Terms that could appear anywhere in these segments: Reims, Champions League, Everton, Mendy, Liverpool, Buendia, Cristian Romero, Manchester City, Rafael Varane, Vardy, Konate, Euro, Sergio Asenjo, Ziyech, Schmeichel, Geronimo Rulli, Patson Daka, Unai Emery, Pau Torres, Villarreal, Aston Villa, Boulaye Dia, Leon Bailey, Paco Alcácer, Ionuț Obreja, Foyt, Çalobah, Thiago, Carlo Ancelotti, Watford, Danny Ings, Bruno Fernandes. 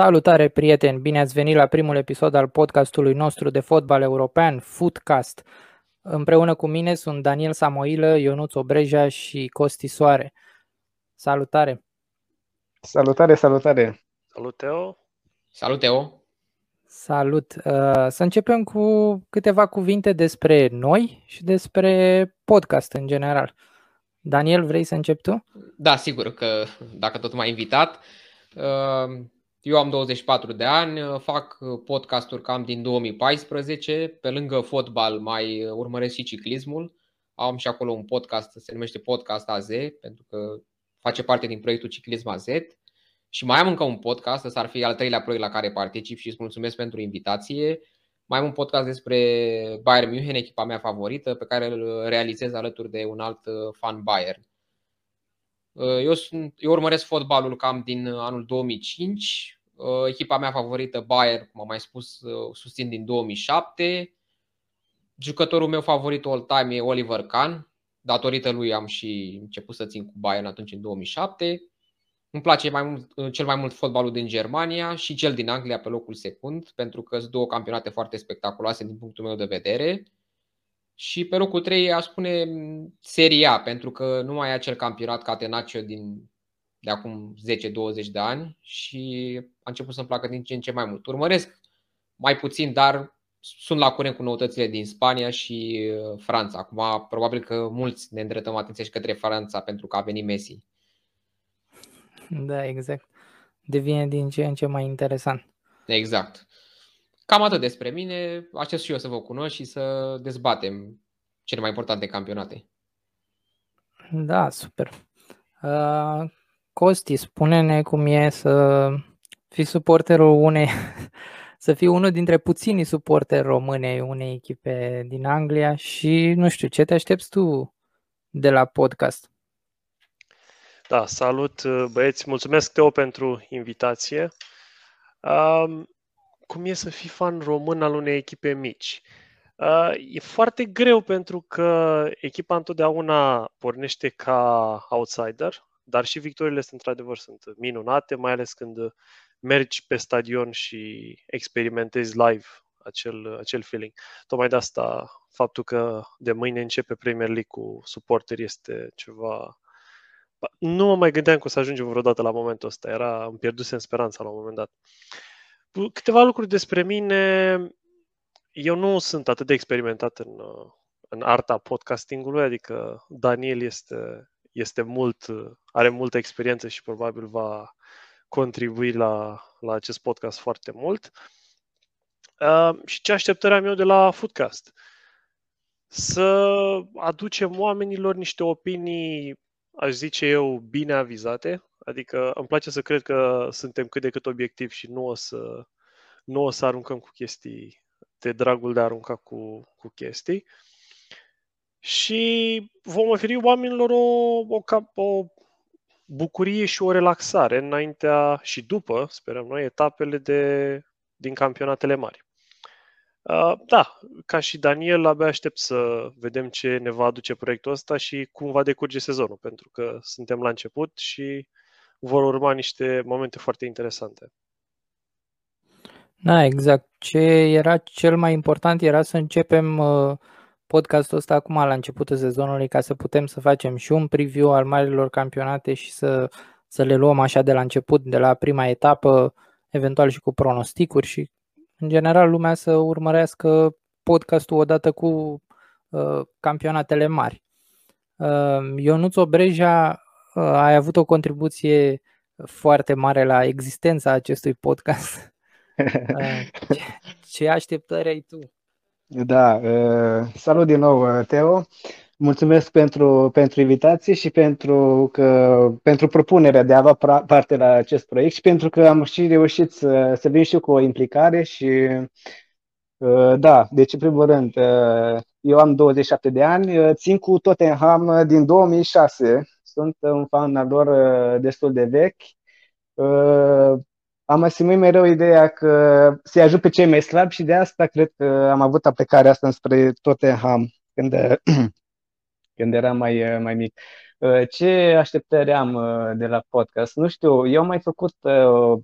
Salutare prieteni, bine ați venit la primul episod al podcastului nostru de fotbal european, Footcast. Împreună cu mine sunt Daniel Samoilă, Ionuț Obreja și Costi Soare. Salutare! Salutare, salutare! Salut, Teo! Salut, Teo! Salut! Să începem cu câteva cuvinte despre noi și despre podcast în general. Daniel, vrei să începi tu? Da, sigur că dacă tot m-ai invitat. Eu am 24 de ani, fac podcasturi cam din 2014, pe lângă fotbal mai urmăresc și ciclismul. Am și acolo un podcast, se numește Podcast AZ, pentru că face parte din proiectul Ciclism AZ. Și mai am încă un podcast, ăsta ar fi al treilea proiect la care particip și îți mulțumesc pentru invitație. Mai am un podcast despre Bayern München, echipa mea favorită, pe care îl realizez alături de un alt fan Bayern. Eu urmăresc fotbalul cam din anul 2005. Echipa mea favorită, Bayern, cum am mai spus, susțin din 2007. Jucătorul meu favorit all-time e Oliver Kahn. Datorită lui am și început să țin cu Bayern atunci în 2007. Îmi place cel mai mult fotbalul din Germania și cel din Anglia pe locul secund, pentru că sunt două campionate foarte spectaculoase din punctul meu de vedere. Și pe locul 3 aș spune Serie A, pentru că nu mai e acel campionat catenaccio de acum 10-20 de ani și a început să-mi placă din ce în ce mai mult. Urmăresc mai puțin, dar sunt la curent cu noutățile din Spania și Franța. Acum probabil că mulți ne îndreptăm atenția și către Franța pentru că a venit Messi. Da, exact. Devine din ce în ce mai interesant. Exact. Cam atât despre mine, aștept și eu să vă cunosc și să dezbatem cele mai importante campionate. Da, super. Costi, spune-ne cum e să fii suporterul să fii unul dintre puținii suporteri români unei echipe din Anglia și, nu știu, ce te aștepți tu de la podcast? Da, salut băieți, mulțumesc Teo pentru invitație. Cum e să fii fan român al unei echipe mici? E foarte greu pentru că echipa întotdeauna pornește ca outsider, dar și victoriile într-adevăr sunt minunate, mai ales când mergi pe stadion și experimentezi live acel feeling. Tocmai de asta faptul că de mâine începe Premier League cu suporteri este ceva... Nu mă mai gândeam că o să ajungem vreodată la momentul ăsta, îmi pierduse în speranța la un moment dat. Câteva lucruri despre mine. Eu nu sunt atât de experimentat în arta podcastingului, adică Daniel are multă experiență și probabil va contribui la acest podcast foarte mult. Și ce așteptări am eu de la Footcast? Să aducem oamenilor niște opinii, aș zice eu, bine avizate. Adică îmi place să cred că suntem cât de cât obiectivi și nu o să aruncăm cu chestii de dragul de a arunca cu chestii. Și vom oferi oamenilor o bucurie și o relaxare înaintea și după, sperăm noi, etapele din campionatele mari. Da, ca și Daniel, abia aștept să vedem ce ne va aduce proiectul ăsta și cum va decurge sezonul, pentru că suntem la început și... vor urma niște momente foarte interesante. Da, exact. Ce era cel mai important era să începem podcastul ăsta acum la începutul sezonului ca să putem să facem și un preview al marilor campionate și să le luăm așa de la început, de la prima etapă, eventual și cu pronosticuri și în general lumea să urmărească podcastul odată cu campionatele mari. Ionuț Obreja, ai avut o contribuție foarte mare la existența acestui podcast. Ce așteptări ai tu? Da, salut din nou, Teo. Mulțumesc pentru invitație și pentru propunerea de a avea parte la acest proiect și pentru că am și reușit să vin și eu cu o implicare și... Da, deci în primul rând, eu am 27 de ani, țin cu Tottenham din 2006, sunt un fan al lor destul de vechi. Am asumit mereu ideea că se ajut pe cei mai slabi și de asta cred că am avut aplicarea asta înspre Tottenham când când eram mai mic. Ce așteptări am de la podcast? Nu știu, eu am mai făcut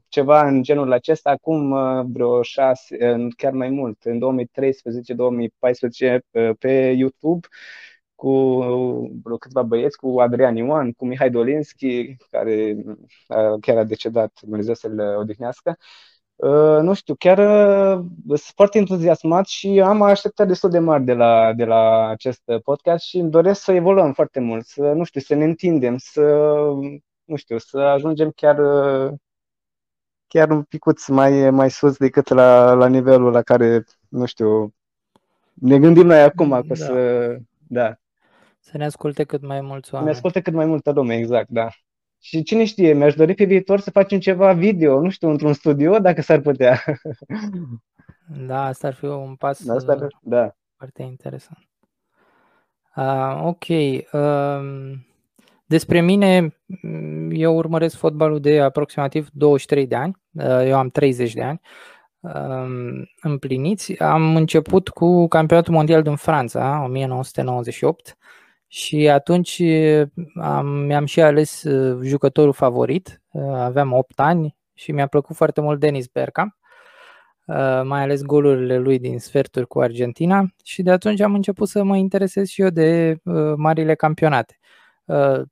ceva în genul acesta acum vreo 6, chiar mai mult, în 2013-2014 pe YouTube, cu câțiva băieți, cu Adrian Ioan, cu Mihai Dolinski, care chiar a decedat, Dumnezeu să-l odihnească. Nu știu, chiar sunt foarte entuziasmat și am așteptări destul de mari de la acest podcast și îmi doresc să evoluăm foarte mult, să, nu știu, să ne întindem, să, nu știu, să ajungem chiar un picuț mai sus decât la nivelul la care, nu știu, ne gândim noi acum, că să... Da. Să ne asculte cât mai mulți oameni. Ne asculte cât mai multă lume, exact, da. Și cine știe, mi-aș dori pe viitor să facem ceva video, nu știu, într-un studio, dacă s-ar putea. Da, asta ar fi un pas foarte interesant. Ok. Despre mine, eu urmăresc fotbalul de aproximativ 23 de ani. Eu am 30 de ani împliniți. Am început cu campionatul mondial din Franța, 1998, și atunci mi-am și ales jucătorul favorit. Aveam 8 ani și mi-a plăcut foarte mult Dennis Bergkamp, mai ales golurile lui din sferturi cu Argentina, și de atunci am început să mă interesez și eu de marile campionate.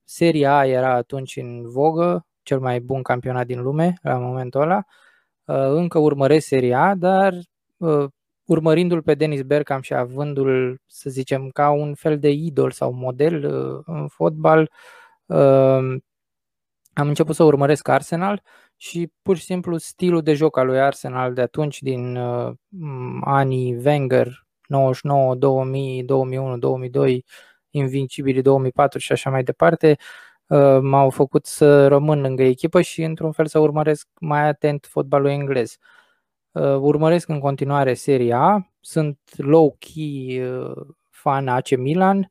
Seria A era atunci în vogă, cel mai bun campionat din lume la momentul ăla. Încă urmăresc Seria A, dar urmărindu-l pe Dennis Bergkamp și avându-l, să zicem, ca un fel de idol sau model în fotbal, am început să urmăresc Arsenal și pur și simplu stilul de joc al lui Arsenal de atunci, din anii Wenger, 99, 2000, 2001, 2002, invincibilii 2004 și așa mai departe, m-au făcut să rămân lângă echipă și într-un fel să urmăresc mai atent fotbalul englez. Urmăresc în continuare Seria A, sunt low-key fan AC Milan,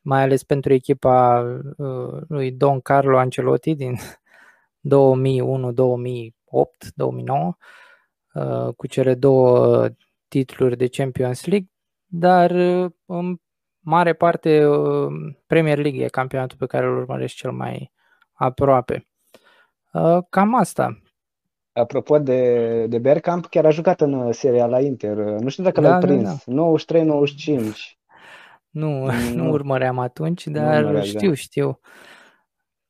mai ales pentru echipa lui Don Carlo Ancelotti din 2001, 2008, 2009, cu cele două titluri de Champions League, dar în mare parte Premier League e campionatul pe care îl urmăresc cel mai aproape. Cam asta. Apropo de Bergkamp, chiar a jucat în Seria la Inter. Nu știu dacă l-a prins. Da. 93-95. Nu urmăream atunci, dar știu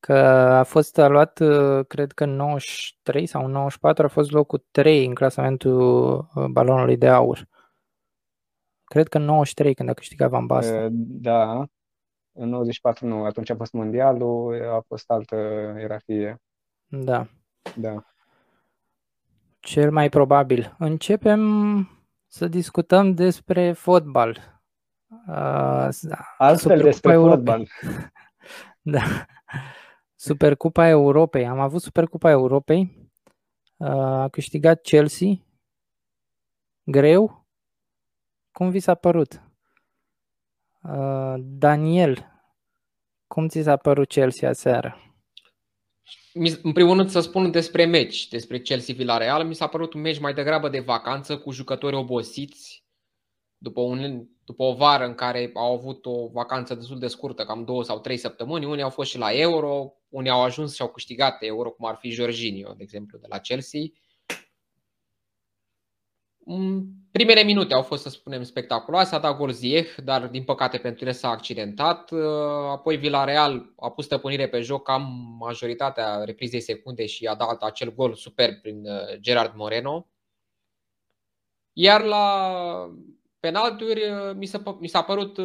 că a fost luat, cred că în 93 sau 94 a fost locul 3 în clasamentul balonului de aur. Cred că în 93 când a câștigat Van Basten. Da. În 94 nu, atunci a fost mondialul, a fost altă ierarhie. Da. Cel mai probabil. Începem să discutăm despre fotbal. Altfel despre fotbal. Da. Supercupa Europei. Am avut Supercupa Europei. A câștigat Chelsea. Greu. Cum vi s-a părut? Daniel, cum ți s-a părut Chelsea aseară? În primul rând să spun despre meci, despre Chelsea-Villarreal. Mi s-a părut un meci mai degrabă de vacanță, cu jucători obosiți după o vară în care au avut o vacanță destul de scurtă, cam 2 sau 3 săptămâni. Unii au fost și la Euro, unii au ajuns și au câștigat Euro, cum ar fi Jorginho, de exemplu, de la Chelsea. Primele minute au fost, să spunem, spectaculoase. A dat gol Ziyech, dar din păcate pentru el s-a accidentat. Apoi Villarreal a pus stăpânire pe joc cam majoritatea reprizei secunde și a dat acel gol superb prin Gerard Moreno. Iar la penaltiuri mi s-a părut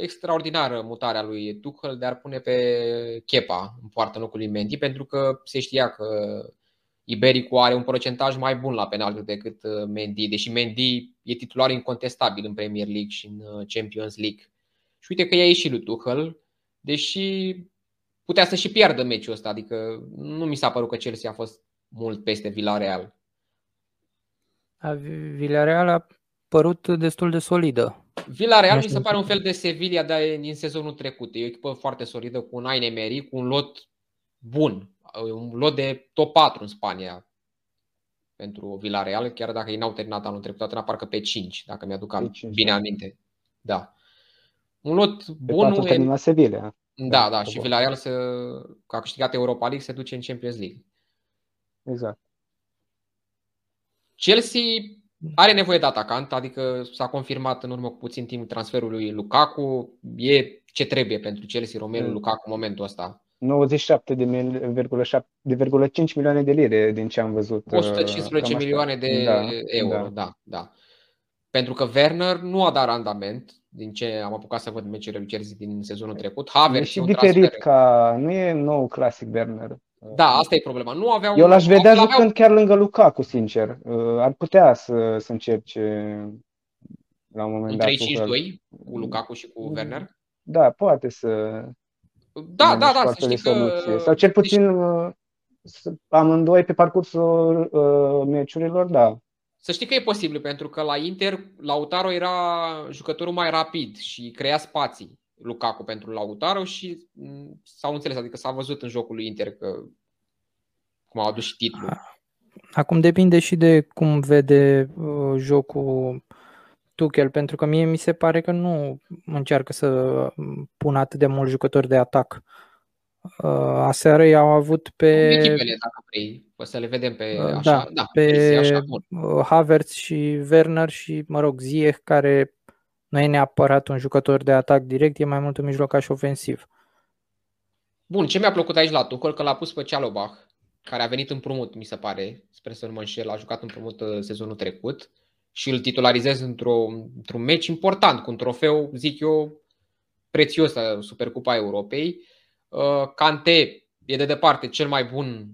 extraordinară mutarea lui Tuchel de a pune pe Kepa în poartă în locul lui Mendy, pentru că se știa că Ibericu are un procentaj mai bun la penaltiuri decât Mendy, deși Mendy e titular incontestabil în Premier League și în Champions League. Și uite că i-a ieșit lui Tuchel, deși putea să și piardă meciul ăsta, adică nu mi s-a părut că Chelsea a fost mult peste Villarreal. Villarreal a părut destul de solidă. Villarreal mi se pare un fel de Sevilla din sezonul trecut. E o echipă foarte solidă, cu un Unai Emery, cu un lot bun. Un lot de top 4 în Spania pentru Villarreal, chiar dacă ei n-au terminat anul trecut, parcă pe 5, dacă mi-aduc bine aminte. Da. Un lot bun. Sevilla. Da, da, și Villarreal a câștigat Europa League, se duce în Champions League. Exact. Chelsea are nevoie de atacant, adică s-a confirmat în urmă cu puțin timp transferul lui Lukaku. E ce trebuie pentru Chelsea, Romelu Lukaku în momentul ăsta. 97,5 milioane de lire din ce am văzut. 115 milioane de euro, da. Pentru că Werner nu a dat randament, din ce am apucat să văd meciurile lui Chelsea din sezonul trecut. Havertz și diferit ca nu e nou clasic Werner. Da, asta e problema. Nu aveau. Eu l-aș vedea jucând chiar lângă Lukaku, sincer. Ar putea să încerce la un moment dat. În 3-5-2 cu Lukaku și cu Werner? Da, poate să. Da, să știi că... Sau cel puțin amândoi pe parcursul meciurilor, da. Să știi că e posibil, pentru că la Inter Lautaro era jucătorul mai rapid și crea spații Lukaku pentru Lautaro și s-au înțeles, adică s-a văzut în jocul lui Inter că cum a adus și titlul. Acum depinde și de cum vede jocul Tuchel, pentru că mie mi se pare că nu încearcă să pună atât de mulți jucători de atac. Aseară i-au avut pe echipele, dacă vrei, o să le vedem pe așa, da, pe așa, Havertz și Werner și, mă rog, Ziyech, care nu e neapărat un jucător de atac direct, e mai mult un mijlocaș ofensiv. Bun, ce mi-a plăcut aici la Tuchel, că l-a pus pe Çalobah, care a venit împrumut, mi se pare, sper să nu mă înșel, a jucat împrumut sezonul trecut și îl titularizez într-un meci important, cu un trofeu, zic eu, prețios la Supercupa Europei. Kanté e de departe cel mai bun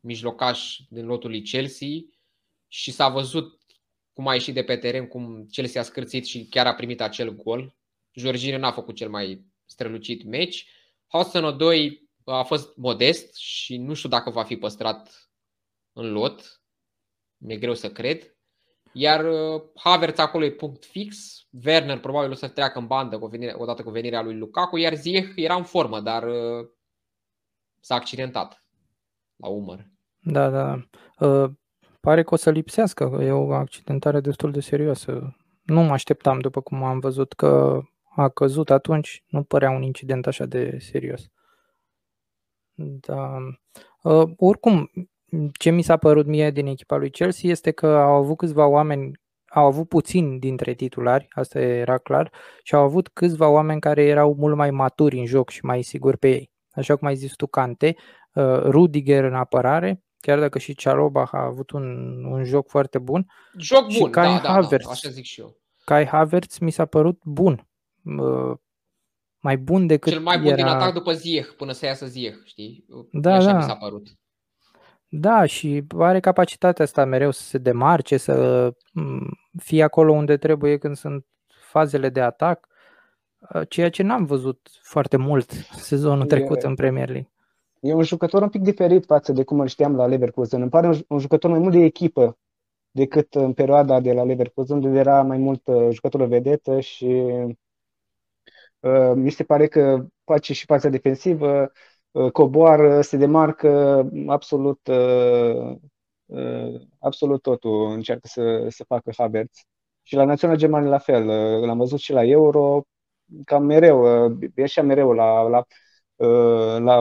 mijlocaș din lotul lui Chelsea și s-a văzut cum a ieșit de pe teren, cum Chelsea a scârțit și chiar a primit acel gol. Jorginho n-a făcut cel mai strălucit meci. Hudson-Odoi a fost modest și nu știu dacă va fi păstrat în lot. Mi-e greu să cred. Iar Havertz acolo e punct fix, Werner probabil o să treacă în bandă odată cu venirea lui Lukaku, iar Ziyech era în formă, dar s-a accidentat la umăr. Da. Pare că o să lipsească, e o accidentare destul de serioasă. Nu mă așteptam, după cum am văzut că a căzut atunci, nu părea un incident așa de serios. Da. Oricum, ce mi s-a părut mie din echipa lui Chelsea este că au avut puțini dintre titulari, asta era clar, și au avut câțiva oameni care erau mult mai maturi în joc și mai siguri pe ei. Așa cum ai zis tu, Kanté, Rudiger în apărare, chiar dacă și Çalobah a avut un joc foarte bun. Și Kai Havertz, așa zic și eu. Kai Havertz mi s-a părut bun. Mai bun decât cel mai bun din atac după Ziyech, până să iasă Ziyech, știi? Așa mi s-a părut. Da, și are capacitatea asta mereu să se demarce, să fie acolo unde trebuie când sunt fazele de atac, ceea ce n-am văzut foarte mult sezonul trecut în Premier League. E un jucător un pic diferit față de cum îl știam la Leverkusen. Îmi pare un jucător mai mult de echipă decât în perioada de la Leverkusen, unde era mai mult jucătorul vedetă și mi se pare că face și fața defensivă. Coboară, se demarcă absolut totul, încearcă să facă Havertz. Și la Naționala Germană la fel, l-am văzut și la Euro, cam mereu, ieșea mereu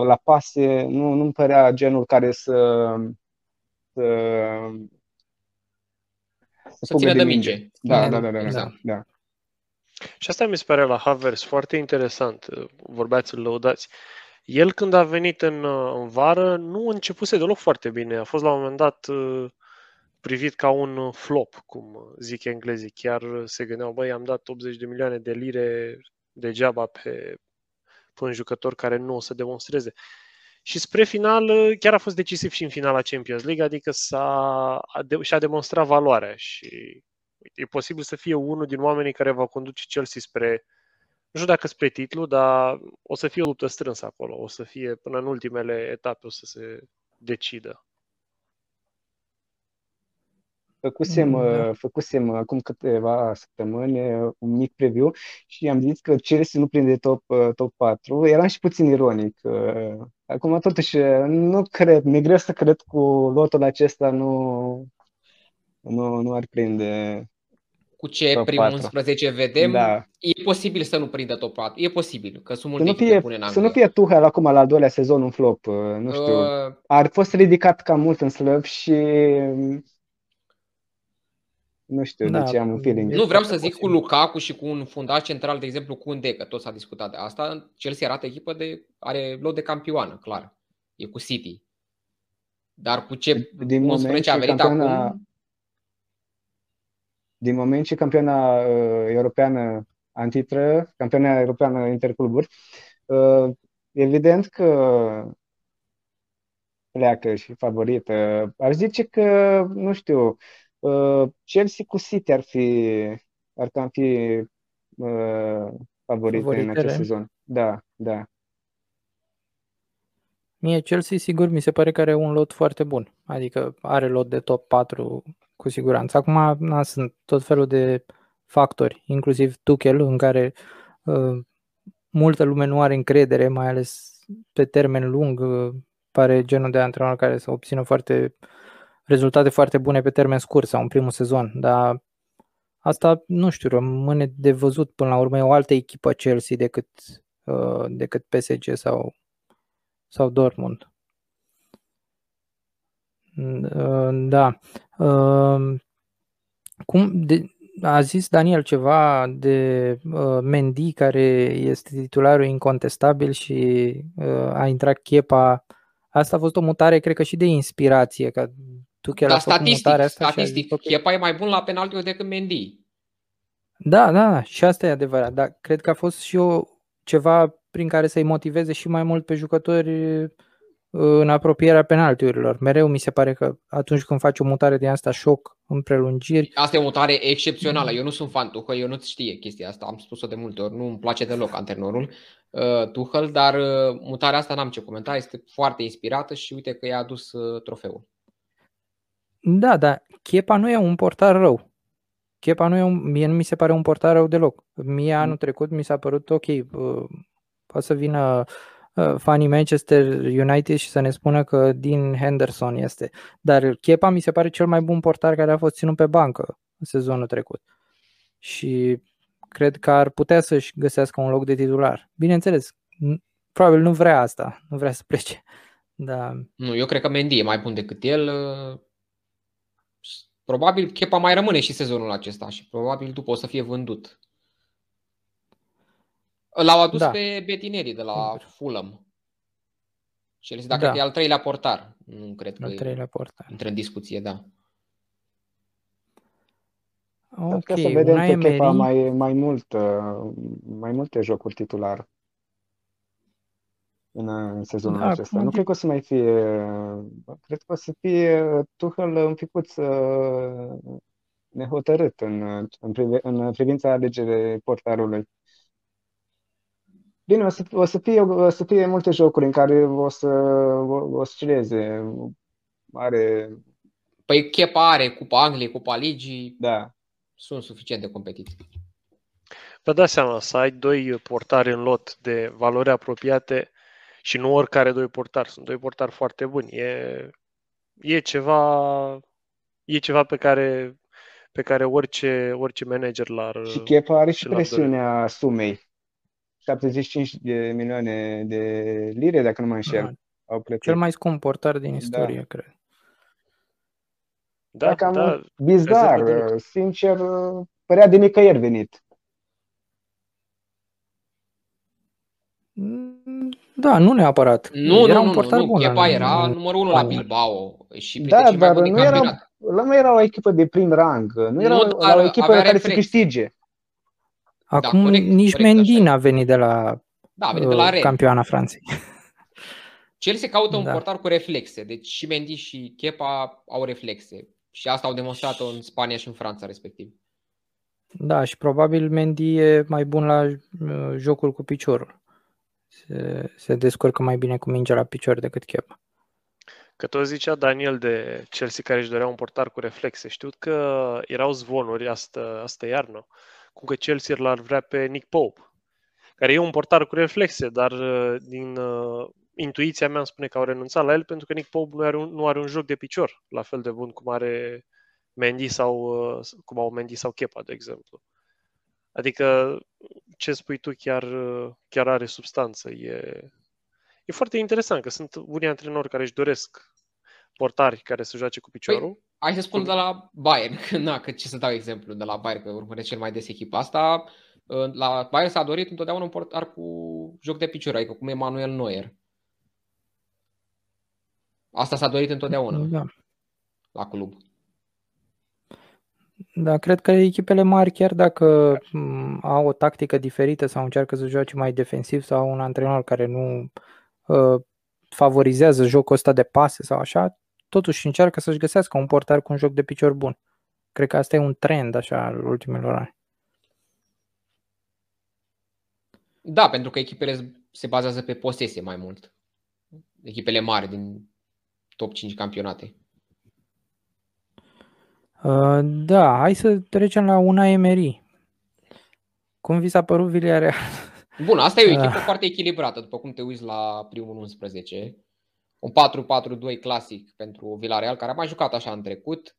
la pase, nu-mi părea genul care să țină de minge. Da. Exact. Da. Și asta mi se pare la Havertz foarte interesant, vorbeați, îl lăudați. El, când a venit în vară, nu începuse deloc foarte bine. A fost la un moment dat privit ca un flop, cum zic englezii. Chiar se gândeau, băi, am dat 80 de milioane de lire degeaba pe un jucător care nu o să demonstreze. Și spre final, chiar a fost decisiv și în finala Champions League, adică și-a demonstrat valoarea. Și e posibil să fie unul din oamenii care va conduce Chelsea spre... Nu știu dacă spre titlu, dar o să fie o luptă strânsă acolo. O să fie până în ultimele etape, o să se decidă. Făcusem acum câteva săptămâni un mic preview și am zis că Chelsea nu prinde top 4. Eram și puțin ironic. Acum totuși nu cred, mi-e greu să cred că lotul acesta nu ar prinde cu ce top primul 4. 11 vedem, da. E posibil să nu prindă top 4. E posibil, că sunt multe echipe bune în Anglia. Să nu fie Tuchel acum la al doilea sezon un flop, nu știu. Ar fost ridicat cam mult în slăb și nu știu, da, de ce am un feeling. Nu vreau să zic cu Lukaku și cu un fundaș central, de exemplu, cu un Deca, tot s-a discutat de asta. Chelsea arată echipă de are loc de campioană, clar. E cu City. Dar cu ce din moment ce a venit campioana, acum? Din moment ce campioana europeană antitră, campioana europeană intercluburi, evident că pleacă și favorită. Aș zice că, nu știu, Chelsea cu City ar fi favorite în acest sezon. Da, da. Mie Chelsea sigur mi se pare că are un lot foarte bun. Adică are lot de top 4 cu siguranță. Acum sunt tot felul de factori, inclusiv Tuchel, în care multă lume nu are încredere, mai ales pe termen lung. Pare genul de antrenor care să obțină rezultate foarte bune pe termen scurt sau în primul sezon, dar asta, nu știu, rămâne de văzut. Până la urmă e o altă echipă Chelsea decât PSG sau Dortmund. Da. A zis Daniel ceva de Mendy, care este titularul incontestabil și a intrat Kepa. Asta a fost o mutare, cred că și de inspirație, că dar statistic, Kepa e mai bun la penaltiuri decât Mendy. Da, da, și asta e adevărat. Dar cred că a fost și ceva prin care să-i motiveze și mai mult pe jucători în apropierea penaltiurilor. Mereu mi se pare că atunci când faci o mutare din asta, șoc în prelungiri. Asta e o mutare excepțională. Eu nu sunt fan Tuchel, eu nu știe chestia asta. Am spus-o de multe ori, nu îmi place deloc antrenorul Tuchel, dar mutarea asta n-am ce comenta. Este foarte inspirată și uite că i-a adus trofeul. Da, dar Kepa nu e un portar rău. Kepa mie nu mi se pare un portar rău deloc. Mie anul trecut mi s-a părut ok, poate să vină fanii Manchester United și să ne spună că Dean Henderson este. Dar Kepa mi se pare cel mai bun portar care a fost ținut pe bancă sezonul trecut. Și cred că ar putea să-și găsească un loc de titular. Bineînțeles, probabil nu vrea asta, nu vrea să plece. Dar... Nu, eu cred că Mendy e mai bun decât el... Probabil Kepa mai rămâne și sezonul acesta și probabil după o să fie vândut. L-au adus pe Bettinelli de la Fulham. Și el zice, dacă e al treilea portar. Nu cred că intră în discuție, da. Ok, ca să vedem pe Kepa mai multe jocuri titular în sezonul acesta. Nu cred că o să mai fie, cred că o să fie Tuchel un picuț nehotărât în privința alegerii portarului. Bine, o să fie multe jocuri în care o oscileze. Păi Kepa are Cupa Angliei, Cupa Ligii, da. Sunt suficient de competiții. Vă dați seama, să ai doi portari în lot de valori apropiate și nu oricare doi portari, sunt doi portari foarte buni. E ceva pe care orice manager l-ar... Și Kepa are și presiunea sumei. 75 de milioane de lire, dacă nu mă înșel. Cel mai scump portar din istorie, cred. Da, cam bizar, sincer, părea de nicăieri venit. Da, nu neapărat. Nu, Kepa era numărul 1 la Bilbao și dar nu era o echipă de prim rang, nu era o echipă care se câștige. Acum nici Mendy n-a venit de la campioana Franței. Chelsea caută un portar cu reflexe, deci și Mendy și Kepa au reflexe și asta au demonstrat-o în Spania și în Franța respectiv. Da, și probabil Mendy e mai bun la jocul cu piciorul. Se descurcă mai bine cu mingea la picior decât Kepa. Că tot zicea Daniel de Chelsea care își dorea un portar cu reflexe. Știu că erau zvonuri asta iarnă, cu că Chelsea l-ar vrea pe Nick Pope, care e un portar cu reflexe, dar din intuiția mea îmi spune că au renunțat la el pentru că Nick Pope nu are un joc de picior la fel de bun cum are Mendy sau cum au Mendy sau Kepa, de exemplu. Adică ce spui tu chiar are substanță. E foarte interesant că sunt unii antrenori care își doresc portari care să joace cu piciorul. Păi, hai să spun de la Bayern, că ce să dau exemplu de la Bayern, că urmăresc cel mai des echipa asta. La Bayern s-a dorit întotdeauna un portar cu joc de picior, adică cum e Manuel Neuer. Asta s-a dorit întotdeauna la club. Da, cred că echipele mari, chiar dacă au o tactică diferită sau încearcă să joace mai defensiv sau un antrenor care nu favorizează jocul ăsta de pase sau așa, totuși încearcă să-și găsească un portar cu un joc de picior bun. Cred că asta e un trend așa al ultimilor ani. Da, pentru că echipele se bazează pe posesie mai mult. Echipele mari din top 5 campionate. Da, hai să trecem la Unai Emery. Cum vi s-a părut Villarreal? Bun, asta e o echipă foarte echilibrată, după cum te uiți la primul 11. Un 4-4-2 clasic pentru Villarreal, care a mai jucat așa în trecut.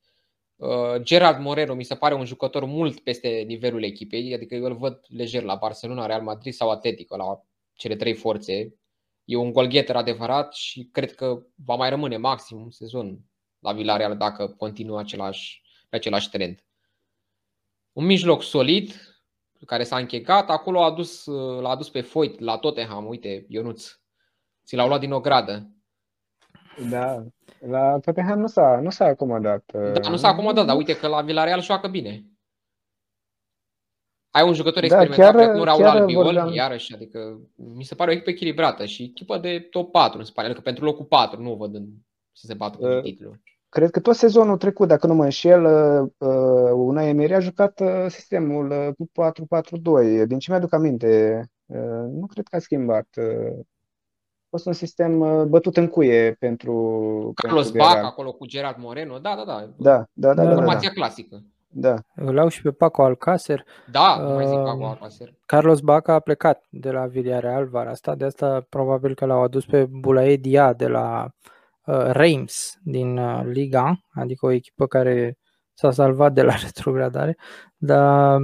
Gerard Moreno mi se pare un jucător mult peste nivelul echipei, adică eu îl văd lejer la Barcelona, Real Madrid sau Atletico, la cele trei forțe. E un golgheter adevărat și cred că va mai rămâne maxim un sezon la Villarreal dacă continuă același trend. Un mijloc solid care s-a închegat, acolo l-a adus pe Foyt la Tottenham, uite, Ionuț, ți l-au luat din ogradă. Da, la Tottenham nu s-a acomodat. Da, nu s-a acomodat, dar uite că la Villarreal joacă bine. Ai un jucător experimentat pe cum Raul Albiol, iarăși, adică mi se pare o echipă echilibrată și echipă de top 4 în Spania, adică pentru locul 4 nu văd să se bată cu titlul. Cred că tot sezonul trecut, dacă nu mă înșel, Unai Emery a jucat sistemul cu 4-4-2. Din ce mi-aduc aminte, nu cred că a schimbat. A fost un sistem bătut în cuie pentru Carlos Bach, acolo cu Gerard Moreno. Da. Formația clasică. Da. Îl au și pe Paco Alcácer. Da, mai zic Paco Alcácer. Carlos Bach a plecat de la Villarreal vara asta, de asta probabil că l-au adus pe Boulaye Dia de la Reims din Liga, adică o echipă care s-a salvat de la retrogradare, dar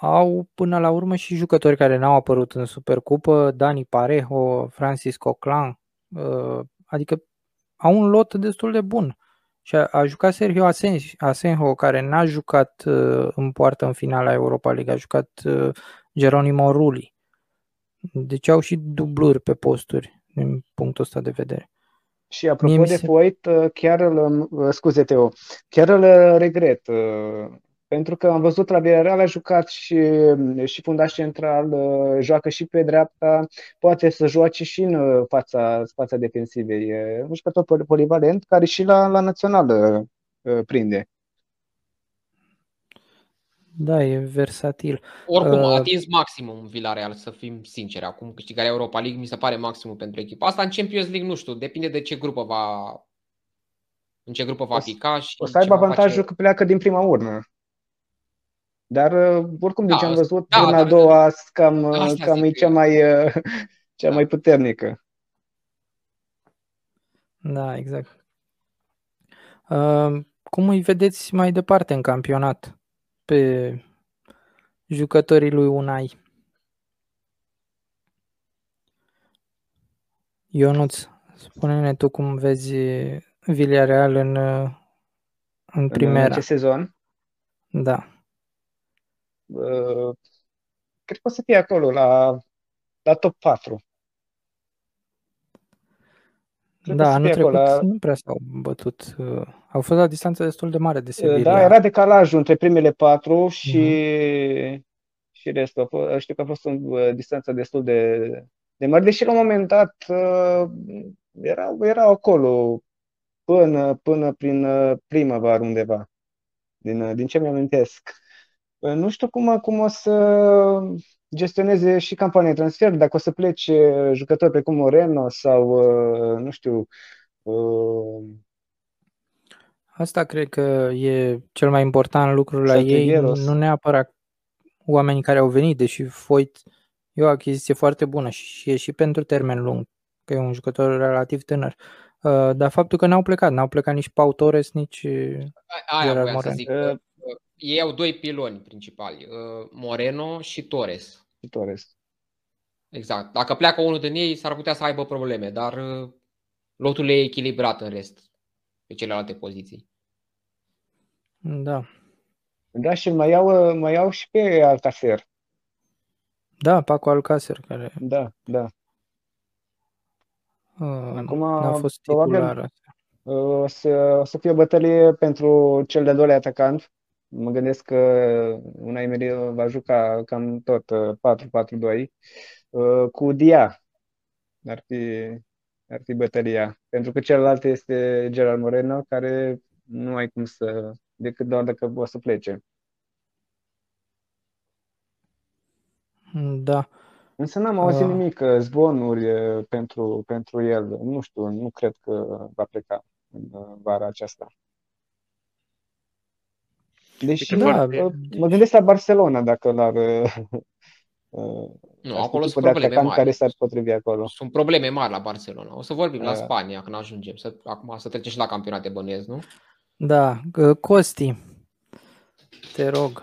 au până la urmă și jucători care n-au apărut în Supercupă, Dani Parejo, Francisco Clan, adică au un lot destul de bun. Și a jucat Sergio Asenjo, care n-a jucat în poartă în finala Europa League, a jucat Geronimo Rulli. Deci au și dubluri pe posturi din punctul ăsta de vedere. Și apropo de Foyt, chiar îl regret. Pentru că am văzut la Villarreal a jucat și fundaș central, joacă și pe dreapta, poate să joace și în fața defensivei. Un jucător polivalent care și la națională prinde. Da, e versatil. Oricum a atins maximum Villarreal, să fim sinceri. Acum câștigarea Europa League mi se pare maximul pentru echipa asta. În Champions League nu știu, depinde de ce grupă va pica. Și o să aibă avantajul că pleacă din prima urnă. Dar oricum, de ce am văzut, în a doua cam e cea mai puternică. Da, exact. Cum îi vedeți mai departe în campionat pe jucătorii lui Unai? Ionuț, spune-ne tu cum vezi Villarreal în primera. În ce sezon? Da. Cred că o să fie acolo la top 4. Da, anul trecut nu prea s-au bătut. Au fost la distanță destul de mare de Sevilla. Da, era decalajul între primele 4 și restul. Știu că a fost o distanță destul de mare, deși la un moment dat erau acolo până prin primăvară undeva. Din ce mi-amintesc. Nu știu cum o să gestioneze și campania de transfer, dacă o să plece jucători precum Moreno sau, nu știu... Asta cred că e cel mai important lucru la ei, nu neapărat oamenii care au venit, deși Foyt e o achiziție foarte bună și e și pentru termen lung, că e un jucător relativ tânăr, Dar faptul că n-au plecat nici Pau Torres, nici Gerard Moreno. Ei au doi piloni principali, Moreno și Torres. Exact. Dacă pleacă unul din ei, s-ar putea să aibă probleme, dar lotul e echilibrat în rest, pe celelalte poziții. Da. Da, și mai au și pe Alcacer. Da, Paco Alcacer care. Da, da. Acum a fost titular. O să fie bătălie pentru cel de-al doilea atacant. Mă gândesc că Unai Emery va juca cam tot 4-4-2 cu Dia. Ar fi bătălia, pentru că celălalt este Gerard Moreno, care nu ai cum să decât doar dacă o să plece. Da. Însă n-am auzit nimic, zvonuri pentru el. Nu știu, nu cred că va pleca în vara aceasta. Deci, mă gândesc la Barcelona, dacă l-ar... Nu, acolo sunt probleme mari. Care s-ar potrivi acolo. Sunt probleme mari la Barcelona. O să vorbim la Spania când ajungem. Acum să trecem și la campionate, bănuiesc, nu? Da. Costi, te rog.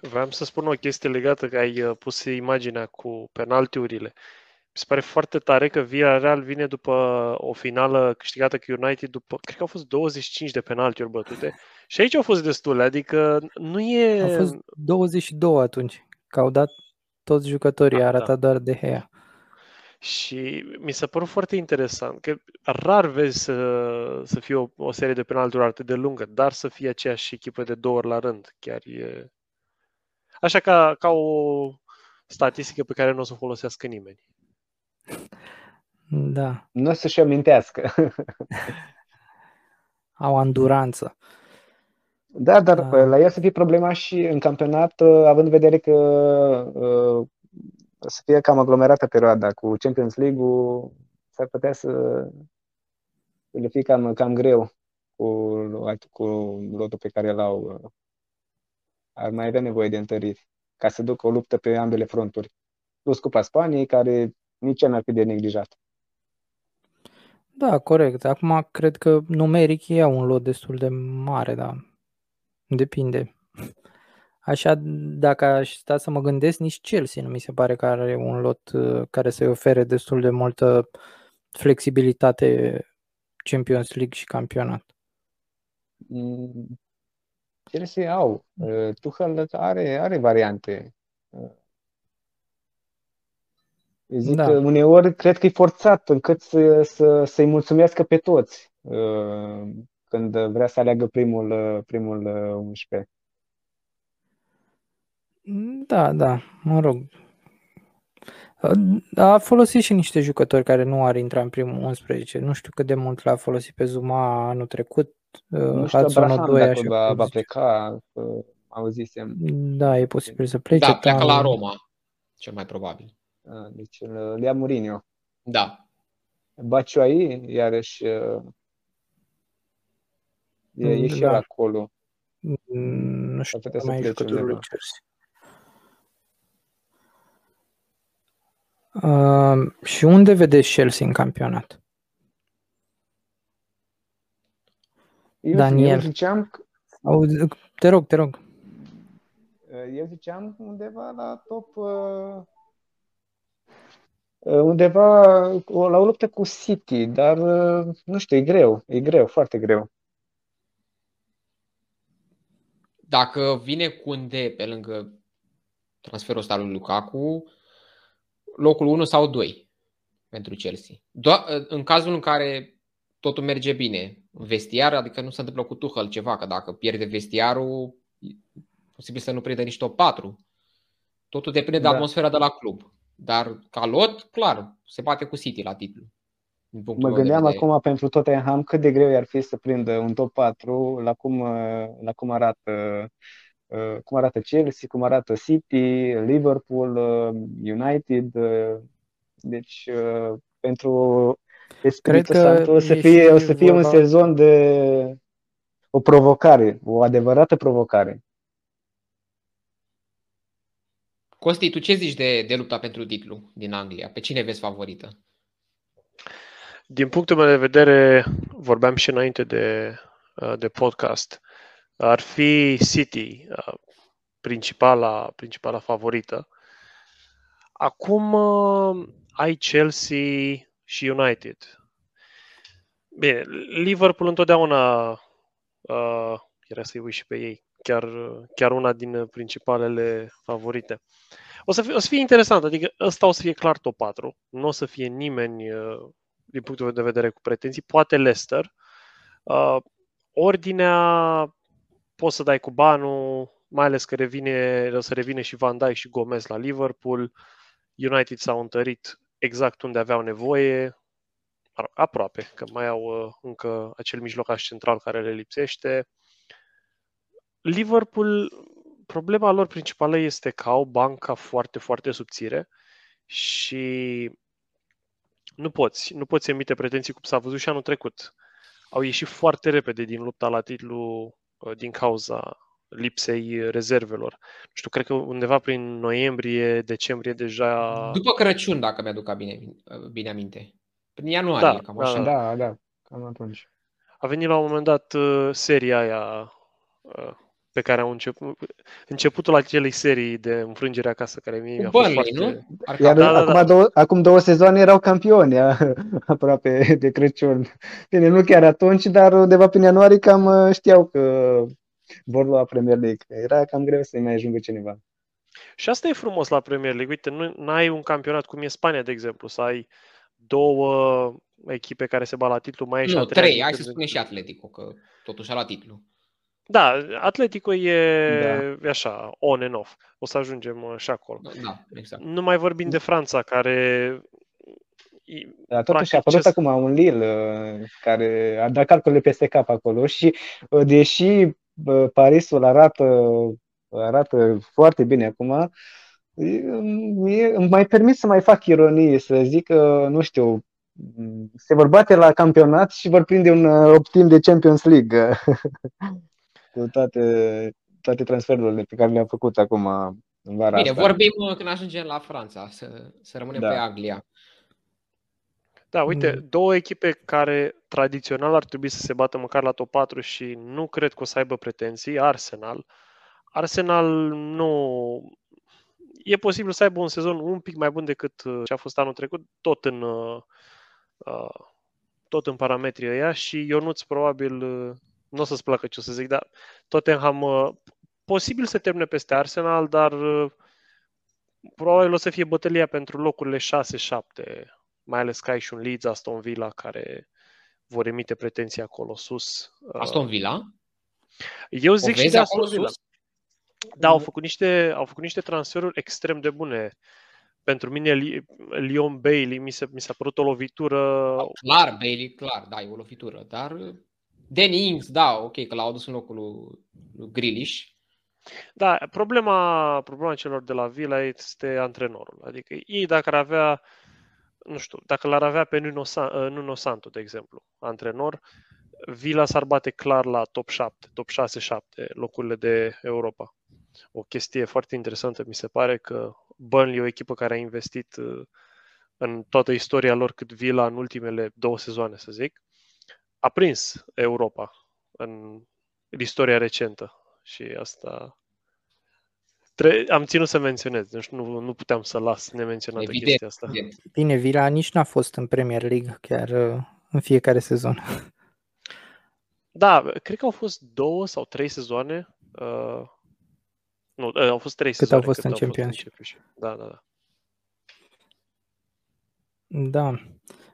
Vreau să spun o chestie legată că ai pus imaginea cu penaltiurile. Mi se pare foarte tare că Villarreal vine după o finală câștigată cu United după, cred că au fost 25 de penaltiuri bătute. Și aici au fost destule, adică nu e... Au fost 22 atunci, că au dat toți jucătorii, a arătat doar De Gea. Și mi s-a părut foarte interesant, că rar vezi să fie o serie de penaltiuri atât de lungă, dar să fie aceeași echipă de două ori la rând, chiar e... Așa ca o statistică pe care nu o să o folosească nimeni. Da. Nu o să-și amintească. Au anduranță. Da, dar la el să fie problema și în campionat, având în vedere că să fie cam aglomerată perioada cu Champions League-ul, s-ar putea să le fie cam greu cu lotul pe care l-au. Ar mai avea nevoie de întărit ca să ducă o luptă pe ambele fronturi. Plus Cupa Spaniei, care nici n-ar fi de neglijat. Da, corect. Acum cred că numeric ei au un lot destul de mare, dar depinde. Așa, dacă aș sta să mă gândesc, nici Chelsea nu mi se pare că are un lot care să-i ofere destul de multă flexibilitate Champions League și campionat. Chelsea au. Tuchel are variante. Zic că uneori cred că e forțat încât să-i mulțumească pe toți când vrea să aleagă primul 11. Da, da, mă rog. A folosit și niște jucători care nu ar intra în primul 11. Nu știu cât de mult l-a folosit pe Zuma anul trecut. Nu știu, Abraham, dacă va pleca, auzisem. Da, e posibil să plece. Da, pleacă la Roma, cel mai probabil. Deci îl ia Mourinho. Da. Batshuayi, iarăși, e și el acolo. Nu știu, mai jucătorul lui Chelsea. Și unde vedeți Chelsea în campionat? Daniel, te rog. Eu ziceam undeva la top, undeva la o luptă cu City, dar nu știu, e greu, foarte greu. Dacă vine Koundé pe lângă transferul ăsta lui Lukaku, locul 1 sau 2 pentru Chelsea. În cazul în care totul merge bine în vestiar, adică nu se întâmplă cu Tuchel ceva, că dacă pierde vestiarul, posibil să nu prindă nici top 4. Totul depinde de atmosfera de la club. Dar ca lot, clar, se bate cu City la titlu. Mă gândeam acum pentru Tottenham cât de greu i-ar fi să prindă un top 4 la cum arată Chelsea, cum arată City, Liverpool, United. Deci pentru Espíritu Santo o să fie un sezon de o provocare, o adevărată provocare. Costi, tu ce zici de lupta pentru titlu din Anglia? Pe cine vezi favorită? Din punctul meu de vedere, vorbeam și înainte de podcast, ar fi City principala favorită. Acum ai Chelsea și United. Bine, Liverpool întotdeauna era să-i uit și pe ei. Chiar una din principalele favorite. O să fie interesant, adică ăsta o să fie clar top 4. Nu o să fie nimeni din punctul de vedere cu pretenții. Poate Leicester. Ordinea poți să dai cu banul, mai ales că o să revine și Van Dijk și Gomez la Liverpool. United s-au întărit exact unde aveau nevoie, aproape, că mai au încă acel mijlocaș central care le lipsește. Liverpool, problema lor principală este că au banca foarte, foarte subțire și nu poți emite pretenții, cum s-a văzut și anul trecut. Au ieșit foarte repede din lupta la titlu din cauza lipsei rezervelor. Nu știu, cred că undeva prin noiembrie, decembrie deja... După Crăciun, dacă mi-aduc bine aminte. Prin ianuarie, da, cam așa. Da, cam atunci. A venit la un moment dat seria aia pe care au începutul acelei serii de înfrângere acasă, care mie mi-a fost foarte... Nu? Acum 2 sezoane erau campioni aproape de Crăciun. Bine, nu chiar atunci, dar undeva prin ianuarie cam știau că vor lua Premier League. Era cam greu să mai ajungă cineva. Și asta e frumos la Premier League. Uite, nu ai un campionat cum e Spania, de exemplu, să ai 2 echipe care se bat la titlu, mai e și Atletico. 3, hai să spune și Atletico, că totuși a luat titlu. Da, Atletico e așa, on and off. O să ajungem și acolo. Da, exact. Nu mai vorbim de Franța, care... Da, totuși a apărut acum un Lille care a dat calculele peste cap acolo și deși Parisul arată foarte bine acum, îmi mai permit să mai fac ironie, să zic că, nu știu, se vor bate la campionat și vor prinde un optim de Champions League cu toate transferurile pe care le-am făcut acum în vara asta. Bine, vorbim când ajungem la Franța, să rămânem pe Anglia. Da, uite, 2 echipe care tradițional ar trebui să se bată măcar la top 4 și nu cred că o să aibă pretenții, Arsenal nu... E posibil să aibă un sezon un pic mai bun decât ce a fost anul trecut, tot în parametrii ăia, și Ionuț probabil, nu o să-ți placă ce o să zic, dar Tottenham posibil să termine peste Arsenal, dar probabil o să fie bătălia pentru locurile 6-7, mai ales că ai și un Leeds, Aston Villa, care vor emite pretenții acolo sus. Aston Villa? Eu zic și de Aston Villa. Da, au făcut niște transferuri extrem de bune. Pentru mine, Leon Bailey mi s-a părut o lovitură. Clar, Bailey, clar, da, e o lovitură. Dar Danny Ings, da, ok, că l-au adus în locul lui Grealish. Da, problema celor de la Villa este antrenorul. Adică ei, dacă ar avea, nu știu, dacă l-ar avea pe Nuno Santo, de exemplu, antrenor, Villa s-ar bate clar la top 7, top 6-7, locurile de Europa. O chestie foarte interesantă mi se pare că Burnley e o echipă care a investit în toată istoria lor cât Villa în ultimele 2 sezoane, să zic. A prins Europa în istoria recentă și asta am ținut să menționez, deci nu puteam să las nemenționată chestia asta. Bine, Villa nici n-a fost în Premier League chiar în fiecare sezon. Da, cred că au fost 2 sau 3 sezoane. Nu, au fost 3 sezoane. Cât au fost în Champions. Da. Da.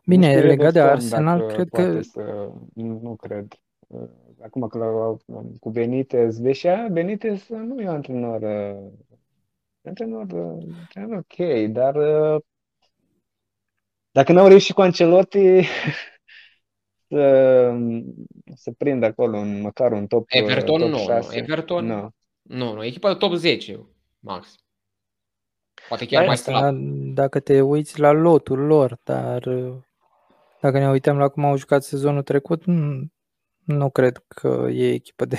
Bine, legat de Arsenal, cred că... Nu cred. Acum că l-au cu Benitez, deși Benitez nu e antrenor. Antrenor ok, dar... Dacă n-au reușit cu Ancelotti... Să prind acolo măcar un top Everton, top 6. Everton nu, echipa de top 10 max. Poate chiar mai slab. Dacă te uiți la lotul lor, dar dacă ne uităm la cum au jucat sezonul trecut, nu cred că e echipă de,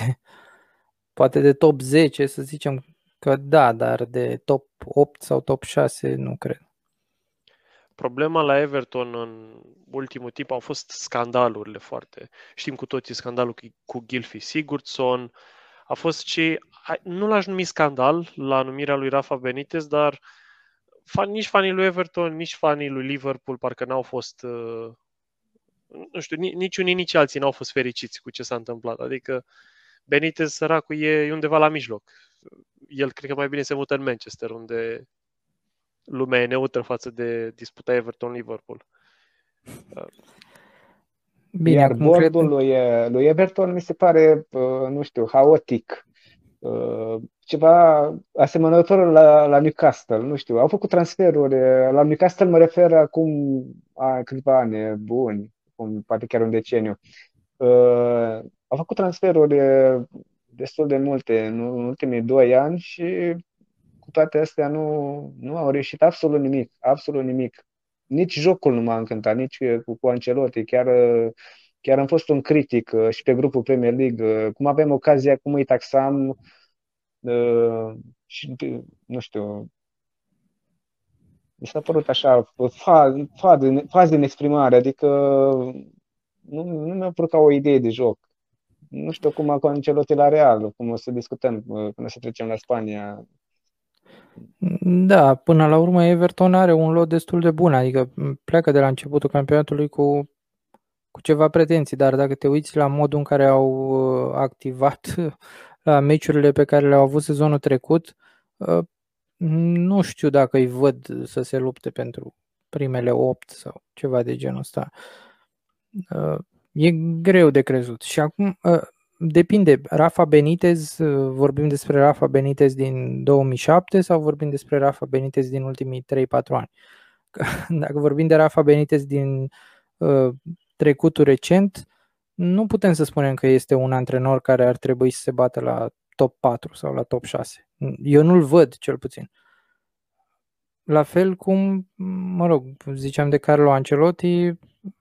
poate de top 10, să zicem că da, dar de top 8 sau top 6 nu cred. Problema la Everton în ultimul timp au fost scandalurile foarte. Știm cu toții scandalul cu Gylfi Sigurdsson. A fost și, nu l-aș numi scandal la numirea lui Rafa Benitez, dar nici fanii lui Everton, nici fanii lui Liverpool parcă n-au fost, nu știu, nici unii, nici alții n-au fost fericiți cu ce s-a întâmplat. Adică Benitez, săracul, e undeva la mijloc. El cred că mai bine se mută în Manchester, unde lumea e neutră față de disputa Everton-Liverpool. Bine, iar bordul lui Everton mi se pare, nu știu, haotic. Ceva asemănător la Newcastle, nu știu. Au făcut transferuri. La Newcastle mă refer acum câțiva ani buni, poate chiar un deceniu. Au făcut transferuri destul de multe în ultimii 2 ani și cu toate astea nu au reușit absolut nimic, absolut nimic. Nici jocul nu m-a încântat, nici cu Ancelotti. Chiar am fost un critic și pe grupul Premier League. Cum avem ocazia, cum îi taxam și, nu știu, mi s-a părut așa, faz din exprimare, adică nu mi-a părut ca o idee de joc. Nu știu cum a Ancelotti la Real, cum o să discutăm până să trecem la Spania. Da, până la urmă Everton are un lot destul de bun, adică pleacă de la începutul campionatului cu ceva pretenții, dar dacă te uiți la modul în care au activat la meciurile pe care le-au avut sezonul trecut, nu știu dacă îi văd să se lupte pentru primele 8 sau ceva de genul ăsta. E greu de crezut. Și acum depinde, Rafa Benitez, vorbim despre Rafa Benitez din 2007 sau vorbim despre Rafa Benitez din ultimii 3-4 ani? Dacă vorbim de Rafa Benitez din trecutul recent, nu putem să spunem că este un antrenor care ar trebui să se bată la top 4 sau la top 6. Eu nu-l văd, cel puțin. La fel cum, mă rog, ziceam de Carlo Ancelotti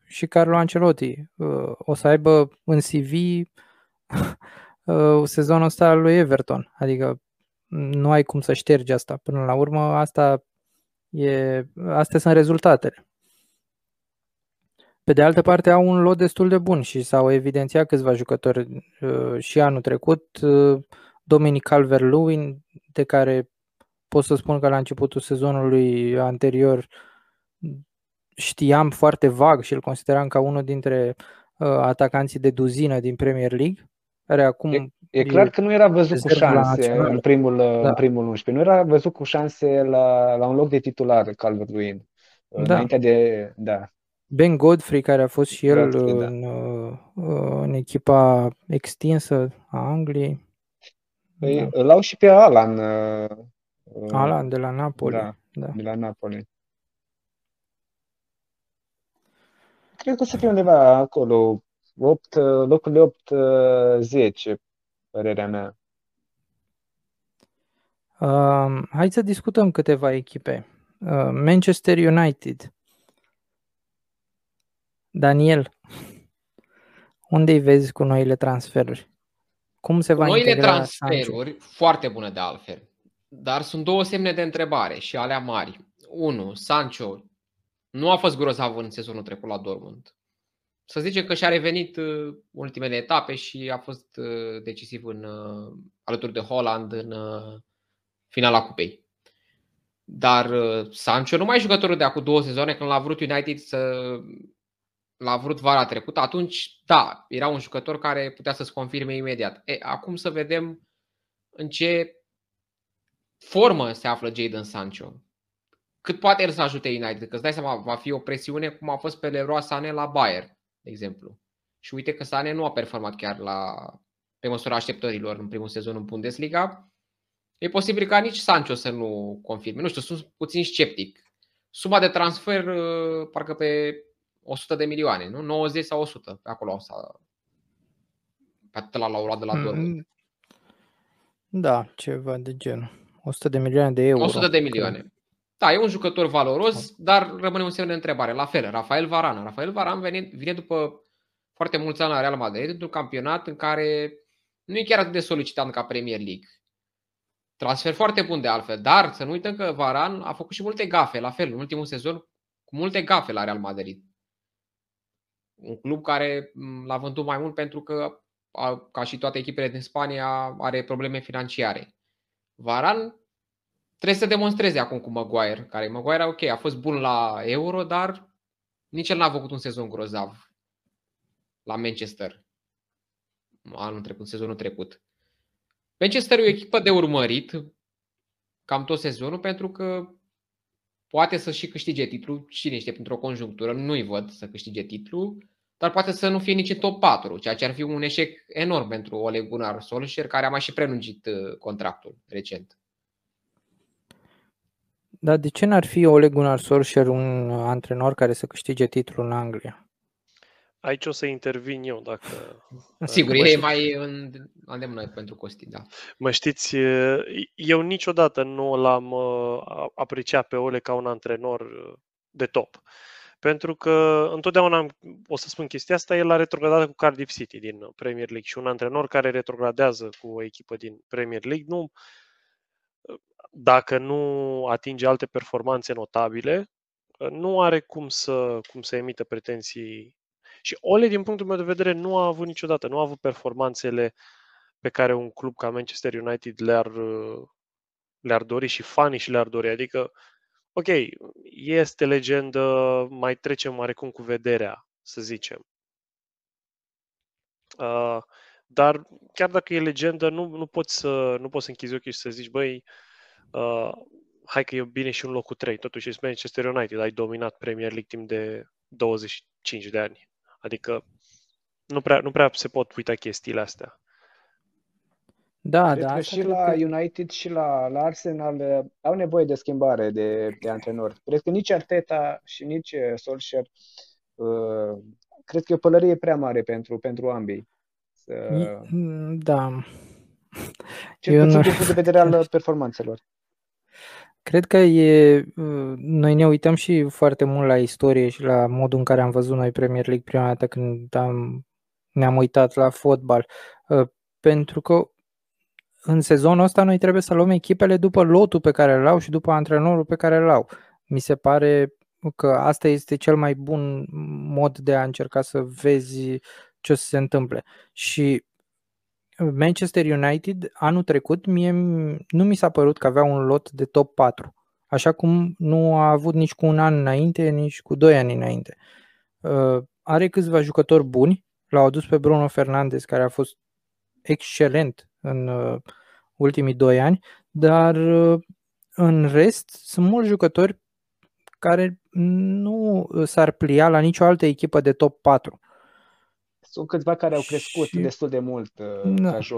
și Carlo Ancelotti. O să aibă în CV sezonul ăsta al lui Everton. Adică nu ai cum să ștergi asta. Până la urmă, astea sunt rezultatele. Pe de altă parte, au un lot destul de bun și s-au evidențiat câțiva jucători și anul trecut. Dominic Calvert-Lewin, de care pot să spun că la începutul sezonului anterior știam foarte vag și îl consideram ca unul dintre atacanții de duzină din Premier League. Care acum e clar că nu era văzut cu șanse în primul 11. Nu era văzut cu șanse la un loc de titular Calvert-Lewin. Înainte de... Da. Ben Godfrey, care a fost și el în echipa extinsă a Angliei. Păi, da. Îl au și pe Alan. Alan de la Napoli. Da, da. De la Napoli. Cred că o să fie undeva acolo, locurile 8-10, părerea mea. Hai să discutăm câteva echipe. Manchester United. Daniel, unde-i vezi cu noile transferuri? Cum se va integra? Noile transferuri, Sancho? Foarte bună de altfel, dar sunt două semne de întrebare și alea mari. 1. Sancho nu a fost grozav în sezonul trecut la Dortmund. Să zicem că și-a revenit ultimele etape și a fost decisiv alături de Haaland în finala cupei. Dar Sancho nu mai e jucătorul de acum 2 sezoane când l-a vrut United l-a vrut vara trecută, atunci da, era un jucător care putea să-ți confirme imediat. Acum să vedem în ce formă se află Jadon Sancho. Cât poate el să ajute United, că îți dai seama, va fi o presiune cum a fost pe Leroy Sané la Bayern, de exemplu. Și uite că Sané nu a performat chiar pe măsura așteptărilor în primul sezon în Bundesliga. E posibil ca nici Sancho să nu confirme. Nu știu, sunt puțin sceptic. Suma de transfer parcă pe 100 de milioane, nu? 90 sau 100, pe acolo pe atât l-au luat de la Dortmund. Da, ceva de genul. 100 de milioane de euro. 100 de milioane. Da, e un jucător valoros, dar rămâne un semn de întrebare. La fel, Rafael Varane. Rafael Varane vine după foarte mulți ani la Real Madrid, într-un campionat în care nu e chiar atât de solicitant ca Premier League. Transfer foarte bun de altfel, dar să nu uităm că Varane a făcut și multe gafe, la fel, în ultimul sezon multe gafe la Real Madrid. Un club care l-a vândut mai mult pentru că, ca și toate echipele din Spania, are probleme financiare. Varane trebuie să demonstreze acum cu Maguire, care Maguire, ok, a fost bun la Euro, dar nici el n-a făcut un sezon grozav la Manchester anul trecut, sezonul trecut. Manchester e o echipă de urmărit cam tot sezonul, pentru că poate să și câștige titlul, cine știe, printr-o conjunctură, nu-i văd să câștige titlul, dar poate să nu fie nici în top 4, ceea ce ar fi un eșec enorm pentru Oleg Gunnar Solskjaer, care a mai și prelungit contractul recent. Dar de ce n-ar fi Oleg Gunnar Solskjaer un antrenor care să câștige titlul în Anglia? Aici o să intervin eu, dacă... Sigur, e mai în îndemână pentru Costi, da. Mă știți, eu niciodată nu l-am apreciat pe Ole ca un antrenor de top. Pentru că întotdeauna, o să spun chestia asta, el a retrogradat cu Cardiff City din Premier League și un antrenor care retrogradează cu o echipă din Premier League, nu, dacă nu atinge alte performanțe notabile, nu are cum să emită pretenții. Și Ole, din punctul meu de vedere, nu a avut niciodată, nu a avut performanțele pe care un club ca Manchester United le-ar dori și fanii și le-ar dori. Adică, ok, este legendă, mai trecem oarecum cu vederea, să zicem. Dar chiar dacă e legendă, nu poți să închizi ochii și să zici, băi, hai că e bine și un loc cu 3. Totuși, ești Manchester United, ai dominat Premier League timp de 25 de ani. Adică nu prea se pot uita chestiile astea. Da, cred da. Și la United și la Arsenal au nevoie de schimbare de antrenor. Cred că nici Arteta și nici Solskjaer, cred că e o pălărie prea mare pentru ambii. Da. Cel puțin din punct de vedere al performanțelor. Cred că noi ne uităm și foarte mult la istorie și la modul în care am văzut noi Premier League prima dată când ne-am uitat la fotbal. Pentru că în sezonul ăsta noi trebuie să luăm echipele după lotul pe care îl au și după antrenorul pe care îl au. Mi se pare că asta este cel mai bun mod de a încerca să vezi ce o să se întâmple. Și Manchester United anul trecut nu mi s-a părut că avea un lot de top 4, așa cum nu a avut nici cu un an înainte, nici cu 2 ani înainte. Are câțiva jucători buni, l-au adus pe Bruno Fernandes, care a fost excelent în ultimii 2 ani, dar în rest sunt mulți jucători care nu s-ar plia la nicio altă echipă de top 4. Sunt câțiva care au crescut destul de mult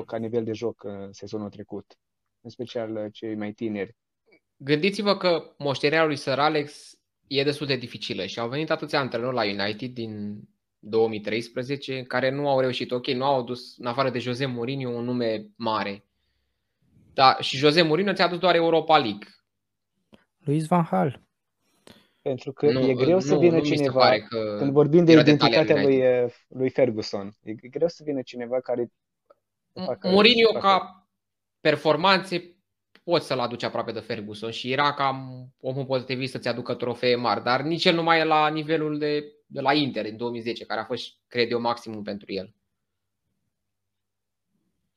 ca nivel de joc în sezonul trecut, în special cei mai tineri. Gândiți-vă că moștenirea lui Sir Alex e destul de dificilă și au venit atâția antrenori la United din 2013 care nu au reușit. Ok, nu au adus, în afară de Jose Mourinho, un nume mare. Da, și Jose Mourinho ți-a adus doar Europa League. Luis Van Gaal. Pentru că nu, e greu să vină cineva, când vorbim de identitatea lui Ferguson, e greu să vină cineva care... Mourinho ca performanțe poți să-l aduci aproape de Ferguson și era cam omul potrivit să-ți aducă trofee mari, dar nici el nu mai e la nivelul de la Inter în 2010, care a fost, cred eu, maximum pentru el.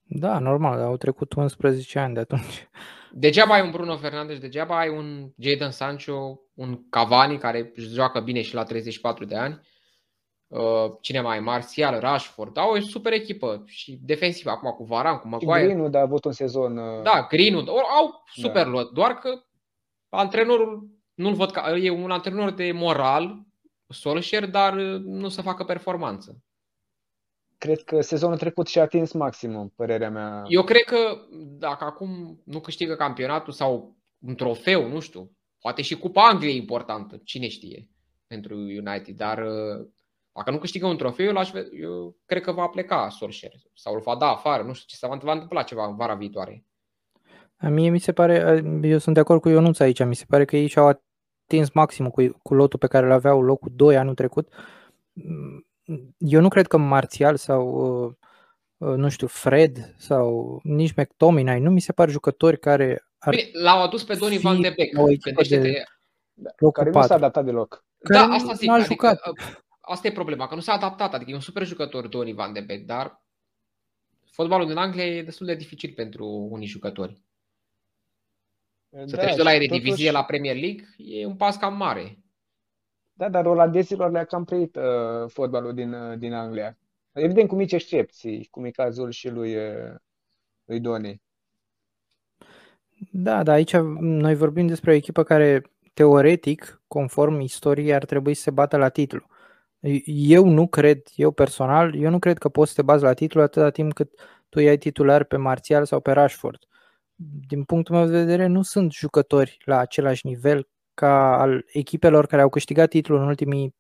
Da, normal, au trecut 11 ani de atunci. Degeaba ai un Bruno Fernandes, degeaba ai un Jadon Sancho, un Cavani care joacă bine și la 34 de ani. Cine mai? Martial, Rashford. Au o super echipă și defensivă acum cu Varane, cu Maguire. Greenwood a avut un sezon. Da, Greenwood. Au super lot, doar că antrenorul nu-l văd ca... E un antrenor de moral, Solskjaer, dar nu se facă performanță. Cred că sezonul trecut și-a atins maximum, părerea mea. Eu cred că dacă acum nu câștigă campionatul sau un trofeu, nu știu, poate și Cupa Angliei e importantă, cine știe, pentru United, dar dacă nu câștigă un trofeu, eu cred că va pleca Solskjaer sau îl va da afară, nu știu ce se va întâmpla ceva în vara viitoare. Mie mi se pare, eu sunt de acord cu Ionuț aici, mi se pare că ei și-au atins maximum cu lotul pe care îl aveau locul 2 anul trecut. Eu nu cred că Martial sau, nu știu, Fred sau nici McTominay nu mi se par jucători care ar... Bine, l-au adus pe Donny Van de Beek, care nu s-a adaptat deloc. Da, asta zic. Adică, asta e problema, că nu s-a adaptat. Adică e un super jucător, Donny van de Beek, dar fotbalul din Anglia e destul de dificil pentru unii jucători. Să treci de la Eredivizie totuși la Premier League e un pas cam mare. Da, dar olandeților le-a cam prăit fotbalul din Anglia. Evident, cu mici excepții, cum e cazul și lui Donny. Da, dar aici noi vorbim despre o echipă care, teoretic, conform istoriei, ar trebui să se bată la titlu. Eu personal nu cred că poți să te bați la titlu atâta timp cât tu ai titular pe Martial sau pe Rashford. Din punctul meu de vedere, nu sunt jucători la același nivel ca al echipelor care au câștigat titlul în ultimii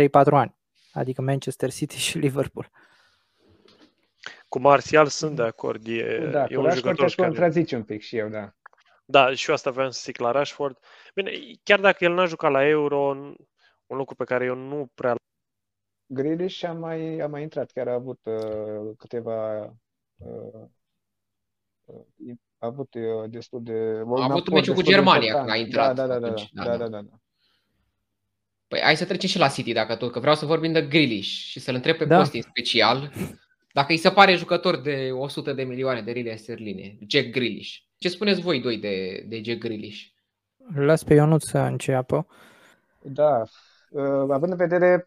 3-4 ani, adică Manchester City și Liverpool. Cu Martial sunt de acord, e un jucător care contrazice un pic și eu, da. Da, și eu asta vreau să zic la Rashford. Bine, chiar dacă el n-a jucat la Euro, un lucru pe care eu nu prea... Grealish a mai intrat, chiar a avut câteva... a avut destul de... A avut meciul cu Germania când a intrat. Da. Păi hai să trecem și la City, dacă tot, că vreau să vorbim de Grealish și să-l întreb pe Costi în special dacă îi se pare jucător de 100 de milioane de lire sterline, Jack Grealish. Ce spuneți voi doi de Jack Grealish? Las pe Ionuț să înceapă. Da, având în vedere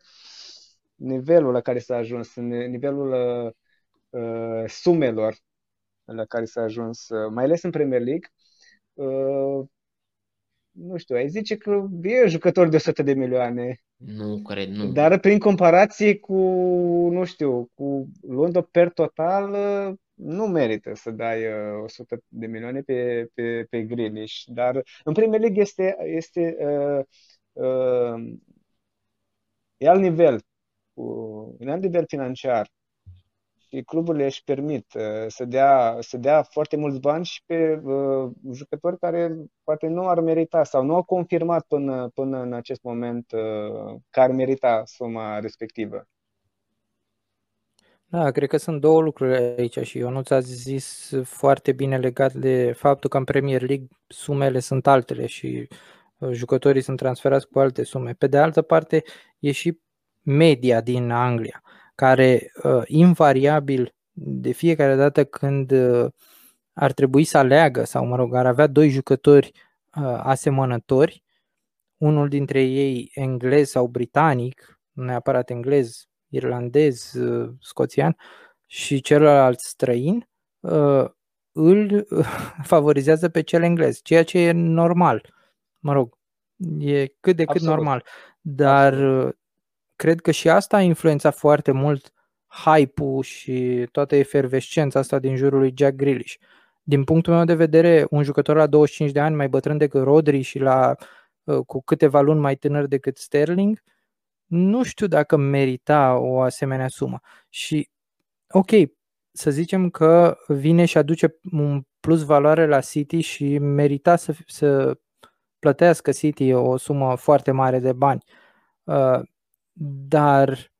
nivelul la care s-a ajuns, nivelul sumelor la care s-a ajuns, mai ales în Premier League, nu știu, ai zice că e jucător de 100 de milioane. Nu cred, nu. Dar prin comparație cu, nu știu, cu Londra per total, nu merită să dai 100 de milioane pe Grealish. Dar în Premier League este e alt nivel, un alt nivel financiar. Și cluburile își permit să dea foarte mulți bani și pe jucători care poate nu ar merita sau nu au confirmat până în acest moment că ar merita suma respectivă. Da, cred că sunt două lucruri aici și Ionuț a zis foarte bine legat de faptul că în Premier League sumele sunt altele și jucătorii sunt transferați cu alte sume. Pe de altă parte e și media din Anglia, care invariabil de fiecare dată când ar trebui să aleagă sau, mă rog, ar avea doi jucători asemănători, unul dintre ei englez sau britanic, nu neapărat englez, irlandez, scoțian, și celălalt străin, îl favorizează pe cel englez, ceea ce e normal. Mă rog, e cât de cât absolut normal, dar cred că și asta a influențat foarte mult hype-ul și toată efervescența asta din jurul lui Jack Grealish. Din punctul meu de vedere, un jucător la 25 de ani mai bătrân decât Rodri și cu câteva luni mai tânăr decât Sterling, nu știu dacă merita o asemenea sumă. Și, ok, să zicem că vine și aduce un plus valoare la City și merita să plătească City o sumă foarte mare de bani. Dar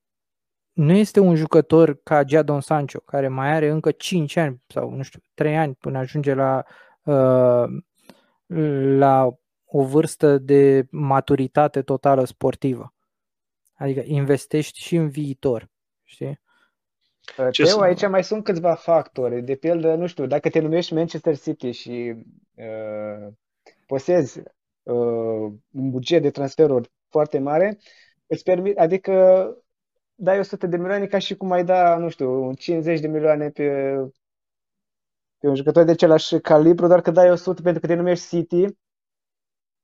nu este un jucător ca Jadon Sancho, care mai are încă 5 ani sau, nu știu, 3 ani până ajunge la o vârstă de maturitate totală sportivă. Adică investești și în viitor, știi? Aici mai sunt câțiva factori. De pildă, nu știu, dacă te numești Manchester City și posezi un buget de transferuri foarte mare, îți permit, adică dai 100 de milioane ca și cum ai da, nu știu, 50 de milioane pe un jucător de același calibru, doar că dai 100 pentru că te numești City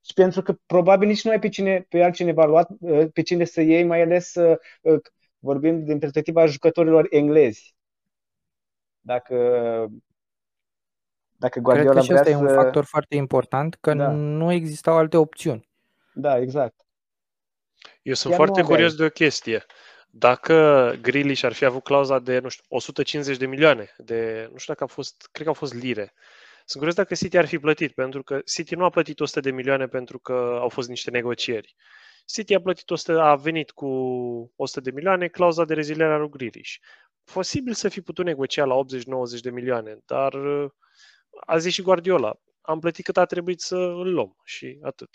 și pentru că probabil nici nu ai pe altcineva luat, pe cine să iei, mai ales vorbim din perspectiva jucătorilor englezi. Dacă Guardiola vrea să... Cred că și ăsta e un factor foarte important, că nu existau alte opțiuni. Da, exact. Eu sunt foarte curios de o chestie. Dacă Grealish ar fi avut clauza de, nu știu, 150 de milioane, de, nu știu dacă a fost, cred că au fost lire, sunt curios dacă City ar fi plătit, pentru că City nu a plătit 100 de milioane pentru că au fost niște negocieri. City a plătit 100, a venit cu 100 de milioane, clauza de reziliere a lui Grealish. Posibil să fi putut negocia la 80-90 de milioane, dar a zis și Guardiola, am plătit cât a trebuit să îl luăm și atât.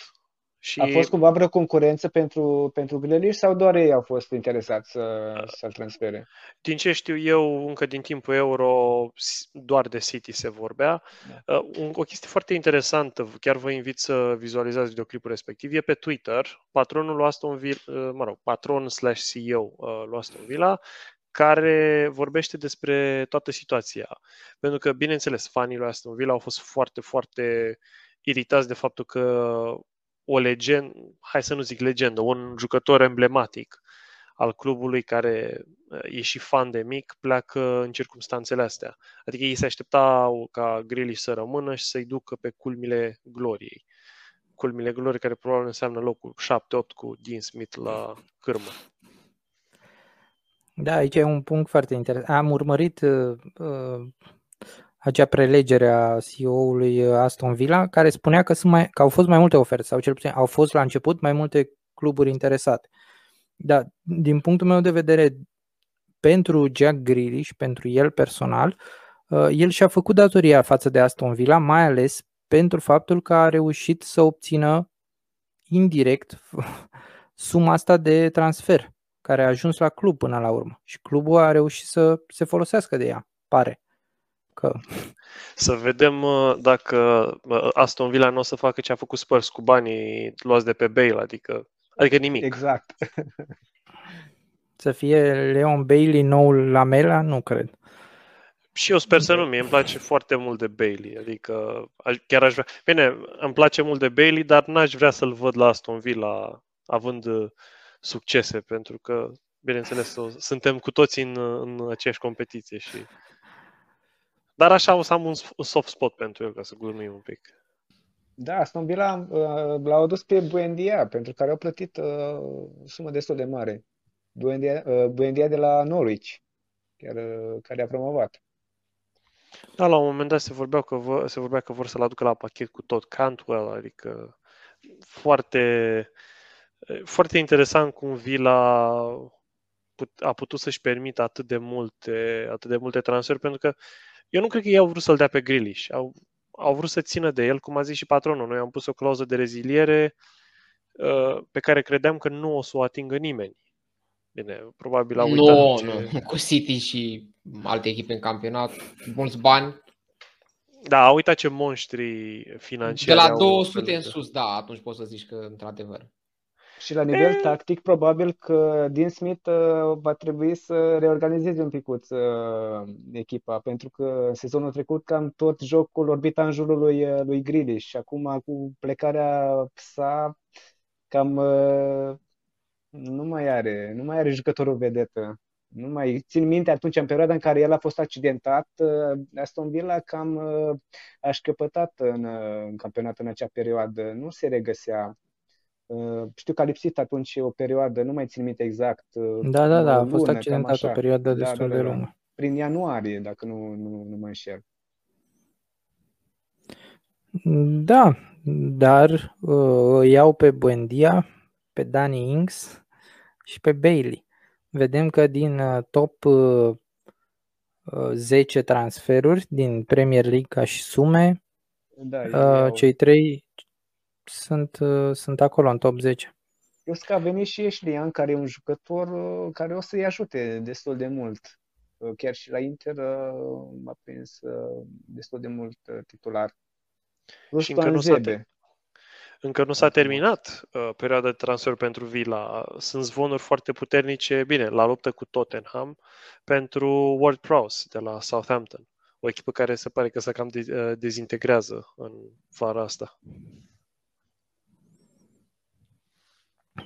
Și... A fost cumva vreo concurență pentru Grealish sau doar ei au fost interesați să-l transfere? Din ce știu eu, încă din timpul Euro, doar de City se vorbea. Da. O chestie foarte interesantă, chiar vă invit să vizualizați videoclipul respectiv, e pe Twitter, patronul lui Aston Villa, patron/CEO lui Aston Villa, care vorbește despre toată situația. Pentru că, bineînțeles, fanii lui Aston Villa au fost foarte, foarte iritați de faptul că o legendă, hai să nu zic legendă, un jucător emblematic al clubului care e și fan de mic, pleacă în circumstanțele astea. Adică ei se așteptau ca Grealish să rămână și să-i ducă pe culmile gloriei. Culmile gloriei care probabil înseamnă locul 7-8 cu Dean Smith la cârmă. Da, aici e un punct foarte interesant. Am urmărit acea prelegere a CEO-ului Aston Villa, care spunea că au fost mai multe oferte, sau cel puțin au fost la început mai multe cluburi interesate. Dar, din punctul meu de vedere, pentru Jack Grealish, pentru el personal, el și-a făcut datoria față de Aston Villa, mai ales pentru faptul că a reușit să obțină indirect suma asta de transfer, care a ajuns la club până la urmă. Și clubul a reușit să se folosească de ea, pare. Că... Să vedem dacă Aston Villa nu o să facă ce a făcut Spurs cu banii luați de pe Bale, adică nimic. Exact. Să fie Leon Bailey noul Lamela? Nu cred. Și eu sper să nu, mie îmi place foarte mult de Bailey, adică chiar aș vrea... Bine, îmi place mult de Bailey, dar n-aș vrea să-l văd la Aston Villa având succese, pentru că, bineînțeles, suntem cu toții în aceeași competiție și... Dar așa o să am un soft spot pentru el, ca să glumim un pic. Da, Aston Villa l-au adus pe Buendia, pentru care au plătit sumă destul de mare. Buendia de la Norwich, chiar, care a promovat. Da, la un moment dat se vorbea că vor să-l aducă la pachet cu tot Cantwell, adică foarte, foarte interesant cum Villa a putut să-și permită atât de multe transferuri, pentru că eu nu cred că ei au vrut să-l dea pe Grealish. Au vrut să țină de el, cum a zis și patronul. Noi am pus o clauză de reziliere pe care credeam că nu o să o atingă nimeni. Bine, probabil au uitat. Nu. Cu City și alte echipe în campionat, mulți bani. Da, au uitat ce monștri financiari. De la 200 în sus, da, atunci poți să zici că într-adevăr. Și la nivel tactic, probabil că Dean Smith va trebui să reorganizeze un picuț echipa, pentru că în sezonul trecut cam tot jocul orbita în jurul lui Grealish și acum cu plecarea sa cam nu mai are jucătorul vedetă. Nu mai țin minte atunci, în perioada în care el a fost accidentat, Aston Villa cam a șcăpătat în campionat în acea perioadă, nu se regăsea. Știu că a lipsit atunci o perioadă, nu mai țin minte exact. Da, a fost accidentat o perioadă destul de lungă. Prin ianuarie, dacă nu mă înșel. Da, dar iau pe Buendia, pe Danny Ings și pe Bailey. Vedem că din top 10 transferuri din Premier League ca și sume, cei trei sunt acolo, în top 10. Eu zic că a venit și Eșlian, care e un jucător care o să-i ajute destul de mult. Chiar și la Inter a prins destul de mult titular. Și încă nu s-a terminat perioada de transfer pentru Villa. Sunt zvonuri foarte puternice, bine, la luptă cu Tottenham, pentru Ward-Prowse de la Southampton. O echipă care se pare că se cam dezintegrează în vara asta.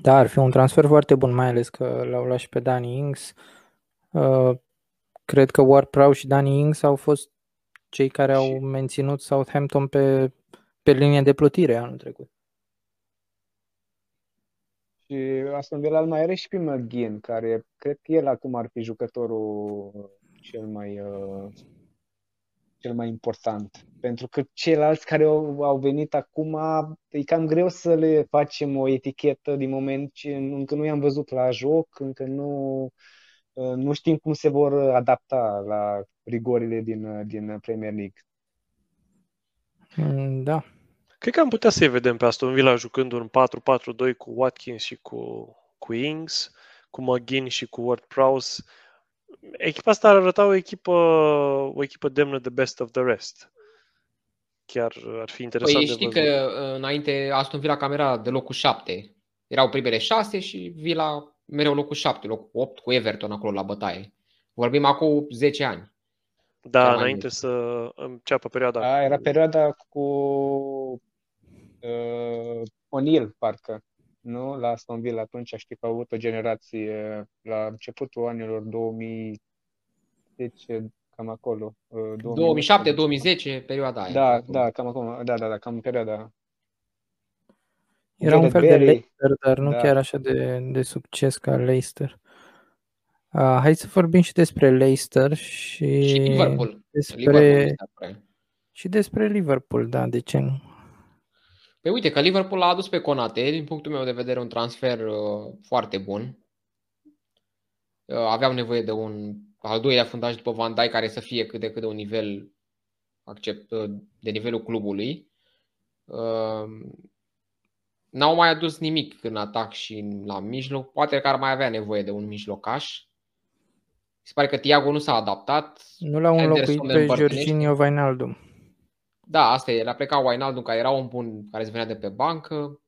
Da, ar fi un transfer foarte bun, mai ales că l-au luat și pe Danny Ings. Cred că Ward-Prowse și Danny Ings au fost cei care au menținut Southampton pe linie de plutire anul trecut. Și Aston Villa mai are și pe McGinn, care cred că el acum ar fi jucătorul cel mai important, pentru că ceilalți care au venit acum e cam greu să le facem o etichetă din moment ce încă nu i-am văzut la joc, încă nu știm cum se vor adapta la rigorile din Premier League. Da. Cred că am putea să-i vedem pe Aston Villa jucând un 4-4-2 cu Watkins și cu Ings, cu McGinn și cu Ward-Prowse. Echipa asta ar arăta o echipă demnă de best of the rest. Chiar ar fi interesant de văzut. Păi știi că înainte Aston Villa cam era de locul 7. Erau primele 6 și Villa mereu locul 7, locul 8 cu Everton acolo la bătaie. Vorbim acum 10 ani. Da, chiar înainte să înceapă perioada. Da, era perioada cu O'Neill, parcă. Nu, la Aston Villa atunci, știi că au avut o generație la începutul anilor 2000, deci cam acolo. 2007-2010, perioada aia. Da, da, cam acolo, da, cam perioada. Era un fel de Leicester, dar nu chiar așa de succes ca Leicester. Hai să vorbim și despre Leicester și Liverpool. Și despre Liverpool, da, de ce nu? Păi uite că Liverpool l-a adus pe Konate, din punctul meu de vedere un transfer foarte bun. Aveau nevoie de un al doilea fundaș după Van Dijk care să fie cât de cât de un nivel de nivelul clubului. N-au mai adus nimic în atac și la mijloc. Poate că ar mai avea nevoie de un mijlocaș. Se pare că Thiago nu s-a adaptat. Nu l-au înlocuit pe Jorginho Wijnaldum. Da, asta e. L-a plecat Wijnaldum, care era un bun care se venea de pe bancă.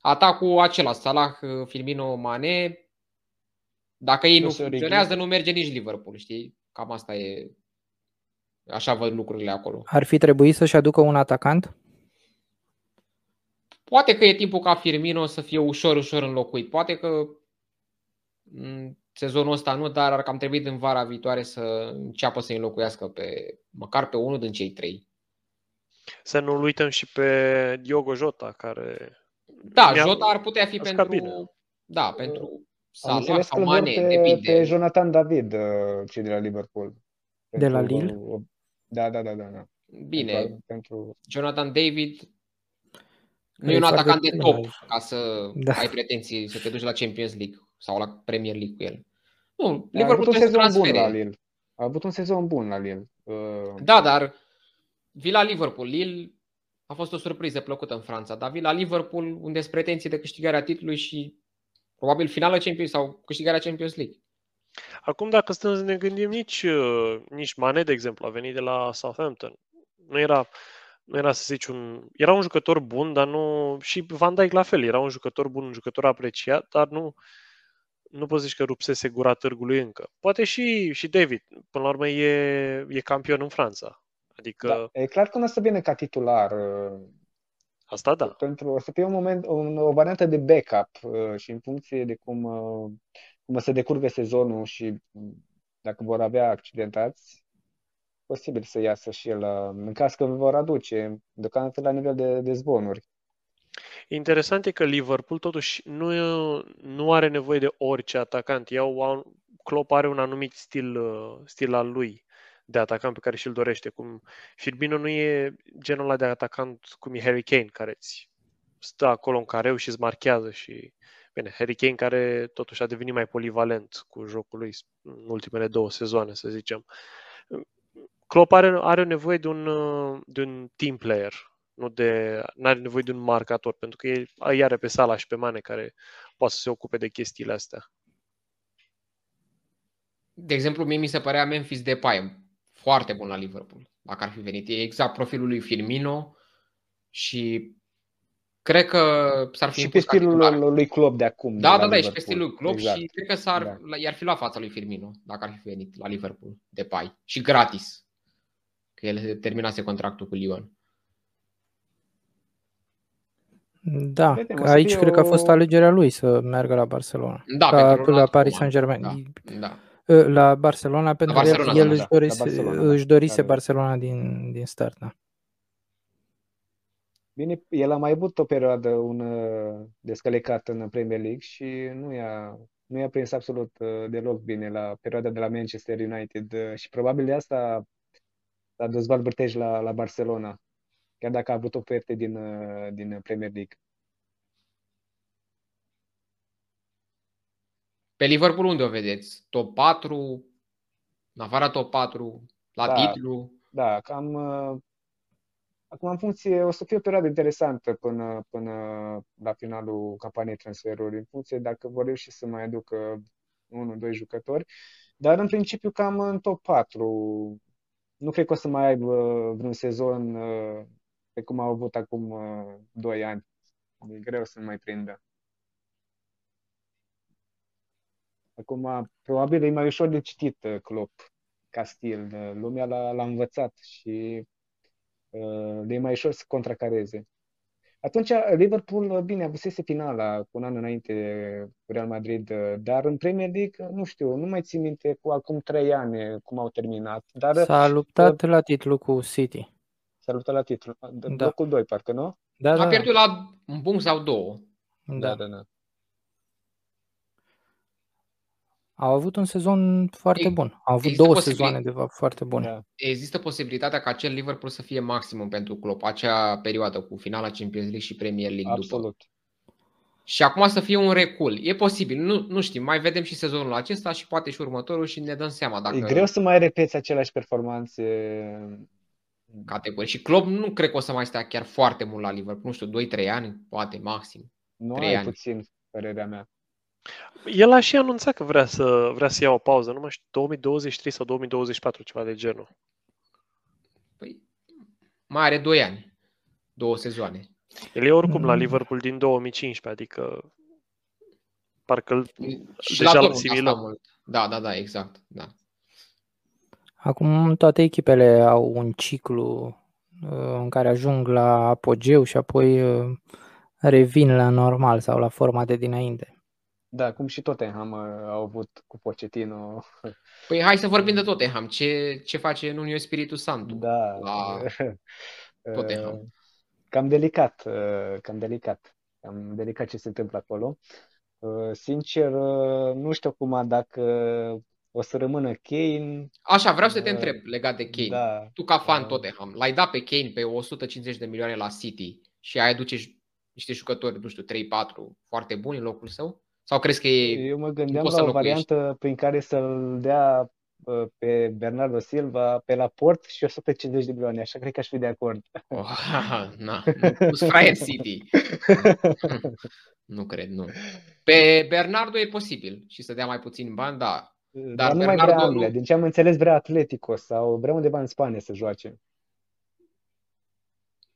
Atacul acela, Salah, Firmino, Mane. Dacă ei nu funcționează, nu merge nici Liverpool, știi? Cam asta e. Așa văd lucrurile acolo. Ar fi trebuit să-și aducă un atacant? Poate că e timpul ca Firmino să fie ușor înlocuit. Poate că sezonul ăsta nu, dar ar cam trebui în vara viitoare să înceapă să înlocuiască măcar pe unul din cei trei. Să nu uităm și pe Diogo Jota, care... Da, Jota ar putea fi pentru... Cabină. Da, pentru Salah sau Mane, depinde. Pe Jonathan David, cei de la Liverpool. De la Lille? Da. Bine, pentru... Jonathan David... Nu e un atacant de top ca să ai pretenții să te duci la Champions League sau la Premier League cu el. Nu, Liverpool trebuie să transfere. A avut un sezon bun la Lille. Da, dar vii la Liverpool. Lille a fost o surpriză plăcută în Franța, dar vii la Liverpool unde sunt pretenții de câștigarea titlului și probabil finala Champions sau câștigarea Champions League. Acum dacă stăm să ne gândim, nici Mane, de exemplu, a venit de la Southampton. Nu era să zici era un jucător bun, dar nu... Și Van Dijk la fel, era un jucător bun, un jucător apreciat, dar nu poți zici că rupsese gura târgului încă. Poate și David, până la urmă e campion în Franța. Adică... Da, e clar că nu o să vină ca titular. Asta da. Pentru, o să fie un moment, o variantă de backup și în funcție de cum o să decurgă sezonul și dacă vor avea accidentați, posibil să iasă și el, în caz că vor aduce, deocamdată la nivel de zvonuri. Interesant e că Liverpool totuși nu are nevoie de orice atacant. Klopp are un anumit stil al lui de atacant pe care și-l dorește. Cum Firmino nu e genul ăla de atacant cum e Harry Kane, care îți stă acolo în careu și îți marchează. Și... Bine, Harry Kane care totuși a devenit mai polivalent cu jocul lui în ultimele 2 sezoane, să zicem. Klopp are nevoie de un team player, n-are nevoie de un marcator, pentru că el îi are pe Salah și pe Mane care poate să se ocupe de chestiile astea. De exemplu, mie mi se părea Memphis Depay foarte bun la Liverpool, dacă ar fi venit. E exact profilul lui Firmino și cred că s-ar fi... Și pe stilul lui Klopp de acum. Da, și pe stilul lui Klopp exact. Și cred că i-ar fi luat fața lui Firmino dacă ar fi venit la Liverpool Depay și gratis. Că el terminase contractul cu Lyon. Da, aici cred că a fost alegerea lui să meargă la Barcelona. Da, la Paris Saint-Germain. Da. La Barcelona, pentru că el își dorise Barcelona din start. Da. Bine, el a mai avut o perioadă descălecat în Premier League și nu i-a prins absolut deloc bine la perioada de la Manchester United și probabil de asta s-a dezbat vârtej la Barcelona, chiar dacă a avut oferte din Premier League. Pe Liverpool unde o vedeți? Top 4? În afara top 4? La titlu? Da, cam Acum, în funcție, o să fie o perioadă interesantă până la finalul campaniei transferului, în funcție dacă vor reuși să mai aducă 1-2 jucători, dar în principiu cam în top 4. Nu cred că o să mai aibă vreun sezon pe cum au avut acum 2 ani. E greu să nu mai prindă. Acum, probabil e mai ușor de citit Klopp ca stil. Lumea l-a învățat și de mai ușor să contracareze. Atunci Liverpool, bine, avusese finala cu un an înainte cu Real Madrid, dar în Premier League, nu știu, nu mai țin minte cu acum 3 ani cum au terminat. Dar s-a luptat la titlu cu City. S-a luptat la titlu, în locul 2, parcă, nu? Da, a pierdut la un punct sau 2. Da. Au avut un sezon foarte bun. Au avut două sezoane, de fapt, foarte bune. Da. Există posibilitatea ca acel Liverpool să fie maximum pentru Klopp, acea perioadă cu finala Champions League și Premier League. Absolut. După. Și acum să fie un recul. E posibil, nu știm, mai vedem și sezonul acesta și poate și următorul și ne dăm seama. Dacă... E greu să mai repeți aceleași performanțe. Categorii. Și Klopp nu cred că o să mai stea chiar foarte mult la Liverpool. Nu știu, 2-3 ani, poate, maxim. Nu mai puțin, părerea mea. El a și anunțat că vrea să ia o pauză, nu mai știu, 2023 sau 2024, ceva de genul. Păi, mai are 2 ani, 2 sezoane. El e oricum la Liverpool din 2015, adică parcă și deja l-a similă. Da, exact. Da. Acum toate echipele au un ciclu în care ajung la apogeu și apoi revin la normal sau la forma de dinainte. Da, cum și Tottenham au avut cu Pochettino. Păi hai să vorbim de Tottenham. Ce face Nuno Espíritu Santo? Da. La Tottenham. Cam delicat ce se întâmplă acolo. Sincer, nu știu acum dacă o să rămână Kane. Așa, vreau să te întreb legat de Kane. Da. Tu ca fan Tottenham, l-ai dat pe Kane pe 150 de milioane la City și ai aduce niște jucători, nu știu, 3-4 foarte buni în locul său? Sau crezi că eu mă gândeam la o variantă prin care să-l dea pe Bernardo Silva pe Laporte și 150 de milioane, așa cred că aș fi de acord. Fraier City. Nu cred, nu. Pe Bernardo e posibil și să dea mai puțin bani, da. Dar nu Bernardo mai vrea, din ce am înțeles, vrea Atletico sau vrea undeva în Spania să joace.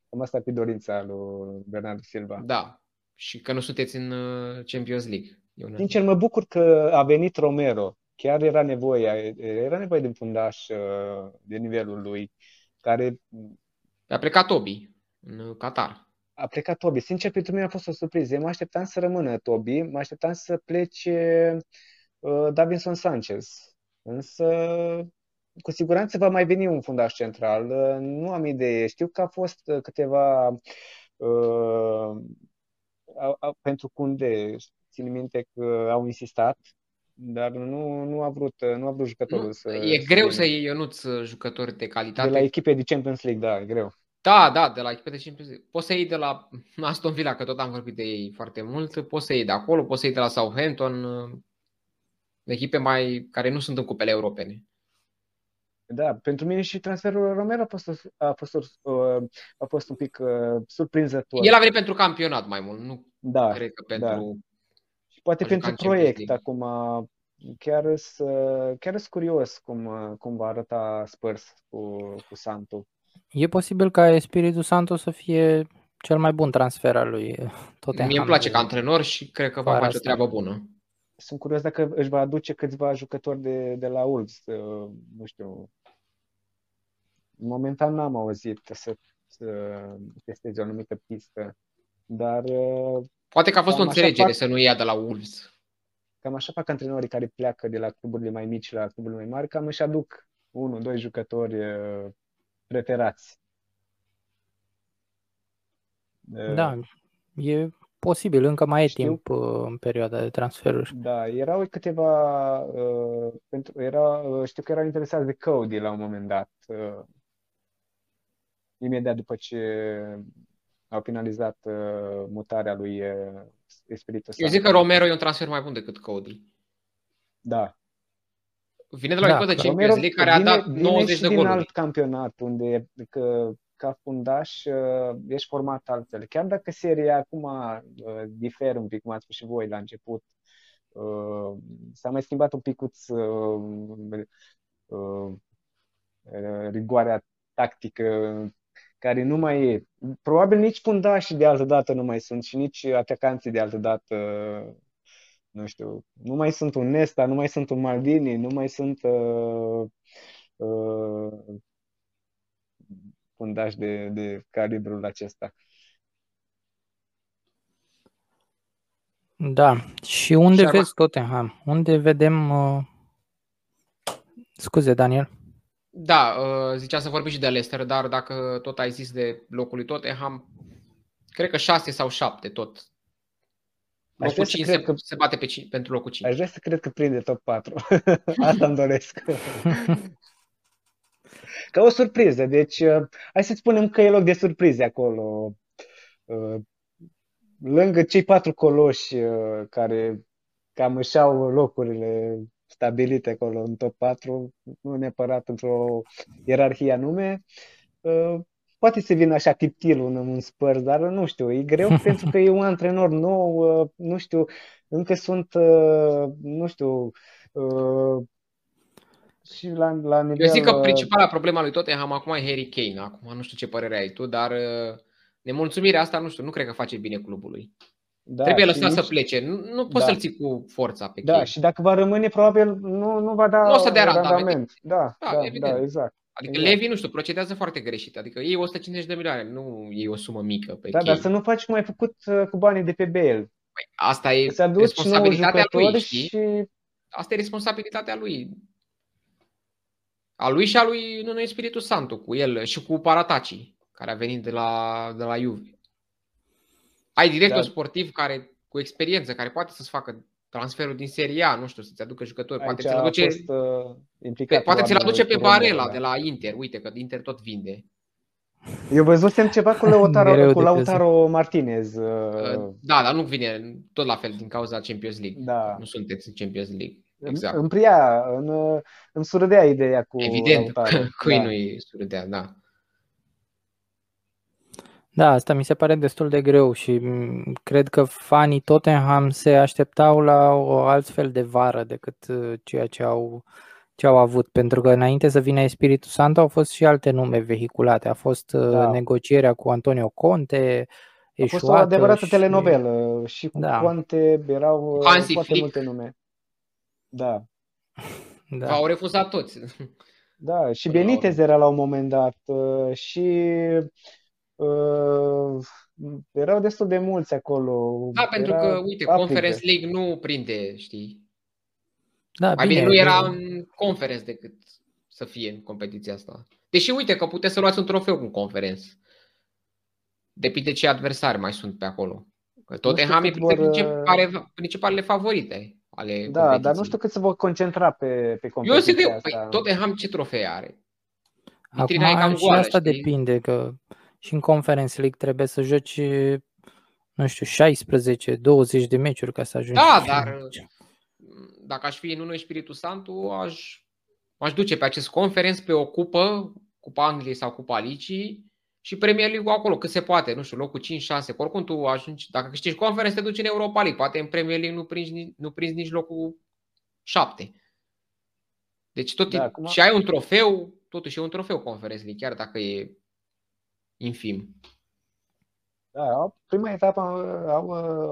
Cam asta ar fi dorința lui Bernardo Silva. Da. Și că nu sunteți în Champions League. Sincer, mă bucur că a venit Romero. Chiar era nevoie de un fundaș de nivelul lui. Care... A plecat Toby în Qatar. A plecat Toby. Sincer, pentru mine a fost o surpriză. Mă așteptam să rămână Toby, mă așteptam să plece Davinson Sanchez. Însă, cu siguranță va mai veni un fundaș central. Nu am idee. Știu că a fost câteva... pentru Kunde, țin minte că au insistat, dar nu a vrut jucătorul să... E greu să iei, Ionuț, jucători de calitate. De la echipe de Champions League, da, e greu. Da, de la echipe de Champions League. Poți să iei de la Aston Villa, că tot am vorbit de ei foarte mult, poți să iei de acolo, poți să iei de la Southampton, echipe mai care nu sunt în cupele europene. Da, pentru mine și transferul Romero a fost un pic surprinzător. El a venit pentru campionat mai mult, nu cred că pentru... Și poate pentru proiect acum. Chiar sunt curios cum va arăta Spurs cu Santo. E posibil ca Espíritu Santo să fie cel mai bun transfer al lui Tottenham. Mie îmi place ca antrenor și cred că va face o treabă bună. Sunt curios dacă își va aduce câțiva jucători de la Wolves, nu știu. Momentan n-am auzit să testeze o anumită pistă, dar... Poate că a fost o înțelegere să nu ia de la Wolves. Cam așa fac antrenorii care pleacă de la cluburile mai mici la cluburile mai mari, cam își aduc 1-2 jucători preferați. Da, e... Posibil, încă mai e timp în perioada de transferuri. Da, erau câteva... știu că erau interesați de Cody la un moment dat. Imediat după ce au finalizat mutarea lui Espíritu Santo. Eu zic că Romero e un transfer mai bun decât Cody. Da. Vine de la echipa de Champions League care a dat 90 de goluri. Vine și din alt campionat, unde ca fundaș ești format altfel. Chiar dacă seria acum diferă un pic, cum ați spus și voi la început, s-a mai schimbat un picuț rigoarea tactică care nu mai e. Probabil nici fundașii de altă dată nu mai sunt și nici atacanții de altă dată, nu știu, nu mai sunt un Nesta, nu mai sunt un Maldini, nu mai sunt fundași de calibrul acesta. Da, și unde și vezi Tottenham? Unde vedem... Scuze, Daniel. Da, ziceam să vorbim și de Leicester, dar dacă tot ai zis de locul lui Tottenham, cred că 6 sau 7 tot. Locul 5 se bate pentru locul 5. Aș vrea să cred că prinde top 4. Asta îmi doresc. Ca o surpriză. Deci, hai să spunem că e loc de surprize acolo. Lângă cei 4 coloși care cam își au locurile stabilite acolo în top 4, nu neapărat într-o ierarhie anume, poate să vină așa tiptil un Spurs, dar nu știu, e greu pentru că e un antrenor nou, nu știu, încă sunt, nu știu, și la nivel... Eu zic că principala problema lui Tottenham acum e Harry Kane, acum nu știu ce părere ai tu, dar nemulțumirea asta, nu știu, nu cred că face bine clubului. Da, trebuie lăsat să plece, nu poți să-l ții cu forța pe Kane. Da, și dacă va rămâne, probabil nu va da randament. Da, evident. Da, exact. Adică Levy, nu știu, procedează foarte greșit. Adică ei 150 de milioane, nu e o sumă mică pe Kane. Dar să nu faci cum ai făcut cu banii de pe BL. Păi, asta e responsabilitatea lui, știi? Asta e responsabilitatea lui. A lui și a lui Nuno Espíritu Santo, cu el și cu Parataci, care a venit de la Juve. Ai director sportiv care, cu experiență, care poate să-ți facă transferul din Serie A, nu știu, să-ți aducă jucători. Poate ți-l aduce, pe Barella de la Inter. Uite că Inter tot vinde. Eu văzusem ceva cu Lautaro Martinez. Da, dar nu vine tot la fel din cauza Champions League. Da. Nu sunteți în Champions League. Exact. Îmi surâdea ideea cu Evident, Lautaro. Cui nu-i surâdea, da. Da, asta mi se pare destul de greu și cred că fanii Tottenham se așteptau la o altfel de vară decât ceea ce au avut. Pentru că înainte să vină Espíritu Santo au fost și alte nume vehiculate. A fost negocierea cu Antonio Conte, eșuată. A fost o adevărată telenovelă și cu Conte erau foarte multe nume. Da. Au refuzat toți. Da, și Benitez era la un moment dat și... erau destul de mulți acolo. Da, pentru că, uite, Conference League nu prinde, știi? Da, mai bine, nu era în Conference decât să fie în competiția asta. Deși, uite, că puteți să luați un trofeu cu Conference. Depinde ce adversari mai sunt pe acolo. Că Tottenham e principalele favorite ale competiției. Da, dar nu știu cât se vor concentra pe competiția asta. Păi, Tottenham ce trofei are? Acum și asta depinde, că... Și în Conference League trebuie să joci, nu știu, 16-20 de meciuri ca să ajungi. Da, dar dacă aș fi în Nuno Espíritu Santo, aș duce pe acest Conference, pe o cupă, Cupa Angliei sau Cupa Ligii și Premier League acolo, cât se poate, nu știu, locul 5-6. Oricum tu ajungi, dacă câștigi Conference, te duci în Europa League. Poate în Premier League nu prinzi nici locul 7. Deci tot și ai un trofeu, totuși e un trofeu Conference League, chiar dacă e infim. Da, prima etapă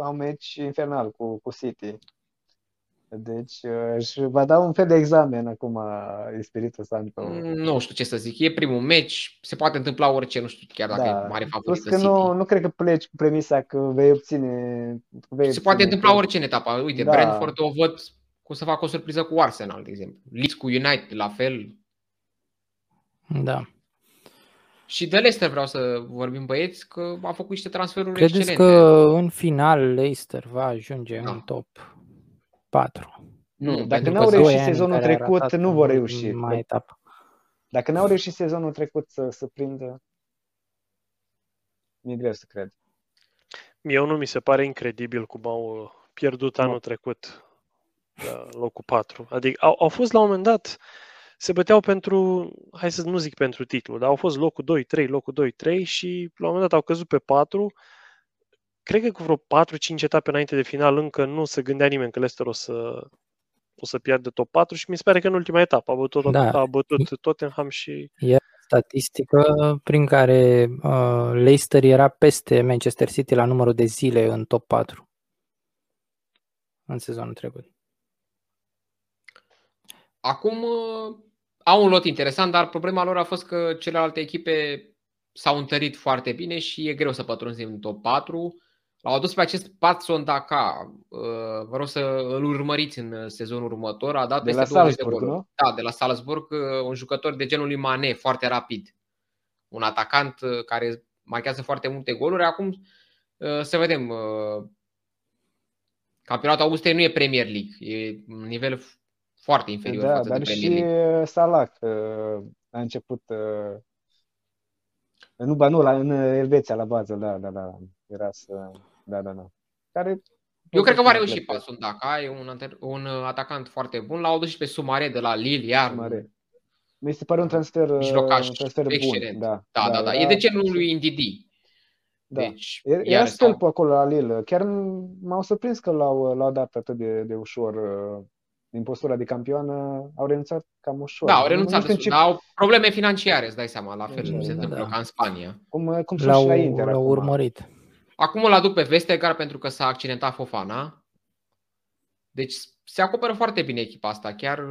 au meci infernal cu City. Deci va da un fel de examen acum Espíritu Santo. Nu știu ce să zic, e primul meci, se poate întâmpla orice, nu știu chiar dacă e mare favorită City. Nu cred că pleci cu premisa că vei obține. Se poate întâmpla orice în etapa. Uite, Brentford o văd cum să facă o surpriză cu Arsenal, de exemplu. Leeds cu United, la fel. Da. Și de Leicester vreau să vorbim, băieți, că a făcut niște transferuri excelente. Credeți că în final Leicester va ajunge în top 4? Nu, dacă n-au reușit sezonul trecut, nu vor reuși. Dacă n-au reușit sezonul trecut să prindă, mi-e greu să cred. Mie nu mi se pare incredibil cum au pierdut anul trecut locul 4. Adică au fost la un moment dat... se băteau pentru, hai să nu zic pentru titlu, dar au fost locul 2-3, locul 2-3 și la un moment dat au căzut pe 4. Cred că cu vreo 4-5 etape înainte de final încă nu se gândea nimeni că Leicester o să piardă top 4 și mi se pare că în ultima etapă a bătut Tottenham și... E statistică prin care Leicester era peste Manchester City la numărul de zile în top 4 în sezonul trecut. Acum au un lot interesant, dar problema lor a fost că celelalte echipe s-au întărit foarte bine și e greu să pătrunzim în top 4. L-au adus pe acest Patson Daka, vă rog să îl urmăriți în sezonul următor. A dat peste 20 de goluri. Nu? Da, de la Salzburg, un jucător de genul lui Mané, foarte rapid. Un atacant care marchează foarte multe goluri. Acum să vedem. Campionatul Austriei nu e Premier League, e un nivel foarte inferior față de Premier League. Și Salah a început în Elveția la bază, da. Era să da. Care eu cred că va reuși pasul Daka, e un atacant foarte bun. L-au dus și pe Soumaré de la Lille, iar mi se pare un transfer excelent. Bun, da. E de genul lui Ndidi. Da. Deci, era stâlpul acolo la Lille. Chiar m-au surprins că l-au dat atât de ușor. Din postura de campioană au renunțat cam ușor. Da, au renunțat, dar au probleme financiare, îți dai seama, la fel cum se întâmplă ca în Spania. Cum sunt și la Inter. L-au urmărit. Acum îl aduc pe Vestergaard pentru că s-a accidentat Fofana. Deci se acoperă foarte bine echipa asta. Chiar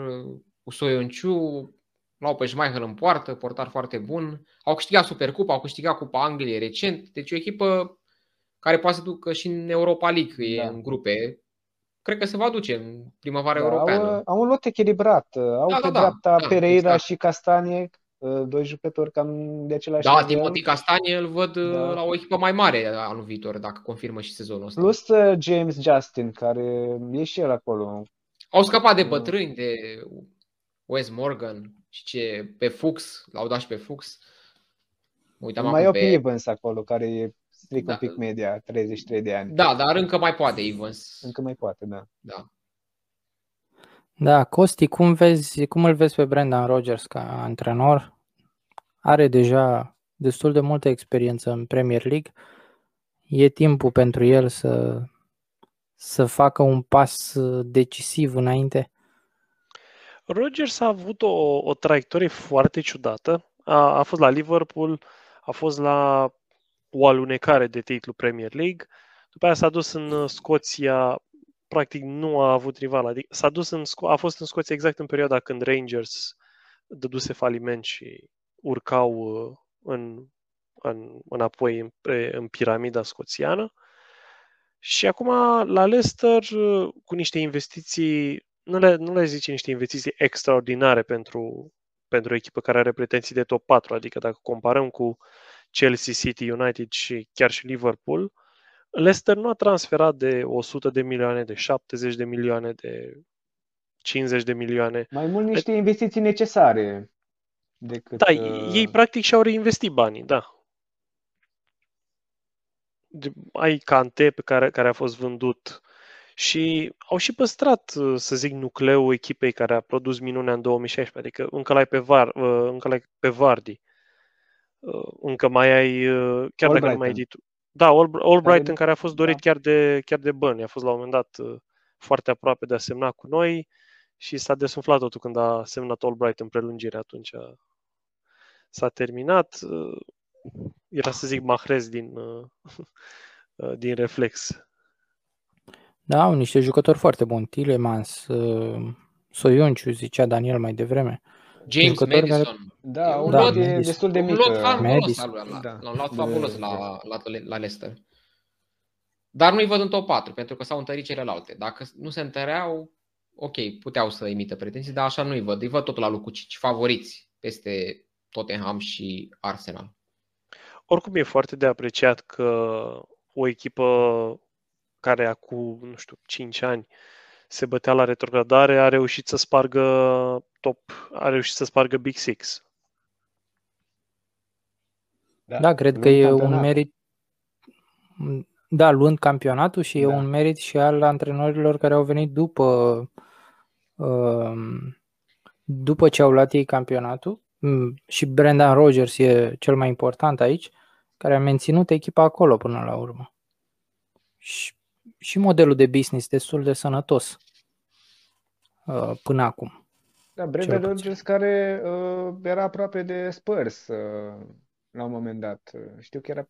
cu Soyuncu, l-au pe Schmeichel în poartă, portar foarte bun. Au câștigat Supercupa, au câștigat Cupa Angliei recent. Deci o echipă care poate să ducă și în Europa League, e în grupe. Cred că se va duce în primăvara europeană. Au un lot echilibrat. Au pe dreapta Pereira și Castanie, doi jucători cam de același nivel. Da, Timothy Castanie îl văd la o echipă mai mare anul viitor, dacă confirmă și sezonul ăsta. Plus James Justin, care e și el acolo. Au scăpat de bătrâni, de Wes Morgan și pe Fuchs, l-au dat și pe Fuchs. Mai e pe Evans acolo, care e stric un pic media, 33 de ani. Da, dar încă mai poate Evans. Da. Da, Costi, cum îl vezi pe Brendan Rodgers ca antrenor? Are deja destul de multă experiență în Premier League. E timpul pentru el să facă un pas decisiv înainte? Rodgers a avut o traiectorie foarte ciudată. A fost la Liverpool, a fost la o alunecare de titlu Premier League. După aia s-a dus în Scoția, practic nu a avut rival. Adică a fost în Scoția exact în perioada când Rangers dăduse faliment și urcau înapoi în piramida scoțiană. Și acum la Leicester, cu niște investiții, nu le zice niște investiții extraordinare pentru o echipă care are pretenții de top 4, adică dacă comparăm cu Chelsea, City, United și chiar și Liverpool, Leicester nu a transferat de 100 de milioane, de 70 de milioane, de 50 de milioane. Mai mult niște investiții necesare. Ei practic și-au reinvestit banii, da. Ai Kanté care a fost vândut și au și păstrat, să zic, nucleul echipei care a produs minunea în 2016, adică încă l-ai pe Vardy. Încă mai ai, chiar All dacă Brighton. Nu mai ai dit. Da, Albright, în care a fost dorit chiar de Burnley, a fost la un moment dat foarte aproape de a semna cu noi și s-a desumflat totul când a semnat Albright în prelungire, atunci s-a terminat. Era să zic Mahrez din reflex. Da, au niște jucători foarte buni, Tielemans, Soyuncu, zicea Daniel mai devreme. James Madison. Da, un lot destul de mic. L-au luat fabulos la Leicester. Dar nu-i văd în top 4, pentru că s-au întărit celelalte. Dacă nu se întăreau, ok, puteau să emită pretenții, dar așa nu-i văd. Îi văd tot la locul 5, favoriți peste Tottenham și Arsenal. Oricum e foarte de apreciat că o echipă care acum, 5 ani se bătea la retrogradare, a reușit să spargă Big Six. Da, cred că e un merit. Da, luând campionatul și e un merit și al antrenorilor care au venit după după ce au luat ei campionatul, și Brendan Rodgers e cel mai important aici, care a menținut echipa acolo până la urmă. Și modelul de business destul de sănătos până acum. Da, Brendan Rodgers care era aproape de Spurs la un moment dat. Știu că era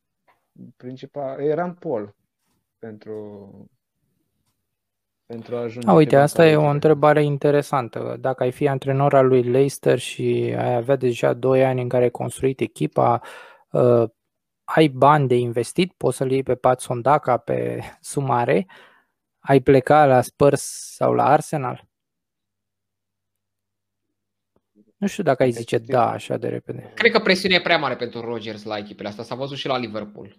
era în pol pentru a ajunge. Uite, asta e o întrebare interesantă. Dacă ai fi antrenor al lui Leicester și ai avea deja 2 ani în care ai construit echipa, ai bani de investit, poți să-l iei pe Pat Sondaca, pe Sumare, ai pleca la Spurs sau la Arsenal? Nu știu dacă ai zice da așa de repede. Cred că presiunea e prea mare pentru Rodgers la echipele astea. S-a văzut și la Liverpool.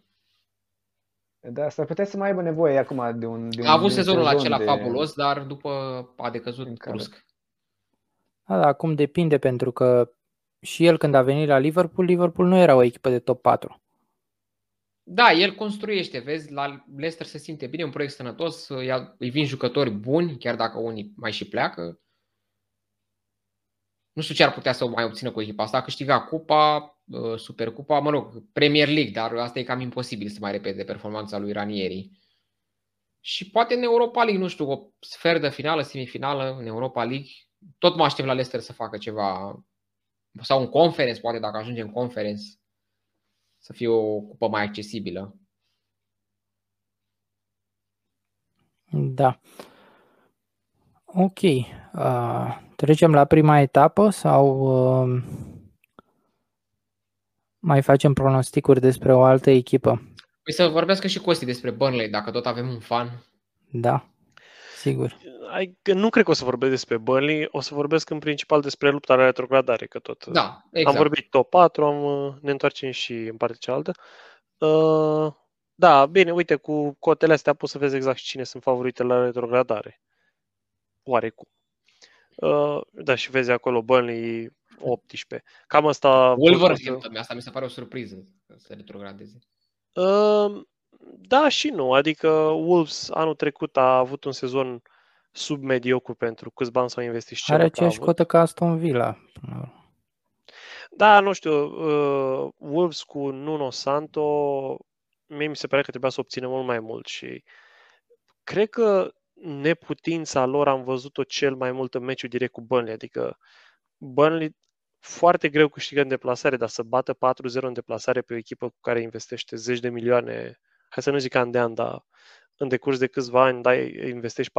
Da, s-ar putea să mai aibă nevoie acum de un a avut sezonul acela fabulos, dar după a decăzut brusc. Da, dar acum depinde, pentru că și el când a venit la Liverpool nu era o echipă de top 4. Da, el construiește, vezi, la Leicester se simte bine, un proiect sănătos, îi vin jucători buni, chiar dacă unii mai și pleacă. Nu știu ce ar putea să o mai obțină cu echipa asta, a câștiga cupa, Supercupa, Premier League, dar asta e cam imposibil să mai repede performanța lui Ranieri. Și poate în Europa League, nu știu, o sfertă finală, semifinală în Europa League, tot mă aștept la Leicester să facă ceva, sau un Conference, poate dacă ajunge în Conference, să fie o cupă mai accesibilă. Da. Ok. Trecem la prima etapă sau mai facem pronosticuri despre o altă echipă? Păi să vorbească și Costi despre Burnley, dacă tot avem un fan. Da, sigur. Nu cred că o să vorbesc despre Burnley, o să vorbesc în principal despre lupta la retrogradare, că tot da, exact. Am vorbit top 4, ne întoarcem și în partea cealaltă. Da, bine, uite, cu cotele astea poți să vezi exact cine sunt favorite la retrogradare. Oarecum. Da, și vezi acolo Burnley 18. Cam asta... Wolverhampton, asta mi se pare o surpriză să retrogradeze. Da și nu, adică Wolves anul trecut a avut un sezon submediocru pentru câți bani s-au investit și ce are aceeași cotă ca Aston Villa. Da, nu știu, Wolves cu Nuno Sancho, mie mi se pare că trebuia să obținem mult mai mult și cred că neputința lor am văzut-o cel mai mult în meciul direct cu Burnley, adică Burnley foarte greu câștigă în deplasare, dar să bată 4-0 în deplasare pe o echipă cu care investește zeci de milioane, hai să nu zic an de an, dar în decurs de câțiva ani, da, investești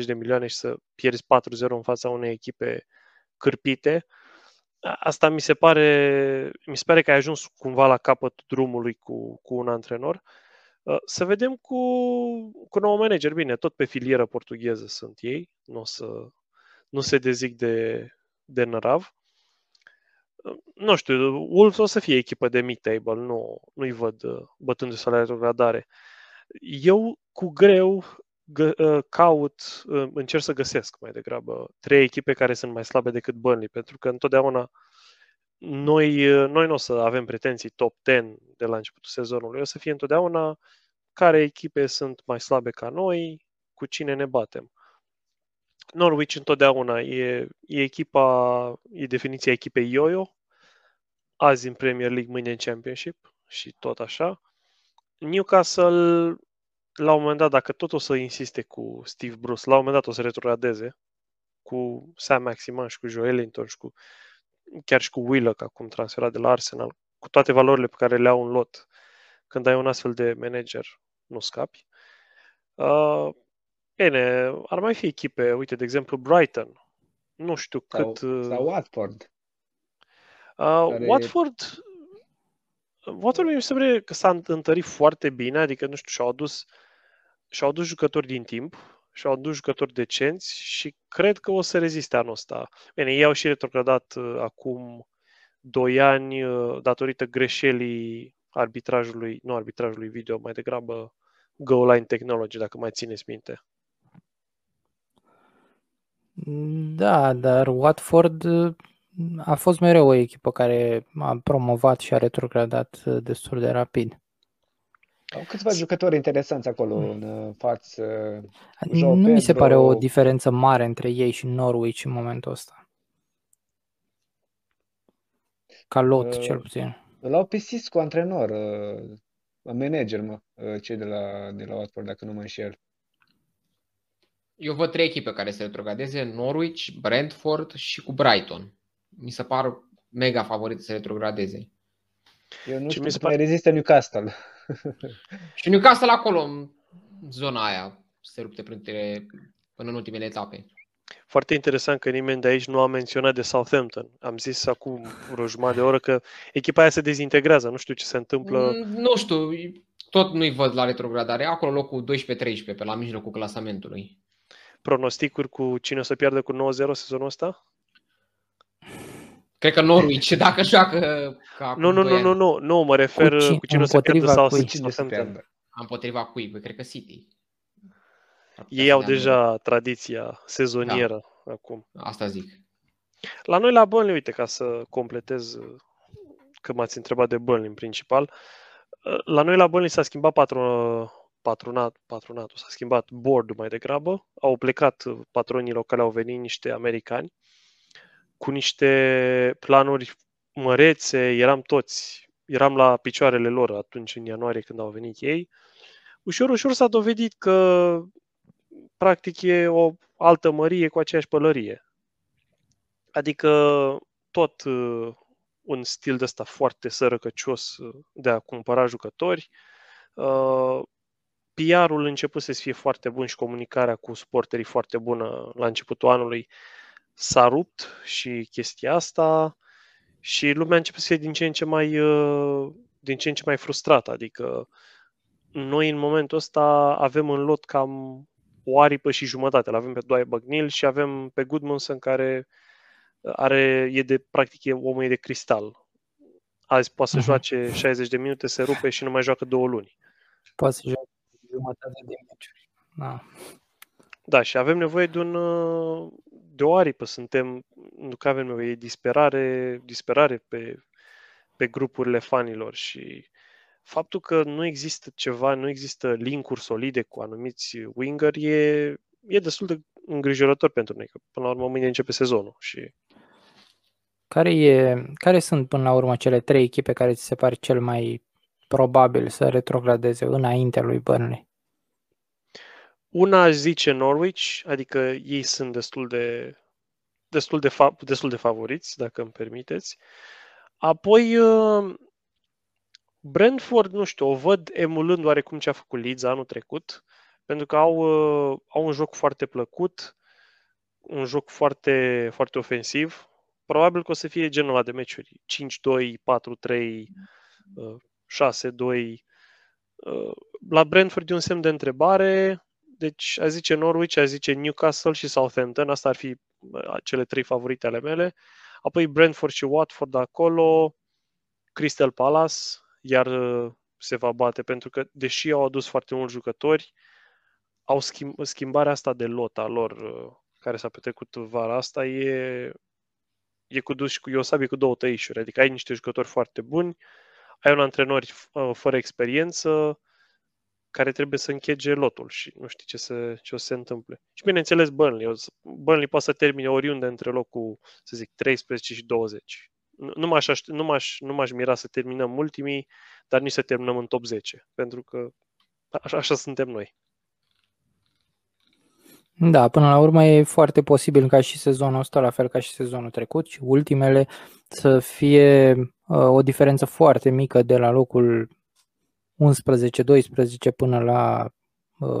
40-50 de milioane și să pierzi 4-0 în fața unei echipe cârpite, asta mi se pare că ai ajuns cumva la capăt drumului cu un antrenor. Să vedem cu nou manager, bine, tot pe filieră portugheză sunt ei, nu se dezic de nărav. Nu știu, Wolves o să fie echipă de mid-table, nu-i văd bătându-se la retrogradare. Eu cu greu încerc să găsesc mai degrabă 3 echipe care sunt mai slabe decât Burnley, pentru că întotdeauna noi nu o să avem pretenții top 10 de la începutul sezonului. O să fie întotdeauna care echipe sunt mai slabe ca noi, cu cine ne batem. Norwich întotdeauna e definiția echipei yo-yo, azi în Premier League, mâine în Championship și tot așa. Newcastle, la un moment dat, dacă tot o să insiste cu Steve Bruce, la un moment dat o să retrogradeze cu Sam Maximan și cu Joe Ellington și chiar și cu Willock, acum transferat de la Arsenal, cu toate valorile pe care le au în lot. Când ai un astfel de manager, nu scapi. Ar mai fi echipe, uite, de exemplu, Brighton. Nu știu sau Watford. Watford mi se pare că s-a întărit foarte bine, adică, nu știu, și-au adus jucători din timp, și-au adus jucători decenți și cred că o să reziste anul ăsta. Bine, ei au și retrogradat acum 2 ani datorită greșelii arbitrajului video, mai degrabă Goal Line Technology, dacă mai țineți minte. Da, dar Watford a fost mereu o echipă care a promovat și a retrogradat destul de rapid. Au câțiva jucători interesanți acolo în față. Nu mi se pare o diferență mare între ei și Norwich în momentul ăsta. Ca lot, cel puțin. Îl au pe Sisco antrenor, manager, cei de la Watford, dacă nu mă înșel. Eu văd trei echipe care se retrogradeze, Norwich, Brentford și cu Brighton. Mi se par mega favorite să retrogradeze. Eu nu știu că rezistă Newcastle. Și Newcastle acolo, în zona aia, se lupte până în ultimele etape. Foarte interesant că nimeni de aici nu a menționat de Southampton. Am zis acum vreo jumătate de oră că echipa aia se dezintegrează, nu știu ce se întâmplă. Nu știu, tot nu-i văd la retrogradare. Acolo locul 12-13, pe la mijlocul clasamentului. Pronosticuri cu cine o să piardă cu 9-0 sezonul ăsta? Cred că Norwich, dacă joacă ca acum Nu, mă refer cu cine o să piardă sau Southampton. Împotriva cui? Cred că City. Ei au deja tradiția sezonieră acum. Asta zic. La noi la Burnley, uite, ca să completez că m-ați întrebat de Burnley în principal, la noi la Burnley s-a schimbat patronatul, s-a schimbat board-ul mai degrabă, au plecat patronii locali, au venit niște americani cu niște planuri mărețe, eram la picioarele lor atunci în ianuarie când au venit ei. Ușor, ușor s-a dovedit că practic e o altă mărie cu aceeași pălărie. Adică tot un stil de ăsta foarte sărăcăcios de a cumpăra jucători. PR-ul începuse să fie foarte bun și comunicarea cu suporterii foarte bună la începutul anului. S-a rupt și chestia asta și lumea începe să fie din ce în ce mai frustrată. Adică noi în momentul ăsta avem în lot cam o aripă și jumătate. L-avem pe Dwight McNeil și avem pe Goodmanson care omul e de cristal. Azi poate să joace 60 de minute, se rupe și nu mai joacă 2 luni. Poate să joace jumătate de meciuri. Da, și avem nevoie de o aripă. Suntem, nu că avem nevoie, disperare pe grupurile fanilor și faptul că nu există link-uri solide cu anumiți wingeri e destul de îngrijorător pentru noi, că până la urmă mâine începe sezonul. Și care sunt până la urmă cele trei echipe care ți se pare cel mai probabil să retrogradeze înainte lui Burnley? Una aș zice Norwich, adică ei sunt destul de favoriți, dacă îmi permiteți. Apoi Brentford, nu știu, o văd emulând oarecum ce a făcut Leeds anul trecut, pentru că au un joc foarte plăcut, un joc foarte, foarte ofensiv. Probabil că o să fie genul ăla de meciuri, 5-2, 4-3, 6-2. La Brentford e un semn de întrebare, deci aș zice Norwich, aș zice Newcastle și Southampton, asta ar fi cele trei favorite ale mele. Apoi Brentford și Watford acolo, Crystal Palace, iar se va bate, pentru că, deși au adus foarte mulți jucători, au schimbarea asta de lot a lor, care s-a petrecut vara asta, e o sabie cu două tăișuri. Adică ai niște jucători foarte buni, ai un antrenor fără experiență, care trebuie să închege lotul și nu știi ce o să se întâmple. Și bineînțeles Burnley poate să termine oriunde între locul, să zic, 13 și 20. Nu m-aș mira să terminăm ultimii, dar nici să terminăm în top 10, pentru că așa suntem noi. Da, până la urmă e foarte posibil ca și sezonul ăsta, la fel ca și sezonul trecut, și ultimele să fie o diferență foarte mică de la locul 11-12 până la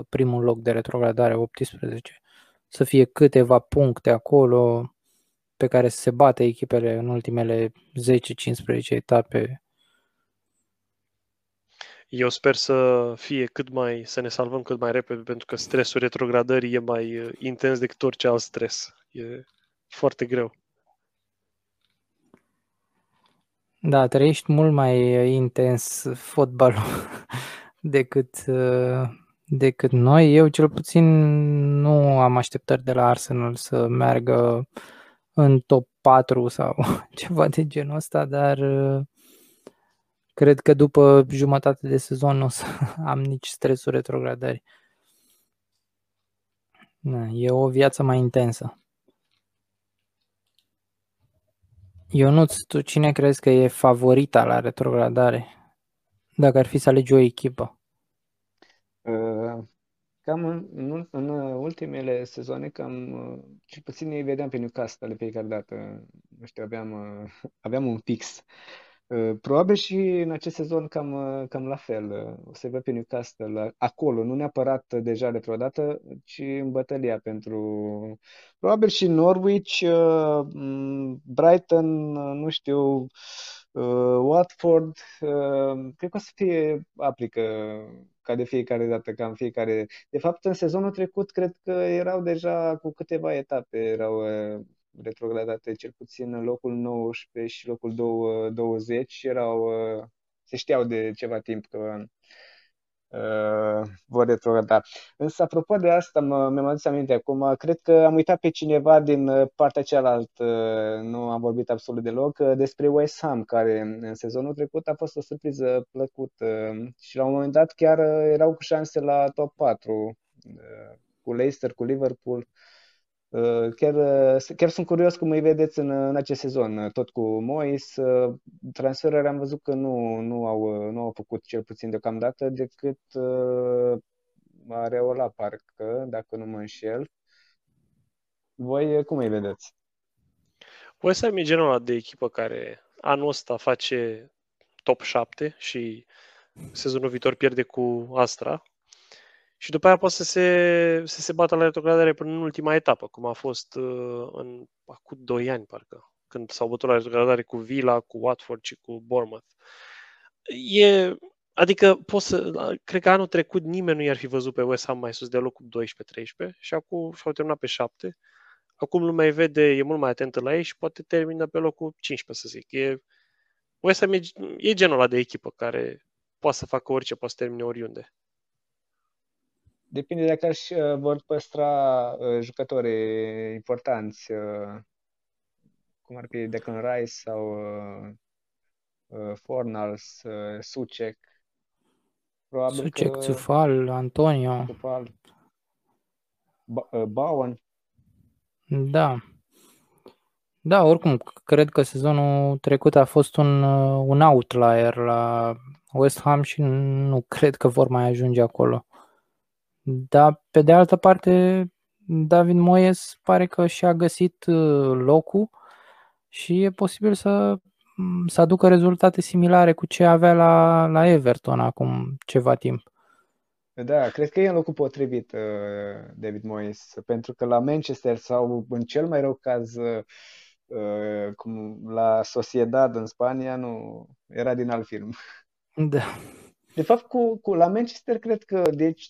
primul loc de retrogradare, 18. Să fie câteva puncte acolo pe care se bate echipele în ultimele 10-15 etape. Eu sper să ne salvăm cât mai repede, pentru că stresul retrogradării e mai intens decât orice alt stres. E foarte greu. Da, trăiești mult mai intens fotbalul decât noi. Eu cel puțin nu am așteptări de la Arsenal să meargă în top 4 sau ceva de genul ăsta, dar cred că după jumătate de sezon nu o să am nici stresul retrogradării. E o viață mai intensă. Ionuț, tu cine crezi că e favorita la retrogradare? Dacă ar fi să alegi o echipă. Cam în ultimele sezoane, cel puțin îi vedeam pe Newcastle de fiecare dată. Nu știu, aveam un fix. Probabil și în acest sezon cam la fel. O să-i văd pe Newcastle acolo, nu neapărat deja de prima dată, ci în bătălia pentru... Probabil și Norwich, Brighton, nu știu, Watford. Cred că o să fie aplică ca de fiecare dată, ca în fiecare... De fapt, în sezonul trecut, cred că erau deja cu câteva etape, erau... retrogradate, cel puțin în locul 19 și locul 20 erau, se știau de ceva timp că vor retrograda. Însă, apropo de asta, mi-am adus aminte acum, cred că am uitat pe cineva din partea cealaltă, nu am vorbit absolut deloc, despre West Ham, care în sezonul trecut a fost o surpriză plăcută și la un moment dat chiar erau cu șanse la top 4, cu Leicester, cu Liverpool. Chiar sunt curios cum îi vedeți în acest sezon, tot cu Moyes. Transferurile am văzut că nu au făcut, cel puțin deocamdată, decât Areola, parcă, dacă nu mă înșel. Voi cum îi vedeți? Voi să am genul ăla de echipă care anul ăsta face top 7 și sezonul viitor pierde cu Astra. Și după aia poate să se bată la retrogradare până în ultima etapă, cum a fost acum 2 ani, parcă, când s-au bătut la retrogradare cu Villa, cu Watford și cu Bournemouth. Adică, cred că anul trecut nimeni nu i-ar fi văzut pe West Ham mai sus de locul 12-13 și acum și-au terminat pe 7. Acum lumea îi vede, e mult mai atentă la ei și poate termină pe locul 15, să zic. West Ham e genul ăla de echipă care poate să facă orice, poate să termine oriunde. Depinde dacă vor păstra jucătorii importanți, cum ar fi Declan Rice sau Fornals, Sucek. Sucek, Țufal, Antonio. Țufal. Bowen. Da. Da, oricum, cred că sezonul trecut a fost un outlier la West Ham și nu cred că vor mai ajunge acolo. Dar, pe de altă parte, David Moyes pare că și-a găsit locul și e posibil să aducă rezultate similare cu ce avea la Everton acum ceva timp. Da, cred că e în locul potrivit David Moyes, pentru că la Manchester sau, în cel mai rău caz, cum la Sociedad în Spania, nu era din alt film. Da. De fapt, la Manchester, cred că, deci,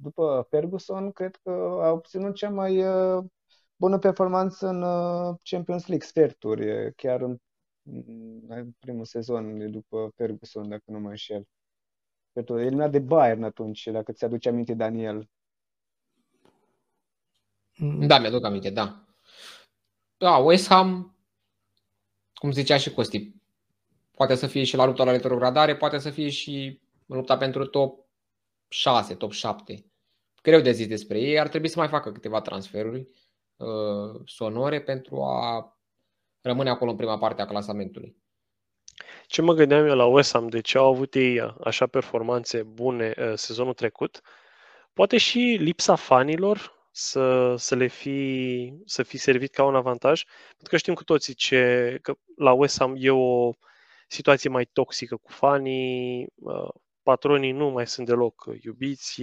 după Ferguson, cred că a obținut cea mai bună performanță în Champions League, sferturi, chiar în primul sezon după Ferguson, dacă nu mă înșel. Eliminat de Bayern atunci, dacă ți aduce aminte, Daniel. Da, mi-aduc aminte, da. Da, West Ham, cum zicea și Costi, poate să fie și la lupta la retrogradare, poate să fie și în lupta pentru top 6, top 7. Greu de zis despre ei, ar trebui să mai facă câteva transferuri sonore pentru a rămâne acolo în prima parte a clasamentului. Ce mă gândeam eu la West Ham, de ce au avut ei așa performanțe bune sezonul trecut? Poate și lipsa fanilor să fi servit ca un avantaj, pentru că știm cu toții că la West Ham e o situație mai toxică cu fanii, patronii nu mai sunt deloc iubiți,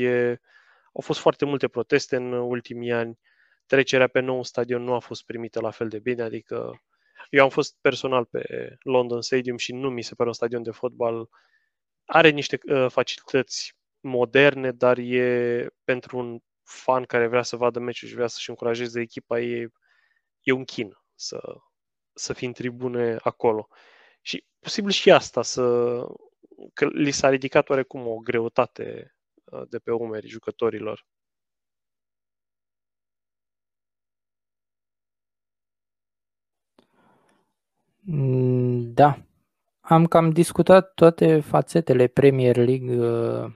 au fost foarte multe proteste în ultimii ani, trecerea pe nou stadion nu a fost primită la fel de bine, adică eu am fost personal pe London Stadium și nu mi se pare un stadion de fotbal, are niște facilități moderne, dar e pentru un fan care vrea să vadă meciul și vrea să-și încurajeze echipa, e un chin să fii în tribune acolo. Și posibil și asta, că li s-a ridicat oarecum o greutate de pe umeri jucătorilor. Da, am cam discutat toate fațetele Premier League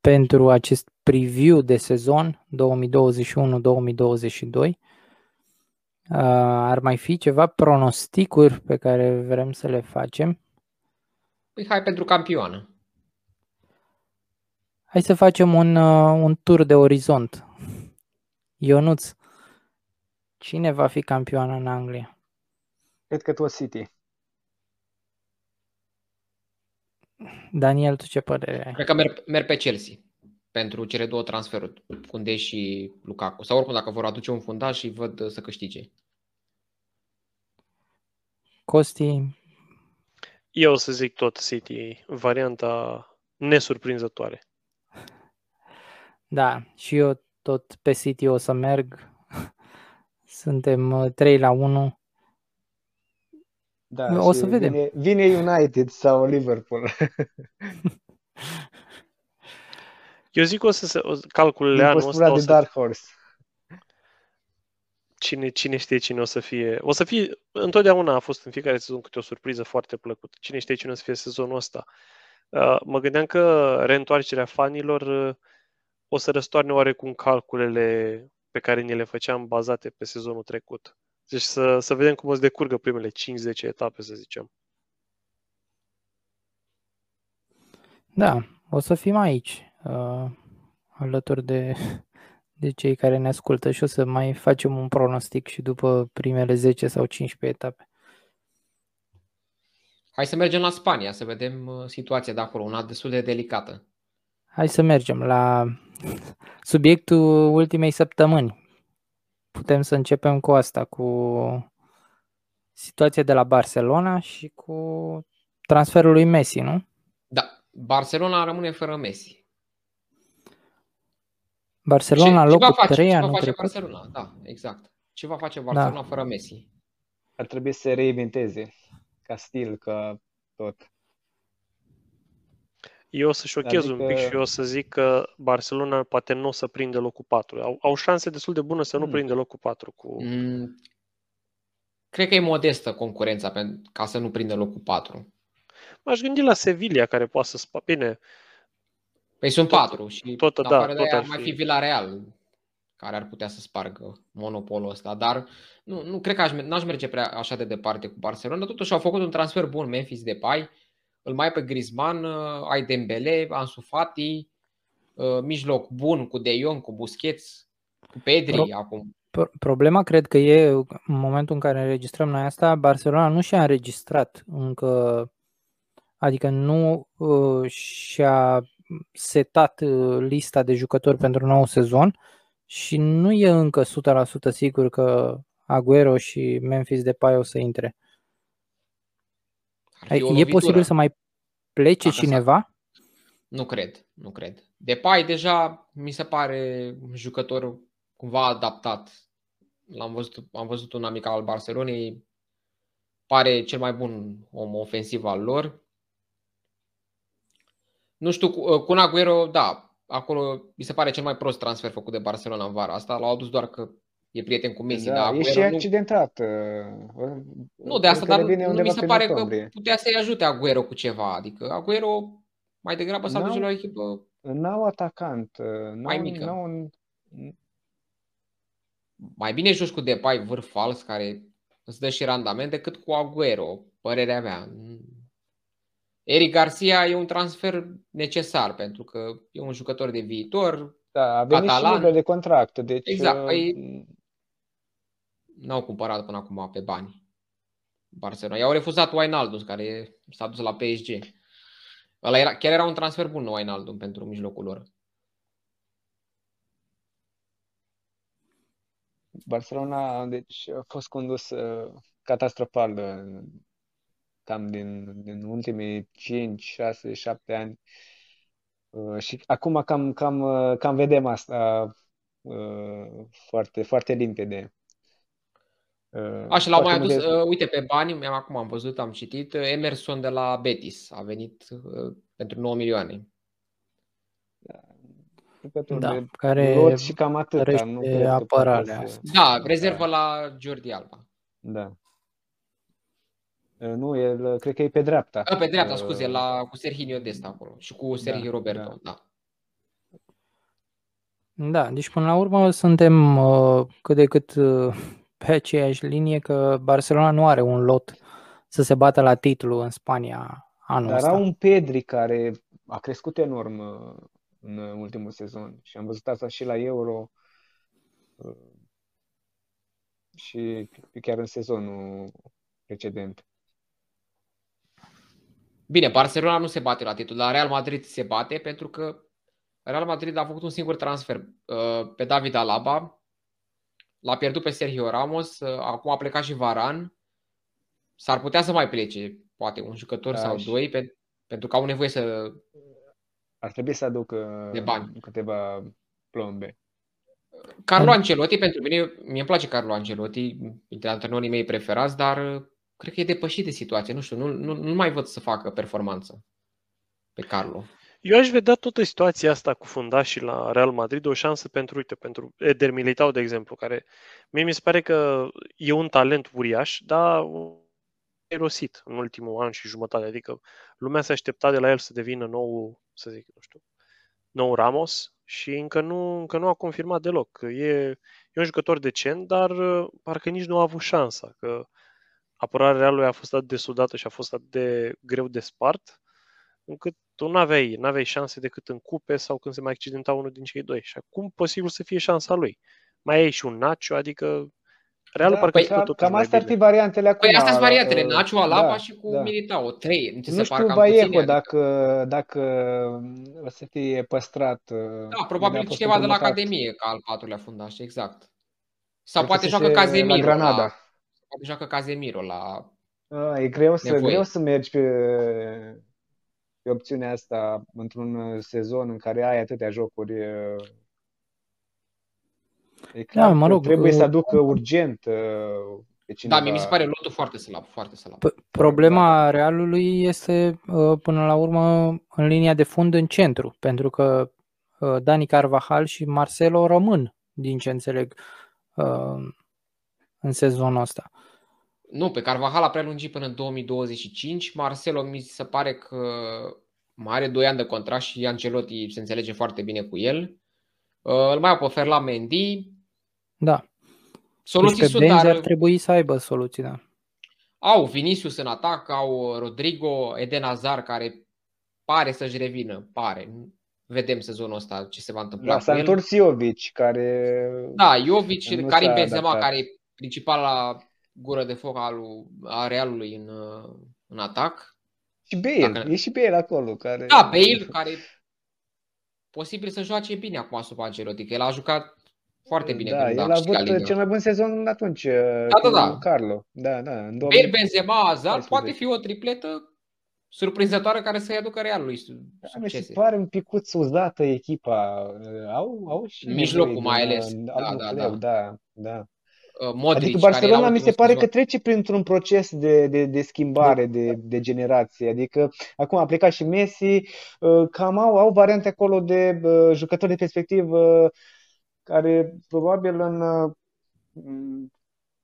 pentru acest preview de sezon 2021-2022. Ar mai fi ceva pronosticuri pe care vrem să le facem? Păi hai pentru campioană. Hai să facem un tur de orizont. Ionuț, cine va fi campioană în Anglia? Cred că tot City. Daniel, tu ce părere ai? Cred că merg pe Chelsea pentru cele două transferuri, Koundé și Lukaku. Sau oricum dacă vor aduce un fundaș și văd să câștige. Costi? Eu o să zic tot City, varianta nesurprinzătoare. Da, și eu tot pe City o să merg. Suntem 3-1. Da, o să vedem. Vine United sau Liverpool. Eu zic calculele anul ăsta o să Dark Horse. Cine știe cine o să fie. O să fie întotdeauna, a fost în fiecare sezon câte o surpriză foarte plăcută. Cine știe cine o să fie sezonul ăsta. Mă gândeam că reîntoarcerea fanilor o să răstoarne oarecum calculele pe care ni le făceam bazate pe sezonul trecut. Deci să vedem cum o să decurgă primele 5-10 etape, să zicem. Da, o să fim aici, alături de cei care ne ascultă și o să mai facem un pronostic și după primele 10 sau 15 etape. Hai să mergem la Spania, să vedem situația de acolo, una destul de delicată. Hai să mergem la subiectul ultimei săptămâni. Putem să începem cu asta, cu situația de la Barcelona și cu transferul lui Messi, nu? Da, Barcelona rămâne fără Messi. Barcelona locul 3 anul trecut. Ce va face Barcelona? Da, exact. Ce va face Barcelona fără Messi? Ar trebui să reinventeze ca stil, ca tot. Eu o să șochez un pic și eu o să zic că Barcelona poate nu o să prinde locul 4. Au șanse destul de bune să nu prinde locul 4. Cred că e modestă concurența ca să nu prinde locul 4. M-aș gândi la Sevilla care poate să bine. Păi sunt 4 și toată, ar mai fi Villarreal care ar putea să spargă monopolul ăsta. Dar nu cred că n-aș merge prea așa de departe cu Barcelona. Totuși au făcut un transfer bun, Memphis Depay. Îl mai ai pe Griezmann, ai Dembele, Ansu Fati, mijloc bun cu De Jong, cu Busquets, cu Pedri acum. Problema cred că e în momentul în care înregistrăm noi asta, Barcelona nu și-a înregistrat încă, adică nu și-a setat lista de jucători pentru nou sezon și nu e încă 100% sigur că Agüero și Memphis Depay o să intre. E posibil să mai plece cineva? Nu cred. Depay deja mi se pare jucător cumva adaptat. Am văzut un amical al Barcelonei. Pare cel mai bun om ofensiv al lor. Nu știu, cu Agüero, da, acolo mi se pare cel mai prost transfer făcut de Barcelona în vara asta. L-au adus doar că e prieten cu Messi, da, e și accidentat. Nu, de asta, dar nu mi se pare că putea să-i ajute Agüero cu ceva. Adică Agüero mai degrabă s-a duce la o echipă n-au atacant, mai mică. Mai bine joci cu Depay vârf fals, care îți dă și randament, decât cu Agüero, părerea mea. Eric Garcia e un transfer necesar, pentru că e un jucător de viitor. Da, a venit și liber de contract. Deci exact, n-au cumpărat până acum pe bani Barcelona. I-au refuzat Wijnaldum, care s-a dus la PSG. Chiar era un transfer bun Wijnaldum pentru mijlocul lor. Barcelona deci a fost condus catastrofal cam din ultimii 5, 6, 7 ani. Și acum cam vedem asta foarte, foarte limpede. Așa, l-au mai adus, uite, pe bani, acum am văzut, am citit, Emerson de la Betis a venit pentru 9 milioane. Da, care și cam atât, nu cred apărarea. Da, rezervă la Jordi Alba. Da. Nu, el cred că e pe dreapta. Pe dreapta, scuze, cu Serginho Dest acolo și cu Sergio Roberto, da. Da, deci până la urmă suntem cât de cât pe aceeași linie că Barcelona nu are un lot să se bată la titlu în Spania anul ăsta. Dar au un Pedri care a crescut enorm în ultimul sezon și am văzut asta și la Euro și chiar în sezonul precedent. Bine, Barcelona nu se bate la titlu, dar Real Madrid se bate pentru că Real Madrid a făcut un singur transfer pe David Alaba, l-a pierdut pe Sergio Ramos, acum a plecat și Varane. S-ar putea să mai plece poate un jucător sau doi pentru că au nevoie să... Ar trebui să aducă de bani. Câteva plombe. Carlo Ancelotti, pentru mine, mie-mi place Carlo Ancelotti, dintre antrenorii mei preferați, dar cred că e depășit de situație. Nu știu, nu mai văd să facă performanță pe Carlo. Eu aș vedea toată situația asta cu fundașii la Real Madrid o șansă pentru Eder Militão, de exemplu, care mie mi se pare că e un talent uriaș, dar erosit în ultimul an și jumătate. Adică lumea se aștepta de la el să devină nou Ramos și încă nu a confirmat deloc. E un jucător decent, dar parcă nici nu a avut șansa, că apărarea Realului a fost atât de sudată și a fost atât de greu de spart, încât tu n-aveai șanse decât în cupe sau când se mai accidenta unul din cei doi. Și acum posibil să fie șansa lui. Mai e și un Nacho, adică Realul parcă cam astea ar fi variantele acum. Păi astea sunt variantele, Nacho, Alaba și cu Militão, trei. Nu știu Vallejo dacă o să fie păstrat. Da, probabil cineva de la Academie ca al patrulea fundaș, exact. Sau poate joacă Casemiro la Granada. Poate joacă Casemiro la... E greu să mergi pe opțiunea asta într-un sezon în care ai atâtea jocuri. E clar, da, mă rog, trebuie să aducă urgent pe cineva. Da, mi se pare lotul foarte slab, foarte slab. Problema Realului este până la urmă în linia de fund în centru, pentru că Dani Carvajal și Marcelo rămân, din ce înțeleg, în sezonul ăsta. Nu, pe Carvajal a prelungit până în 2025. Marcelo mi se pare că mai are 2 ani de contract și Ancelotti se înțelege foarte bine cu el. Îl mai ofer la Mendy. Da. Soluții sunt, dar ar trebui să aibă soluții, da. Au Vinicius în atac, au Rodrigo, Eden Hazard care pare să-și revină, pare. Vedem sezonul ăsta ce se va întâmpla. S-a întors Jovic, care... Da, Jovic, Karim Benzema, care e principala gură de foc a Realului în atac. Și Bale, e și Bale acolo. Care... Da, Bale, care... Posibil să joace bine acum sub Ancelotti, că el a jucat foarte bine. Da, el a avut cel mai bun sezon atunci, cu Carlo. Da, în Bale, Benzema, Hazard, poate fi o tripletă surprinzătoare care să-i aducă Realului succese. Mi se pare un picuț uzată echipa. Au și mijlocul mai ales. Da. Modric, adică Barcelona mi se pare că trece printr-un proces de schimbare de generație. Adică acum a plecat și Messi, cam au variante acolo de jucători de perspectivă care probabil în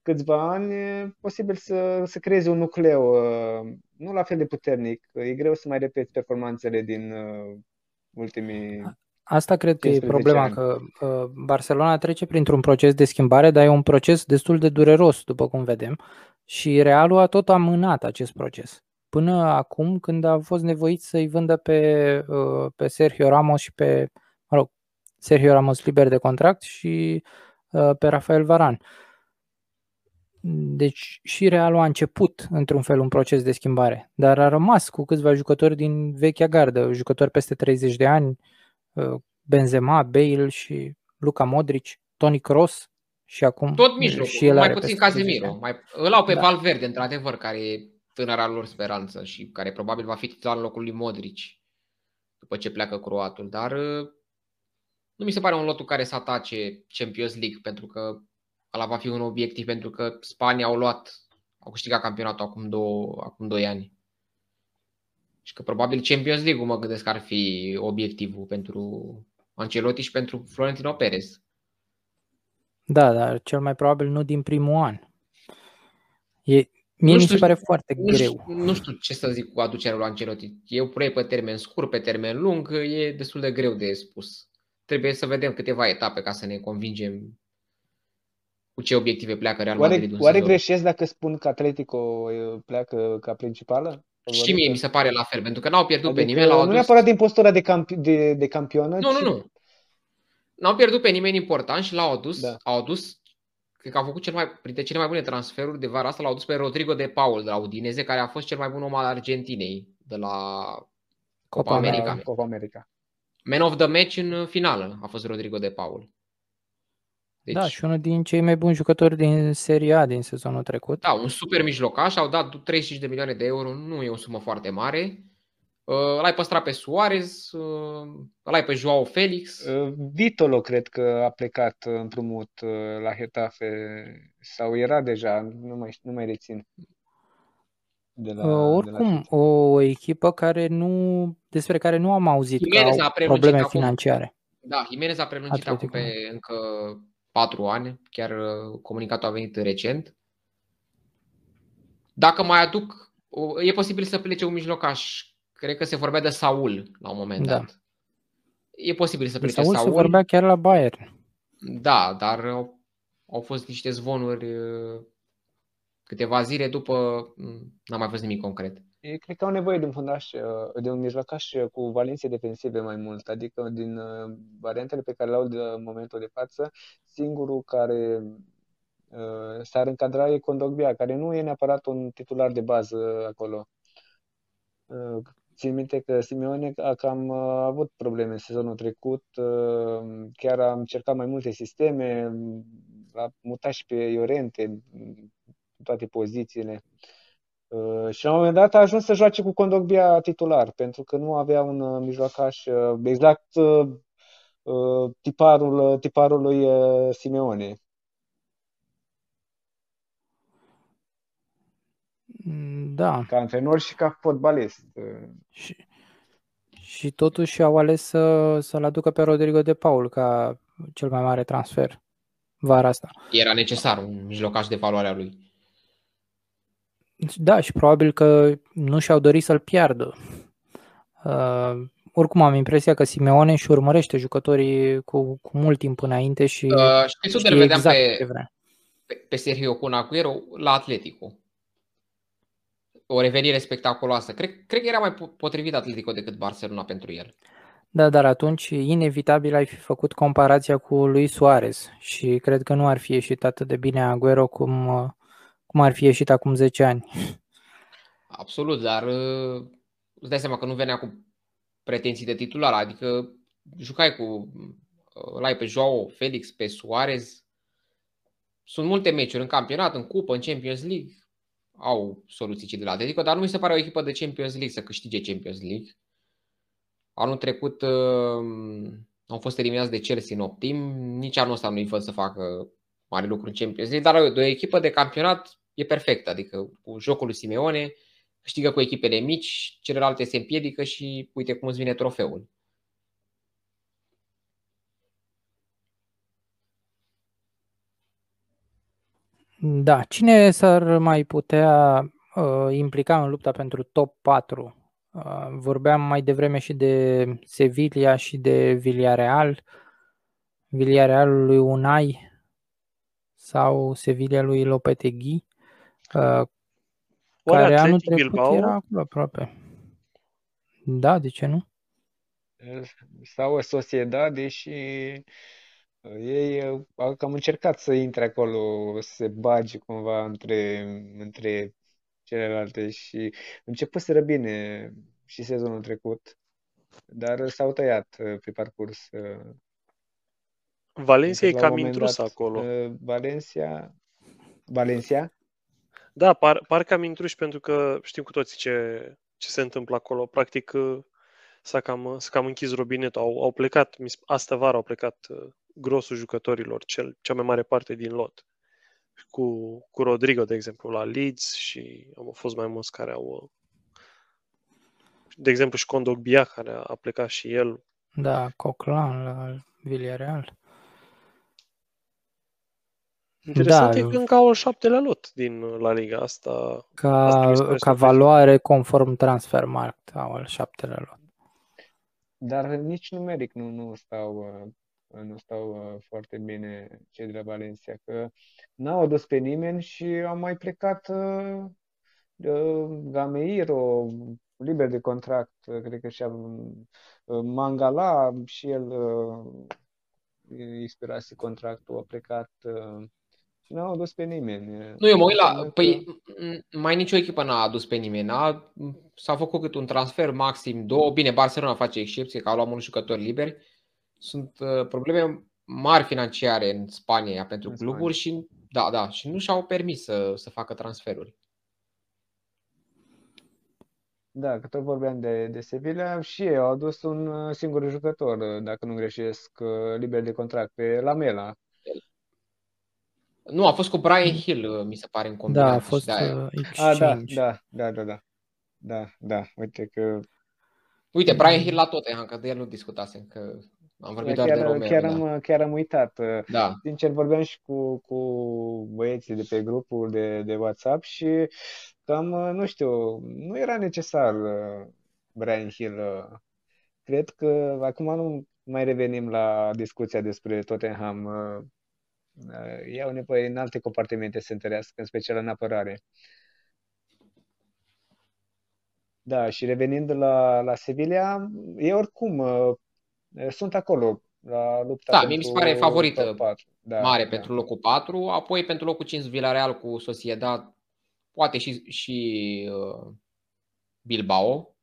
câțiva ani posibil să creeze un nucleu nu la fel de puternic. E greu să mai repeți performanțele din ultimii... Asta cred că e problema, că Barcelona trece printr-un proces de schimbare, dar e un proces destul de dureros, după cum vedem, și Realul a tot amânat acest proces. Până acum, când a fost nevoit să-i vândă pe Sergio Ramos și Sergio Ramos liber de contract și pe Rafael Varane. Deci și Realul a început într-un fel un proces de schimbare, dar a rămas cu câțiva jucători din vechea gardă, jucători peste 30 de ani, Benzema, Bale și Luka Modric, Toni Kroos și acum tot mijlocul, mai puțin Casemiro. Îl au pe Valverde, într-adevăr, care e tânăra lor speranță și care probabil va fi titular în locul lui Modric după ce pleacă croatul, dar nu mi se pare un lotul care să atace Champions League, pentru că ăla va fi un obiectiv, pentru că Spania au câștigat campionatul acum 2 ani. Și că probabil Champions League-ul, mă gândesc, ar fi obiectivul pentru Ancelotti și pentru Florentino Perez. Da, dar cel mai probabil nu din primul an. Mie mi se pare foarte greu. Nu știu ce să zic cu aducerea lui Ancelotti. E un proiect pe termen scurt, pe termen lung, e destul de greu de spus. Trebuie să vedem câteva etape ca să ne convingem cu ce obiective pleacă Real Madrid. Oare greșesc dacă spun că Atletico pleacă ca principală? Și mie mi se pare la fel, pentru că n-au pierdut pe nimeni. Nu neapărat din postura de campionat. Nu. N-au pierdut pe nimeni important și l-au adus. Da. Au adus, cred că au făcut printre cele mai bune transferuri de vara asta, l-au adus pe Rodrigo de Paul de la Udinese, care a fost cel mai bun om al Argentinei de la Copa America. Man of the match în finală a fost Rodrigo de Paul. Deci, da, și unul din cei mai buni jucători din Serie A din sezonul trecut. Da, un super mijlocaș, au dat 35 de milioane de euro, nu e o sumă foarte mare. L-ai păstrat pe Suarez, l-ai pe Joao Felix. Vitolo cred că a plecat împrumut la Getafe sau era deja, nu mai rețin. Oricum, de la... o echipă despre care nu am auzit că au probleme financiare. Da, Jimenez a prelungit acum pe încă 4 ani, chiar comunicatul a venit recent. Dacă mai aduc, e posibil să plece un mijlocaș. Cred că se vorbea de Saul la un moment dat. E posibil să plece Saul. Se vorbea chiar la Bayern. Da, dar au fost niște zvonuri câteva zile după, n-a mai fost nimic concret. Cred că au nevoie de un fundaș, de un mijlocaș cu valențe defensive mai mult, adică din variantele pe care le au de momentul de față, singurul care s-ar încadra e Kondogbia, care nu e neapărat un titular de bază acolo. Țin minte că Simeone a cam avut probleme în sezonul trecut, chiar am încercat mai multe sisteme, l-a mutat și pe Iorente toate pozițiile. Și la un moment dat a ajuns să joace cu Kondogbia titular, pentru că nu avea un mijlocaș exact tiparul lui Simeone. Da. Ca antrenor și ca fotbalist. Și totuși au ales să-l aducă pe Rodrigo de Paul ca cel mai mare transfer vara asta. Era necesar un mijlocaș de valoarea lui. Da, și probabil că nu și-au dorit să-l piardă. Oricum am impresia că Simeone își urmărește jucătorii cu mult timp înainte și știe exact ce vrea. Pe Sergio Kun Agüero la Atletico. O revenire spectaculoasă. Cred că era mai potrivit Atletico decât Barcelona pentru el. Da, dar atunci inevitabil ai fi făcut comparația cu lui Suarez și cred că nu ar fi ieșit atât de bine Agüero cum ar fi ieșit acum 10 ani. Absolut, dar îți dai seama că nu venea cu pretenții de titular, adică jucai cu l-ai pe Joao Felix, pe Suarez. Sunt multe meciuri în campionat, în cupă, în Champions League. Au soluții de la Atletico, dar nu mi se pare o echipă de Champions League să câștige Champions League. Anul trecut au fost eliminați de Chelsea în optim, nici anul ăsta nu-i văd să facă mare lucru în Champions League, dar o echipă de campionat e perfectă, adică cu jocul lui Simeone câștigă cu echipele mici, celelalte se împiedică și uite cum îți vine trofeul. Da, cine s-ar mai putea implica în lupta pentru top 4? Vorbeam mai devreme și de Sevilla și de Villarreal, Villarrealul lui Unai sau Sevilla lui Lopetegui, care anul trecut era acolo aproape. Da, de ce nu? Sau Sociedade și... Ei am încercat să intre acolo, să se bage cumva între celelalte și începuseră bine și sezonul trecut, dar s-au tăiat pe parcurs. Valencia e cam intrus acolo. Valencia? Da, parcă am intrus pentru că știm cu toții ce se întâmplă acolo. Practic s-a cam închis robinetul, au plecat, astă vară au plecat grosul jucătorilor, cea mai mare parte din lot. Cu Rodrigo, de exemplu, la Leeds și au fost mai mulți care au... De exemplu și Kondogbia, care a plecat și el. Da, Coquelin la Villarreal. Interesant e că încă au al 7-lea lot din La Liga asta. Ca valoare conform Transfermarkt au al 7-lea lot. Dar nici numeric nu stau nu stau foarte bine cei de la Valencia, că n-au adus pe nimeni și au mai plecat Gameiro, liber de contract, cred că și-a Mangala și el expirase contractul, a plecat și n-au adus pe nimeni. Nu, eu mă uit la... Păi mai nicio echipă n-a adus pe nimeni. S-a făcut cât un transfer maxim, două. Bine, Barcelona face excepție, că au luat mulți jucători liberi. Sunt probleme mari financiare în Spania pentru cluburi și, da, și nu și-au permis să facă transferuri. Da, că tot vorbeam de Sevilla și ei au adus un singur jucător, dacă nu greșesc, liber de contract, pe Lamela. Nu, a fost cu Brian Hill, mi se pare, în combinație. Da, a fost exchange. Da, uite că... Uite, Brian Hill la Tottenham, că de el nu discutasem, că... Am vorbit doar de Romelu. Chiar am uitat. Da. Sincer, vorbeam și cu băieții de pe grupul de WhatsApp și cam, nu știu, nu era necesar Brian Hill. Cred că acum nu mai revenim la discuția despre Tottenham. Iau nevoie în alte compartimente să întărească, în special în apărare. Da, și revenind la Sevilla, e oricum... Sunt acolo la lupta. Da, mi se pare favorită mare pentru locul 4, apoi pentru locul 5 Villarreal cu Sociedad, poate și Bilbao.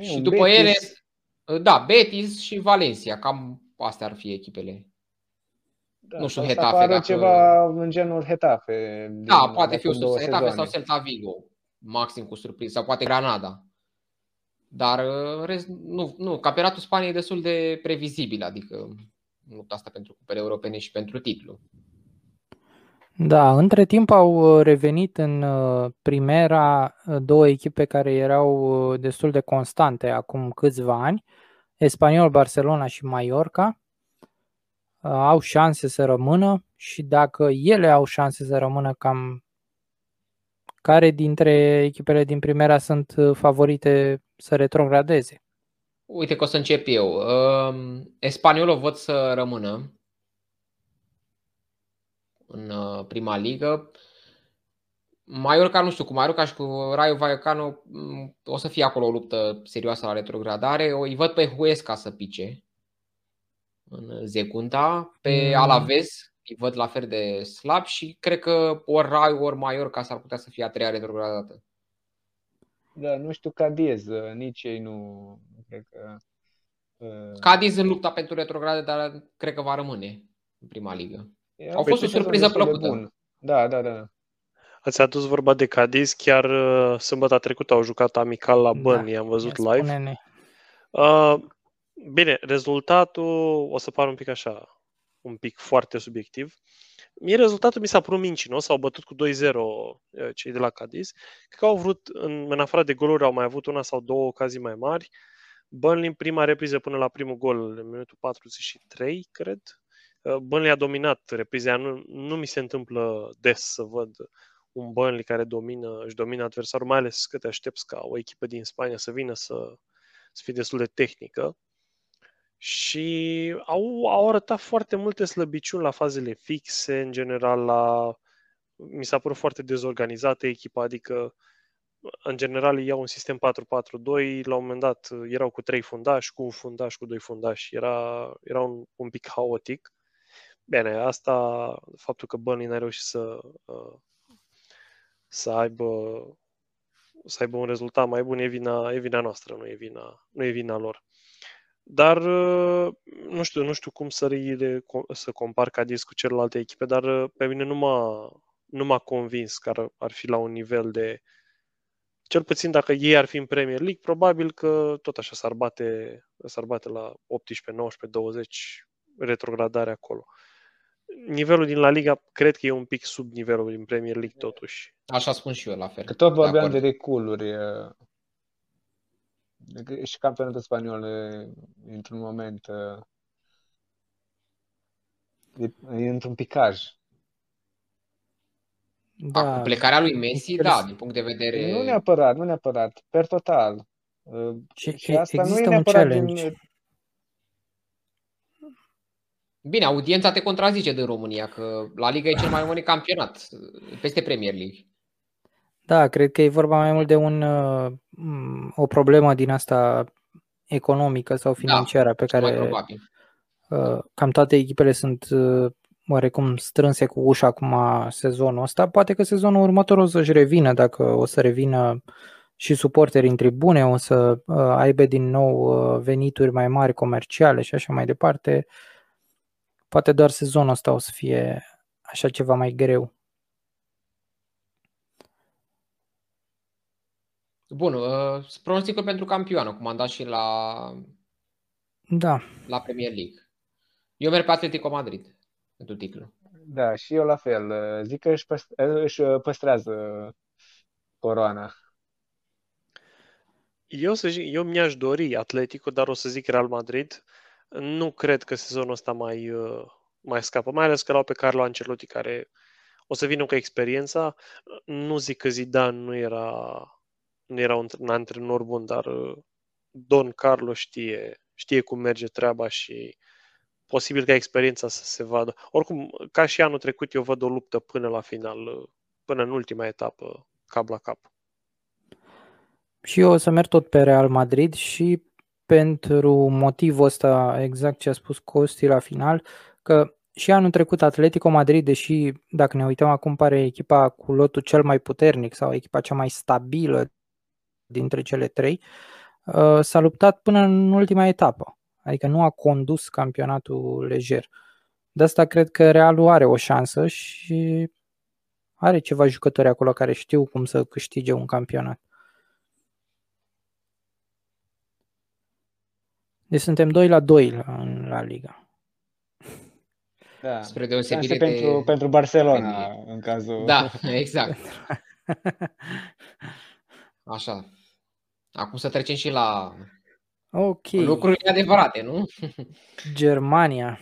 Și după Betis. Ele, da, Betis și Valencia, cam astea ar fi echipele. Da, nu știu, Hetafe dacă... ceva în genul Hetafe. Da, poate fi o Hetafe sau Celta Vigo, maxim cu surpriză, sau poate Granada. Dar în rest, nu, campionatul Spaniei e destul de previzibil, adică lupta asta pentru cupele europene și pentru titlu. Da, între timp au revenit în Primera două echipe care erau destul de constante acum câțiva ani, Espanyol, Barcelona și Mallorca. Au șanse să rămână și dacă ele au șanse să rămână, cam care dintre echipele din Primera sunt favorite să retrogradeze? Uite că o să încep eu. Espanyol o văd să rămână în prima ligă. Mallorca, nu știu, cu Mallorca și cu Rayo Vallecano o să fie acolo o luptă serioasă la retrogradare. Îi văd pe Huesca să pice în Segunda, pe Alaves îi văd la fel de slab și cred că ori Rayo, ori Mallorca s-ar putea să fie a treia retrogradată. Da, nu știu, Cadiz, nici ei nu cred că... Cadiz în lupta pentru retrograde, dar cred că va rămâne în prima ligă. Au fost o surpriză plăcută. Da. Ați adus vorba de Cadiz, chiar sâmbătă trecută au jucat amical la Bern, am văzut live. Bine, rezultatul o să pară un pic așa, un pic foarte subiectiv. Mie rezultatul mi s-a părut mincinos, s-au bătut cu 2-0 cei de la Cadiz. Cred că au vrut, în afară de goluri, au mai avut una sau două ocazii mai mari. Burnley în prima repriză până la primul gol, în minutul 43, cred. Burnley a dominat repriza, nu mi se întâmplă des să văd un Burnley care își domină adversarul, mai ales că te aștepți ca o echipă din Spania să vină să fie destul de tehnică. Și au arătat foarte multe slăbiciuni la fazele fixe, în general mi s-a părut foarte dezorganizată echipa, adică în general iau un sistem 4-4-2, la un moment dat erau cu 3 fundași, cu un fundaș, cu 2 fundași, era un pic haotic. Bine, asta, faptul că Burnley n-a reușit să aibă un rezultat mai bun, e vina noastră, nu e vina lor. Dar nu știu cum să compar Cadiz cu celelalte echipe, dar pe mine nu m-a convins că ar fi la un nivel de... Cel puțin dacă ei ar fi în Premier League, probabil că tot așa s-ar bate la 18, 19, 20 retrogradare acolo. Nivelul din La Liga cred că e un pic sub nivelul din Premier League totuși. Așa spun și eu la fel. Că tot vorbeam de reculuri. Și campionatul spaniol într-un moment e într-un picaj. Da. Plecarea lui Messi, da, din punct de vedere... Nu neapărat, per total. Și asta nu e neapărat din... Bine, audiența te contrazice din România, că La Liga e cel mai mare campionat, peste Premier League. Da, cred că e vorba mai mult de o problemă din asta economică sau financiară, da, pe care cam toate echipele sunt oarecum strânse cu ușa acum sezonul ăsta. Poate că sezonul următor o să-și revină, dacă o să revină și suporterii în tribune, o să aibă din nou venituri mai mari comerciale și așa mai departe. Poate doar sezonul ăsta o să fie așa ceva mai greu. Bun, pronosticul pentru campioană, cum am dat și la Premier League. Eu merg pe Atletico Madrid pentru titlu. Da, și eu la fel. Zic că își păstrează coroana. Eu mi-aș dori Atletico, dar o să zic Real Madrid. Nu cred că sezonul ăsta mai scapă, mai ales că l-au pe Carlo Ancelotti, care o să vină cu experiența. Nu zic că Zidane nu era un antrenor bun, dar Don Carlo știe cum merge treaba și posibil ca experiența să se vadă. Oricum, ca și anul trecut, eu văd o luptă până la final, până în ultima etapă, cap la cap. Și eu o să merg tot pe Real Madrid și pentru motivul ăsta, exact ce a spus Costi la final, că și anul trecut Atletico Madrid, deși dacă ne uităm acum pare echipa cu lotul cel mai puternic sau echipa cea mai stabilă dintre cele trei, s-a luptat până în ultima etapă, adică nu a condus campionatul lejer. De asta cred că Realul are o șansă și are ceva jucători acolo care știu cum să câștige un campionat. Deci suntem 2-2 la Liga. Da, spre deosebire pentru Barcelona, în cazul... Da, exact. Așa. Acum să trecem și la lucrurile adevărate, nu? Germania.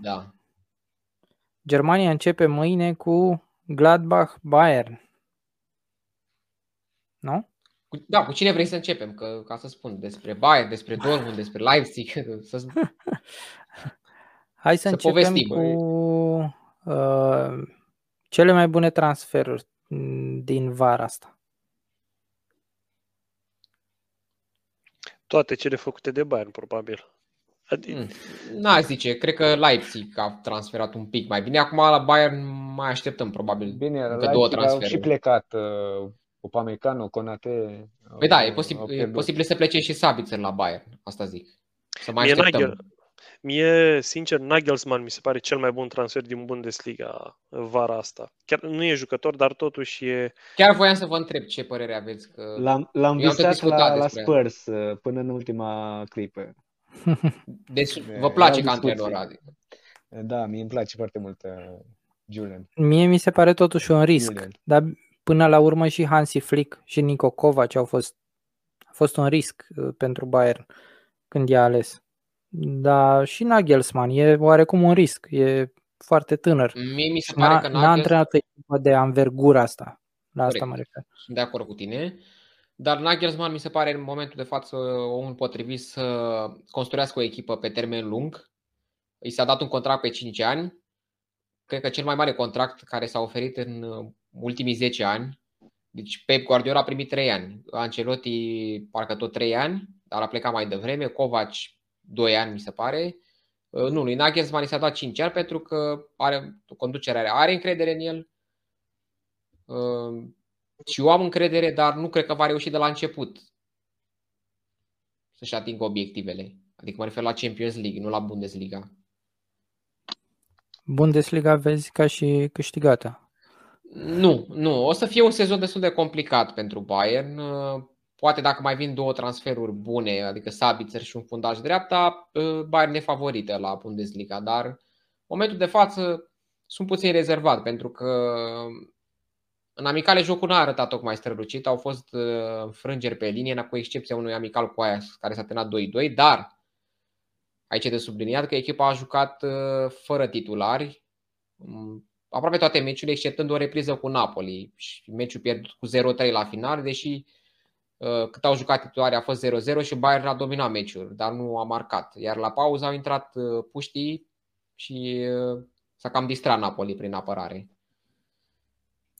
Da. Germania începe mâine cu Gladbach-Bayern. Nu? Da, cu cine vrei să începem? Că, ca să spun, despre Bayern, despre Dortmund, despre Leipzig. Hai să începem povestim cu cele mai bune transferuri din vara asta. Toate cele făcute de Bayern, probabil. N-aș zice, cred că Leipzig a transferat un pic mai bine. Acum la Bayern mai așteptăm, probabil. Bine, Leipzig două transferuri. Au și plecat... Upamecano, Konate... Păi da, e posibil să plece și Sabitzer la Bayern, asta zic. Să mai așteptăm. Mie, sincer, Nagelsmann mi se pare cel mai bun transfer din Bundesliga vara asta. Chiar nu e jucător, dar totuși e... Chiar voiam să vă întreb ce părere aveți. Că l-am visat la Spurs până în ultima clipă. Deci vă place ca antrenor, adică. Da, mie îmi place foarte mult Julian. Mie mi se pare totuși un risc, dar... Până la urmă și Hansi Flick și Nico Kovac a fost un risc pentru Bayern când i-a ales. Dar și Nagelsmann e oarecum un risc, e foarte tânăr. Mie mi se pare că n-a antrenat echipa de anvergura asta. La asta mă refer. Sunt de acord cu tine, dar Nagelsmann mi se pare în momentul de față omul potrivit să construiască o echipă pe termen lung. I s-a dat un contract pe 5 ani. Cred că cel mai mare contract care s-a oferit în ultimii 10 ani. Deci Pep Guardiola a primit 3 ani, Ancelotti parcă tot 3 ani, dar a plecat mai devreme, Kovac 2 ani mi se pare. Nu, lui Nagelsmann i s-a dat 5 ani pentru că conducerea are încredere în el. Și eu am încredere, dar nu cred că va reuși de la început să-și atingă obiectivele. Adică mă refer la Champions League, nu la Bundesliga. Bundesliga vezi ca și câștigată. Nu. O să fie un sezon destul de complicat pentru Bayern. Poate dacă mai vin două transferuri bune, adică Sabitzer și un fundaș dreapta, Bayern e favorită la Bundesliga, dar în momentul de față sunt puțin rezervat pentru că în amicale jocul n-a arătat tocmai strălucit, au fost înfrângeri pe linie, cu excepția unui amical cu Ajax care s-a terminat 2-2, dar aici e de subliniat că echipa a jucat fără titulari aproape toate meciurile, exceptând o repriză cu Napoli și meciul pierdut cu 0-3 la final, deși cât au jucat titulare a fost 0-0 și Bayern a dominat meciul, dar nu a marcat. Iar la pauză au intrat puștii și s-a cam distrat Napoli prin apărare.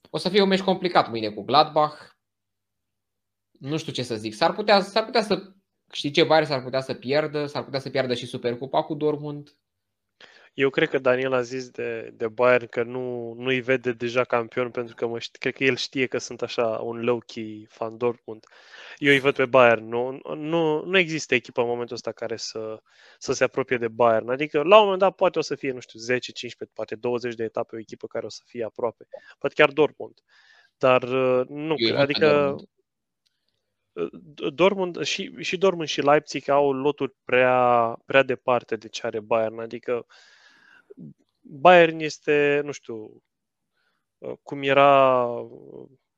O să fie un meci complicat mâine cu Gladbach. Nu știu ce să zic. S-ar putea să câștige Bayern, s-ar putea să pierdă, s-ar putea să pierdă și Supercupa cu Dortmund. Eu cred că Daniel a zis de Bayern că nu-i vede deja campion, pentru că cred că el știe că sunt așa un low-key fan Dortmund. Eu îi văd pe Bayern. Nu există echipă în momentul ăsta care să se apropie de Bayern. Adică la un moment dat poate o să fie, nu știu, 10, 15, poate 20 de etape o echipă care o să fie aproape. Poate chiar Dortmund. Dar nu cred. Adică Dortmund și Dortmund și Leipzig au loturi prea departe de ce are Bayern. Adică Bayern este, nu știu, cum era,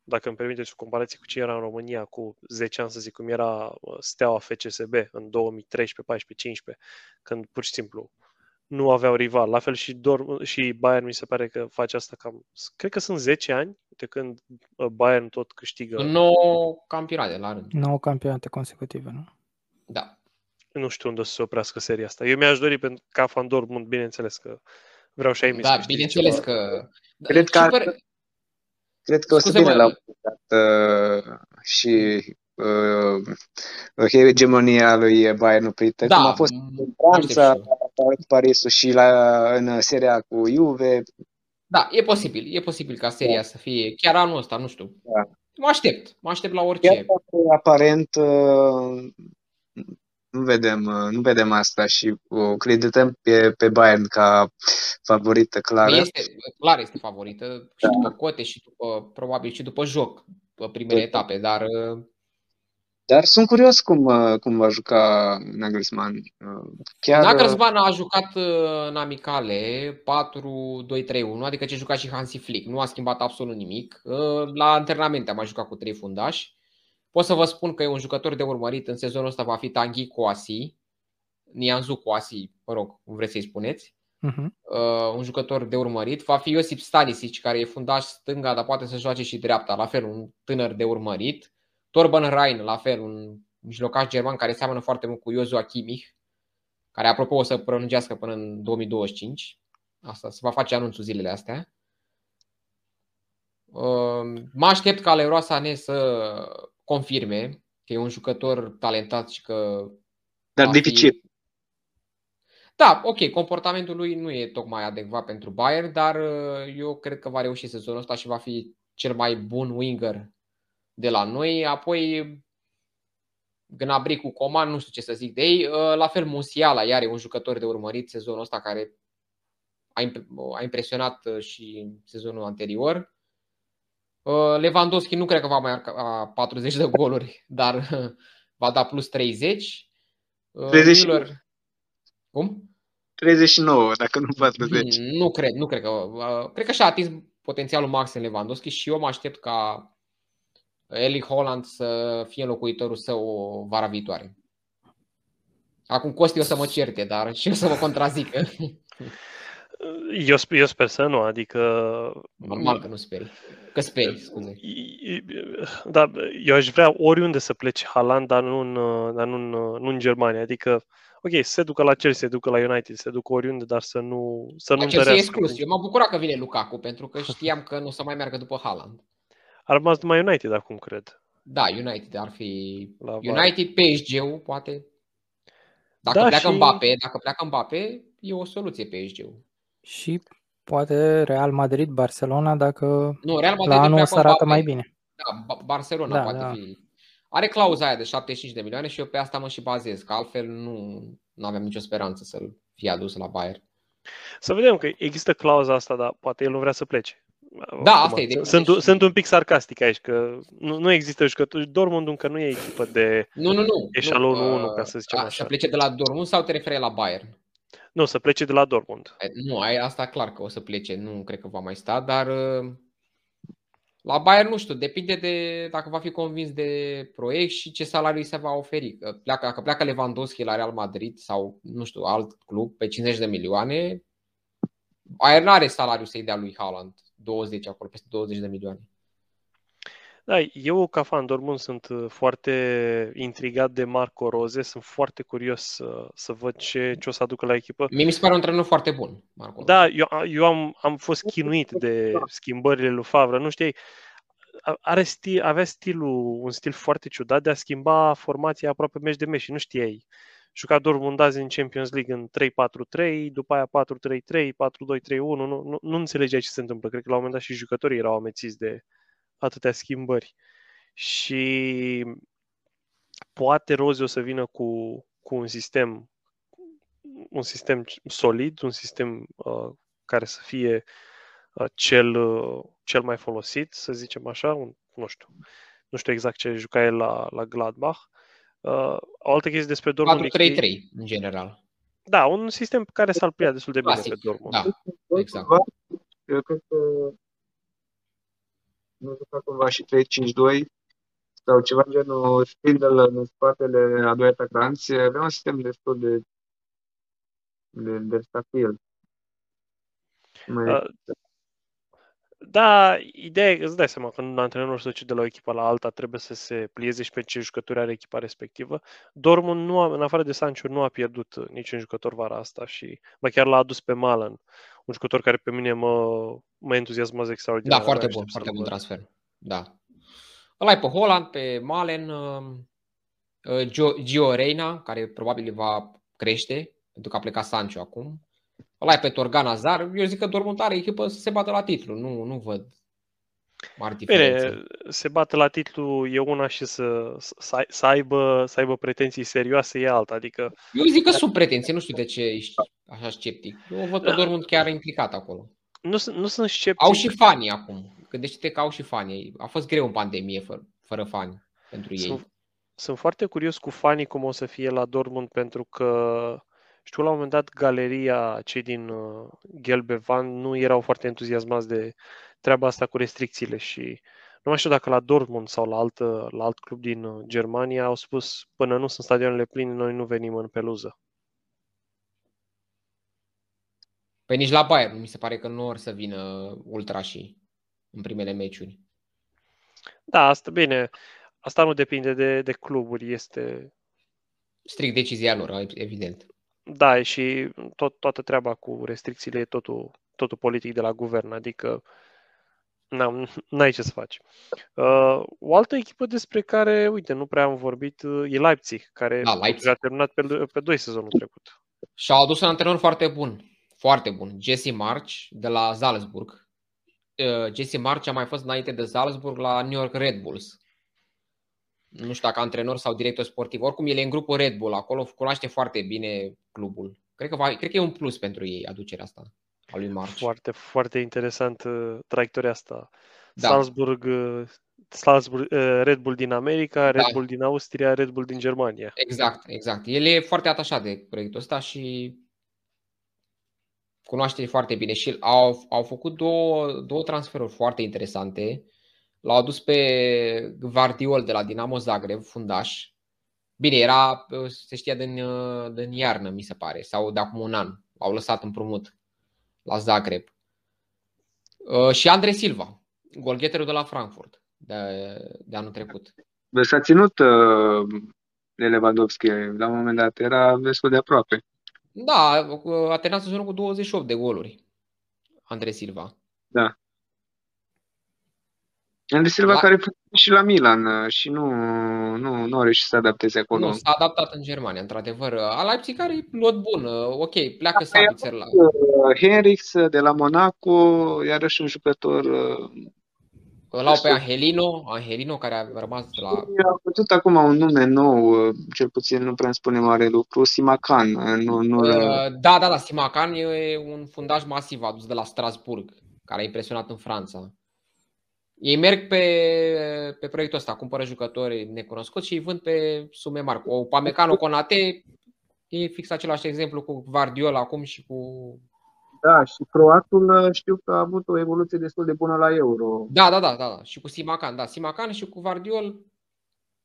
dacă îmi permiteți o comparație cu ce era în România cu 10 ani, să zic, cum era Steaua FCSB în 2013, 14, 15, când pur și simplu nu aveau rival. La fel și Dortmund și Bayern, mi se pare că face asta cam, cred că sunt 10 ani de când Bayern tot câștigă. 9 campionate la rând. 9 campionate consecutive, nu? Da. Nu știu unde o să se oprească seria asta. Eu mi-aș dori, pentru ca fan Dortmund, bineînțeles că vreau și aici. Da, bineînțeles ceva. Că... Cred că o să vină la un moment dat și hegemonia lui Bayern oprită. Da, cum a fost în Franța, Parisul și în seria cu Juve. Da, e posibil ca seria să fie chiar anul ăsta, nu știu. Da. Mă aștept la orice. Chiar, aparent nu vedem asta și o credităm pe Bayern ca favorită clară. Este favorită, da. Și după cote și după, probabil și după joc, pe primele etape, dar sunt curios cum va juca Nagelsmann. Nagelsmann a jucat în amicale 4-2-3-1, adică ce juca și Hansi Flick. Nu a schimbat absolut nimic. La antrenamente a mai jucat cu 3 fundași. Pot să vă spun că e un jucător de urmărit în sezonul ăsta, va fi Tanguy Kouassi, Nianzou Kouassi, mă rog, cum vreți să-i spuneți. Un jucător de urmărit. Va fi Josip Stanisic, care e fundaș stânga, dar poate să joace și dreapta. La fel, un tânăr de urmărit. Torben Rein, la fel, un mijlocaș german care seamănă foarte mult cu Joshua Kimmich, care, apropo, o să prelungească până în 2025. Asta se va face anunțul zilele astea. Mă aștept ca Leroy Sané să confirme că e un jucător talentat și că... Dar dificil. Da, ok, comportamentul lui nu e tocmai adecvat pentru Bayern, dar eu cred că va reuși sezonul ăsta și va fi cel mai bun winger de la noi. Apoi Gnabry cu Coman, nu știu ce să zic de ei. La fel, Musiala, iar e un jucător de urmărit sezonul ăsta, care a impresionat și sezonul anterior. Lewandowski nu cred că va mai marca 40 de goluri, dar va da plus 30. 39. Cum? 39, dacă nu 40. Nu cred că. Cred că și-a atins potențialul maxim Lewandowski și eu mă aștept ca Erling Haaland să fie locuitorul său vara viitoare. Acum Costi o să mă certe, dar și eu să mă contrazic. Eu sper să nu, adică... Normal că nu speri. Că speri, scuze. Da, eu aș vrea oriunde să pleci Haaland, dar nu în Germania. Adică, ok, se ducă la Chelsea, se ducă la United, se ducă oriunde, dar să nu Chelsea e exclus. Eu m-am bucurat că vine Lukaku, pentru că știam că nu o să mai meargă după Haaland. Ar rămas numai United acum, cred. Da, United ar fi... United, PSG-ul, poate. Dacă pleacă Mbappé, e o soluție PSG-ul. Și poate Real Madrid, Barcelona, dacă la anul o să arată mai bine. Da, Barcelona poate fi. Are clauza aia de 75 de milioane și eu pe asta mă și bazez, că altfel nu aveam nicio speranță să-l fie adus la Bayern. Să vedem că există clauza asta, dar poate el nu vrea să plece. Da, acum, asta e de sunt un pic sarcastic aici, că nu există jucători. Dortmund încă nu e echipă de eșalonul 1, ca să zicem așa. Să plece de la Dortmund sau te referi la Bayern? Nu, să plece de la Dortmund. Nu, asta clar că o să plece, nu cred că va mai sta, dar la Bayern nu știu, depinde de dacă va fi convins de proiect și ce salariu se va oferi. Dacă pleacă Lewandowski la Real Madrid sau, nu știu, alt club pe 50 de milioane, Bayern nu are salariu să-i dea lui Haaland 20 acolo, peste 20 de milioane. Da, eu ca fan Dortmund sunt foarte intrigat de Marco Rose, sunt foarte curios să văd ce o să aducă la echipă. Mie mi se pare un antrenor foarte bun, Marco. Da, eu am fost chinuit de schimbările lui Favre, nu știi, avea un stil foarte ciudat de a schimba formația aproape meci de meci și nu știai. Juca Dortmund azi în Champions League în 3-4-3, după aia 4-3-3, 4-2-3-1, nu înțelegeai ce se întâmplă. Cred că la un moment dat și jucătorii erau amețiți de atâtea schimbări. Și poate Rose o să vină cu un sistem solid, un sistem care să fie cel mai folosit, să zicem așa, nu știu exact ce juca el la Gladbach. O altă chestie despre Dortmund 4-3-3 în general. Da, un sistem care s-ar plia destul de bine pe Dortmund. Da, exact. Eu cred că nu juca cumva și 3-5-2 sau ceva genul Spindle în spatele a doi atacanți. Avea un sistem destul de stabil. Da, ideea e că îți dai seama că un antrenor se duce de la o echipă la alta, trebuie să se plieze și pe ce jucători are echipa respectivă. Dortmund, în afară de Sancho, nu a pierdut niciun jucător vara asta și chiar l-a adus pe Malan, un jucător care pe mine mă entuziasmează extraordinar. Da, foarte bun, foarte bun transfer. Da. Îl ai pe Haaland, pe Malan, Gio Reyna, care probabil va crește, pentru că a plecat Sancho acum. Ăla e pe Torgan Azar. Eu zic că Dortmund are echipă să se bată la titlu. Nu văd mari diferențe. Bine, se bată la titlu e una și să aibă pretenții serioase e alta. Adică... Eu zic că sunt pretenții. Nu știu de ce ești așa sceptic. Eu văd pe Dortmund chiar implicat acolo. Nu sunt sceptic. Au și fanii acum. Gândește-te că au și fanii. A fost greu în pandemie fără fani pentru ei. Sunt foarte curios cu fanii cum o să fie la Dortmund pentru că știu, la un moment dat, galeria, cei din Gelbevan, nu erau foarte entuziasmați de treaba asta cu restricțiile și nu mai știu dacă la Dortmund sau la alt club din Germania au spus până nu sunt stadioanele pline, noi nu venim în peluză. Păi nici la Bayern mi se pare că nu or să vină ultrașii în primele meciuri. Da, asta bine. Asta nu depinde de cluburi, este... strict decizia lor, evident. Da, și toată treaba cu restricțiile e totul politic de la guvern, adică n-ai ce să faci. O altă echipă despre care, uite, nu prea am vorbit, e Leipzig, care a terminat pe 2 sezonul trecut. Și au adus un antrenor foarte bun, foarte bun, Jesse Marsch de la Salzburg. Jesse Marsch a mai fost înainte de Salzburg la New York Red Bulls. Nu știu dacă antrenor sau director sportiv. Oricum, el e în grupul Red Bull acolo, cunoaște foarte bine clubul. Cred că e un plus pentru ei aducerea asta a lui March. Foarte, foarte interesant traiectoria asta. Da. Salzburg, Red Bull din America, Red Bull din Austria, Red Bull din Germania. Exact, exact. El e foarte atașat de proiectul ăsta și cunoaște foarte bine. Și au făcut două transferuri foarte interesante. L-au adus pe Gvardiol de la Dinamo Zagreb, fundaș. Bine, se știa din iarnă, mi se pare, sau de acum un an. L-au lăsat împrumut la Zagreb. Și Andre Silva, golgheterul de la Frankfurt de anul trecut. S-a ținut de Lewandowski la un moment dat, era destul de aproape. Da, a terminat sezonul cu 28 de goluri, Andre Silva. Da. Andrei Silva care fusese și la Milan și nu a reușit să se adapteze acolo. Nu, s-a adaptat în Germania, într-adevăr. A Leipzig care e lot bun, ok, pleacă Sabitzer la... Henriks de la Monaco, iarăși un jucător... L-au pe Angelino care a rămas la... A făcut acum un nume nou, cel puțin nu prea îmi spune mare lucru, Simakan. Da, Simakan e un fundaș masiv adus de la Strasbourg, care a impresionat în Franța. Ei merg pe proiectul ăsta, cumpără jucători necunoscuți și îi vând pe sume mari. O Pamecano, Konate, e fix același exemplu cu Guardiola acum și cu... Da, și croatul știu că a avut o evoluție destul de bună la Euro. Da. Și cu Simakan. Da, Simakan și cu Guardiola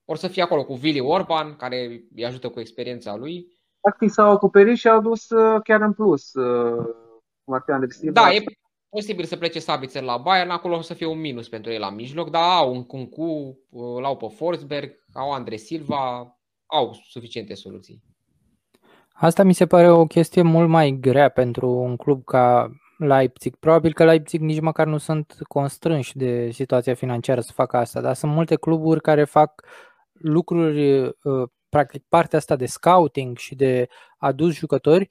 or să fie acolo, cu Willi Orban, care îi ajută cu experiența lui. Practic s-au acoperit și au dus chiar în plus. Martin Anderson. Da, e... posibil să plece Sabitzer la Bayern, acolo o să fie un minus pentru ei la mijloc, dar au un Kunku, l-au pe Forsberg, au Andre Silva, au suficiente soluții. Asta mi se pare o chestie mult mai grea pentru un club ca Leipzig. Probabil că Leipzig nici măcar nu sunt constrânși de situația financiară să facă asta, dar sunt multe cluburi care fac lucruri, practic partea asta de scouting și de adus jucători,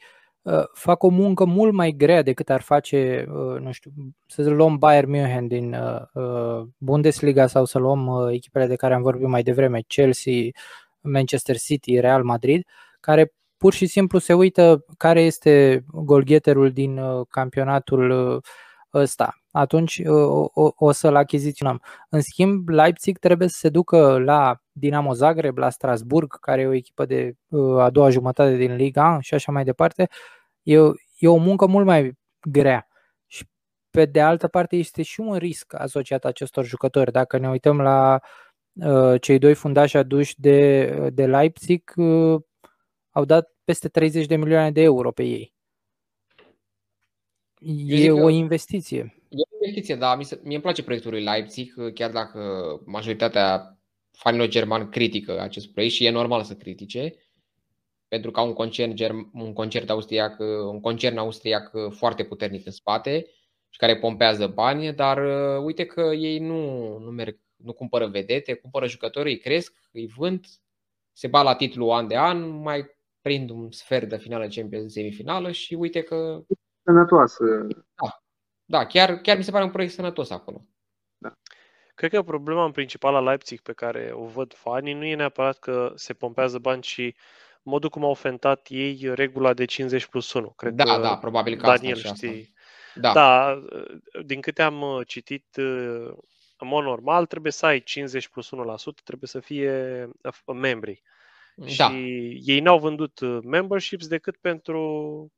fac o muncă mult mai grea decât ar face, nu știu, să luăm Bayern München din Bundesliga sau să luăm echipele de care am vorbit mai devreme, Chelsea, Manchester City, Real Madrid, care pur și simplu se uită care este golgheterul din campionatul ăsta. Atunci o să-l achiziționăm. În schimb, Leipzig trebuie să se ducă la Dinamo Zagreb, la Strasbourg, care e o echipă de a doua jumătate din Liga 1 și așa mai departe. E o muncă mult mai grea. Și pe de altă parte este și un risc asociat acestor jucători. Dacă ne uităm la cei doi fundași aduși de Leipzig, au dat peste 30 de milioane de euro pe ei. E o investiție. E o investiție, dar mie îmi place proiectul lui Leipzig, chiar dacă majoritatea fanilor germani critică acest proiect și e normal să critice, pentru că au un concern austriac foarte puternic în spate și care pompează bani, dar uite că ei nu merg, nu cumpără vedete, cumpără jucători, îi cresc, îi vând, se bat la titlu an de an, mai prind un sfert de finală Champions, semifinală și uite că... Sănătoasă. Da, chiar mi se pare un proiect sănătos acolo. Da. Cred că problema principală a Leipzig pe care o văd fanii nu e neapărat că se pompează bani, ci modul cum au fentat ei regula de 50+1. Cred că probabil că Daniel asta știi. Asta. Da, din câte am citit, în mod normal trebuie să ai 50+1%, trebuie să fie membri. Da. Și ei n-au vândut memberships decât pentru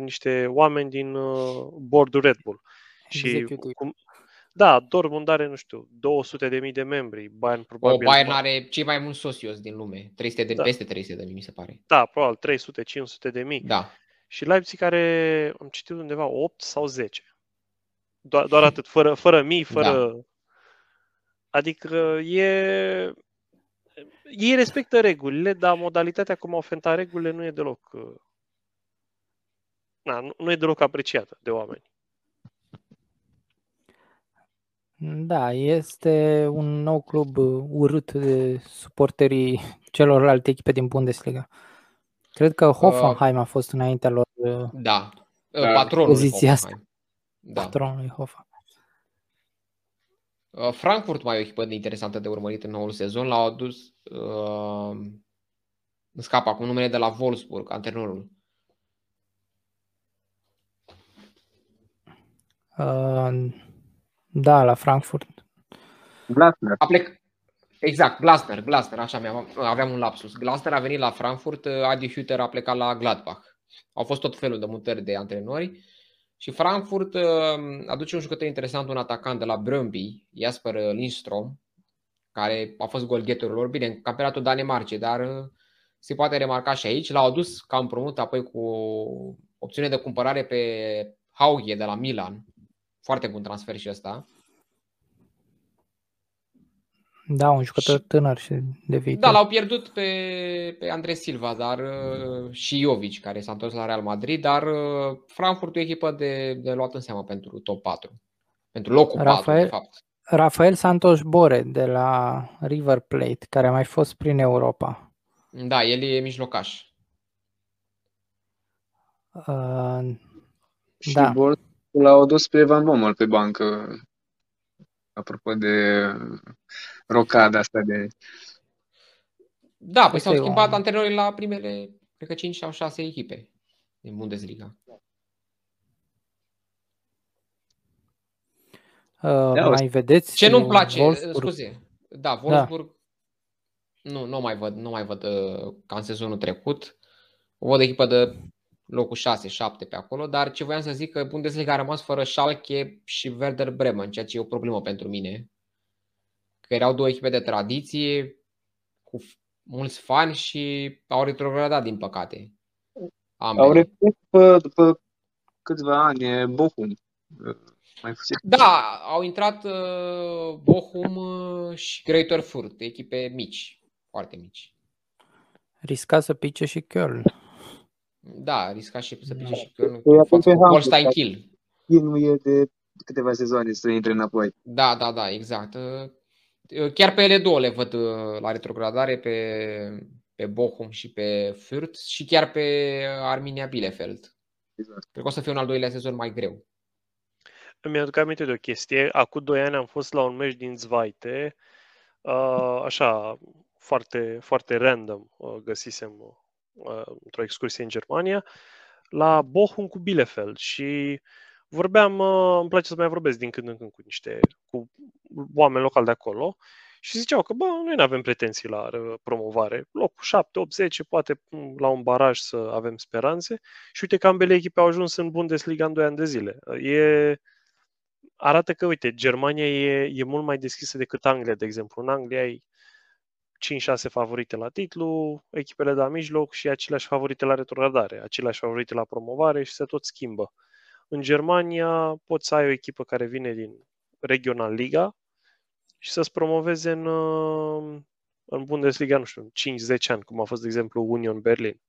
niște oameni din boardul Red Bull. Și Dortmund are, nu știu, 200.000 de membri. Bayern probabil are cei mai mulți socios din lume, 300 peste 300.000 mi se pare. Da, probabil 300-500.000. Da. Și Leipzig are, am citit undeva, 8 sau 10. Doar atât, fără mii, fără... Da. Adică ei respectă regulile, dar modalitatea cum au fentat regulile nu e deloc... nu e deloc apreciată de oameni. Da, este un nou club urât de suporterii celorlalte echipe din Bundesliga. Cred că Hoffenheim a fost înaintea lor. Da, patronul poziția Hoffenheim. Da. Patronului Hoffenheim. Frankfurt mai e o echipă interesantă de urmărit în noul sezon. L-au adus, îmi scapă acum numele, de la Wolfsburg, antrenorul. Da, la Frankfurt. Glasner. Exact, Glasner, așa aveam un lapsus. Glasner a venit la Frankfurt, Adi Hütter a plecat la Gladbach. Au fost tot felul de mutări de antrenori. Și Frankfurt aduce un jucător interesant, un atacant de la Brøndby, Jasper Lindström, care a fost golgheterul lor, bine, în campionatul Danemarcei, dar se poate remarca și aici. L-au adus ca împrumut apoi cu opțiune de cumpărare pe Hauge de la Milan. Foarte bun transfer și ăsta. Da, un jucător tânăr și de viitor. Da, l-au pierdut pe Andrei Silva, dar și Jovic, care s-a întors la Real Madrid, dar Frankfurt e o echipă de luat în seamă pentru top 4. Pentru locul 4, de fapt. Rafael Santos Bore de la River Plate, care a mai fost prin Europa. Da, el e mijlocaș. Și da. Bore l-au adus pe Evan Bommel pe bancă. Apropo de rocada asta de... Da, păi s-au schimbat anteriorii la primele, cred că 5 sau 6 echipe din Bundesliga. Mai vedeți? Ce nu-mi place, Wolfsburg. Da, Wolfsburg. Da. Nu mai văd ca în sezonul trecut. O văd echipă de locul 6-7 pe acolo, dar ce voiam să zic că Bundesliga a rămas fără Schalke și Werder Bremen, ceea ce e o problemă pentru mine. Că erau două echipe de tradiție, cu mulți fani și au retrogradat, din păcate. Ambele. Au revenit pe câțiva ani Bochum. Mai da, au intrat Bochum și Greater Furt, echipe mici, foarte mici. Risca să pice și Köln. Da, risca și să pice și Köln. Holstein Kiel. Nu e de câteva sezoane să intre înapoi. Da, da, da, exact. Chiar pe ele două le văd la retrogradare, pe Bochum și pe Fürth și chiar pe Arminia Bielefeld. Exact. Cred că o să fie un al doilea sezon mai greu. Îmi aduc aminte de o chestie. Acum 2 ani am fost la un meci din Zweite, așa, foarte, foarte random, găsisem într-o excursie în Germania, la Bochum cu Bielefeld și vorbeam, îmi place să mai vorbesc din când în când cu oameni locali de acolo și ziceau că, bă, noi nu avem pretenții la promovare. Locul 7, 8, 10, poate la un baraj să avem speranțe. Și uite că ambele echipe au ajuns în Bundesliga în 2 ani de zile. Arată că, uite, Germania e mult mai deschisă decât Anglia, de exemplu. În Anglia ai 5-6 favorite la titlu, echipele de la mijloc și aceleași favorite la retrogradare, aceleași favorite la promovare și se tot schimbă. În Germania poți să ai o echipă care vine din Regional Liga și să-ți promoveze în Bundesliga, nu știu, 5-10 ani, cum a fost, de exemplu, Union Berlin.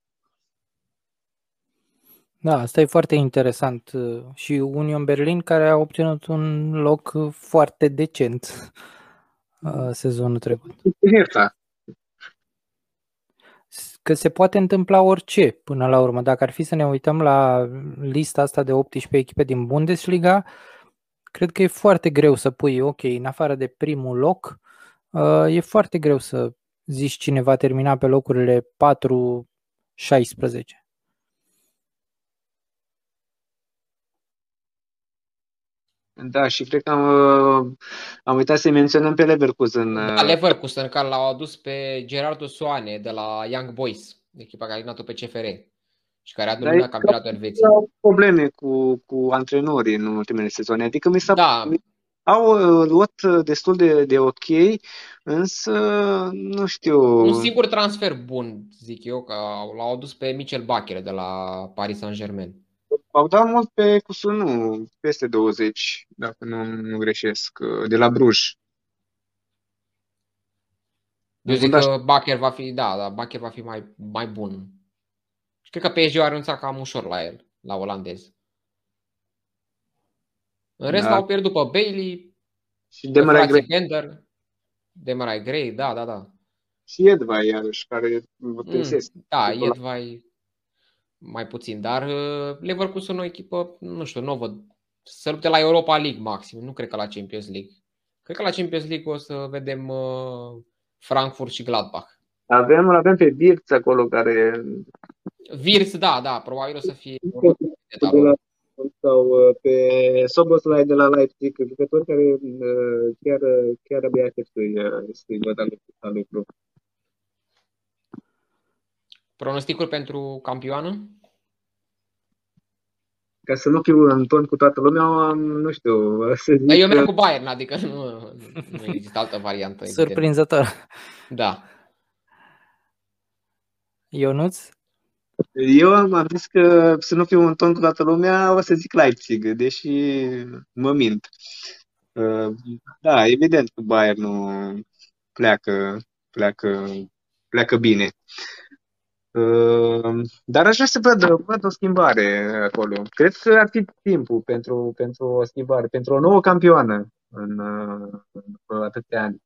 Da, asta e foarte interesant. Și Union Berlin, care a obținut un loc foarte decent sezonul trecut. Că se poate întâmpla orice până la urmă. Dacă ar fi să ne uităm la lista asta de 18 echipe din Bundesliga, cred că e foarte greu să pui, ok, în afară de primul loc, e foarte greu să zici cine va termina pe locurile 4-16. Da, și cred că am uitat să-i menționăm pe Leverkusen. Da, Leverkusen, care l-au adus pe Gerardo Soane de la Young Boys, echipa care a terminat-o pe CFR și care a dominat campionatul Elveției. Au probleme cu antrenorii în ultimele sezoane, adică mi s-a... Da. Au luat destul de ok, însă nu știu... Un singur transfer bun, zic eu, că l-au adus pe Michel Bacher de la Paris Saint-Germain. Au dat mult pe Cusunu, peste 20, dacă nu greșesc, de la Bruj. Eu zic că Bacher va fi, Bacher va fi mai bun. Și cred că PSG a renunțat cam ușor la el, la olandez. În rest l-au pierdut pe Bailey, și Demarai Gray, da. Și Edvai, iarăși, care vă pensesc. Da, Edvai... mai puțin, dar Leverkusen o echipă, nu știu, nu văd să lupte la Europa League maxim, nu cred că la Champions League. Cred că la Champions League o să vedem Frankfurt și Gladbach. Avem pe Wirtz acolo care... Wirtz, da, probabil o să fie... Sau pe Szoboszlai de la Leipzig, jucători care chiar abia așteptui să-i văd al lucru. Pronosticuri pentru campioană? Ca să nu fiu în ton cu toată lumea, nu știu. Dar eu merg cu Bayern, adică nu există altă variantă. Surprinzător. Da. Ionuț? Eu am zis că să nu fiu în ton cu toată lumea, o să zic Leipzig, deși mă mint. Da, evident că Bayern nu pleacă bine. Dar aș vrea să văd o schimbare acolo. Cred că ar fi timpul pentru o schimbare, pentru o nouă campioană în atâtea ani.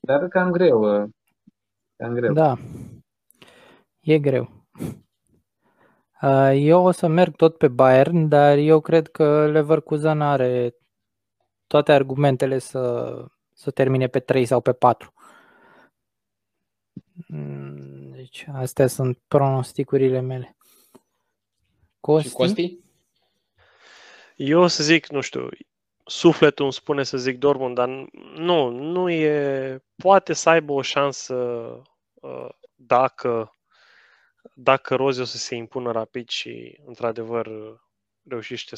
Dar cam greu. Da, e greu. Eu o să merg tot pe Bayern, dar eu cred că Leverkusen are toate argumentele să termine pe 3 sau pe 4. Deci astea sunt pronosticurile mele. Costi? Eu o să zic, nu știu, sufletul îmi spune să zic Dortmund, dar nu e, poate să aibă o șansă dacă Rozi o să se impună rapid și într-adevăr reușește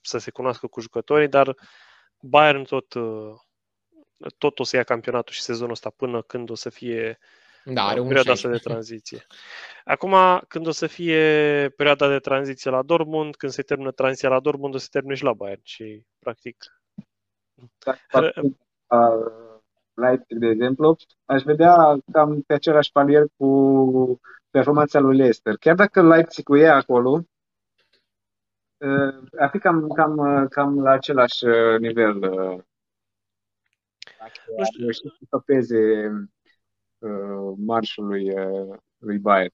să se cunoască cu jucătorii, dar Bayern tot o să ia campionatul și sezonul ăsta până când o să fie Da, are perioada asta de tranziție. Acum, când o să fie perioada de tranziție la Dortmund, când se termină tranziția la Dortmund, o să termine și la Bayern și, practic... Leipzig, de exemplu, aș vedea cam pe același palier cu performanța lui Leicester. Chiar dacă Leipzig-ul e acolo, ar fi cam la același nivel. Nu știu, să topeze marșul lui Bayern.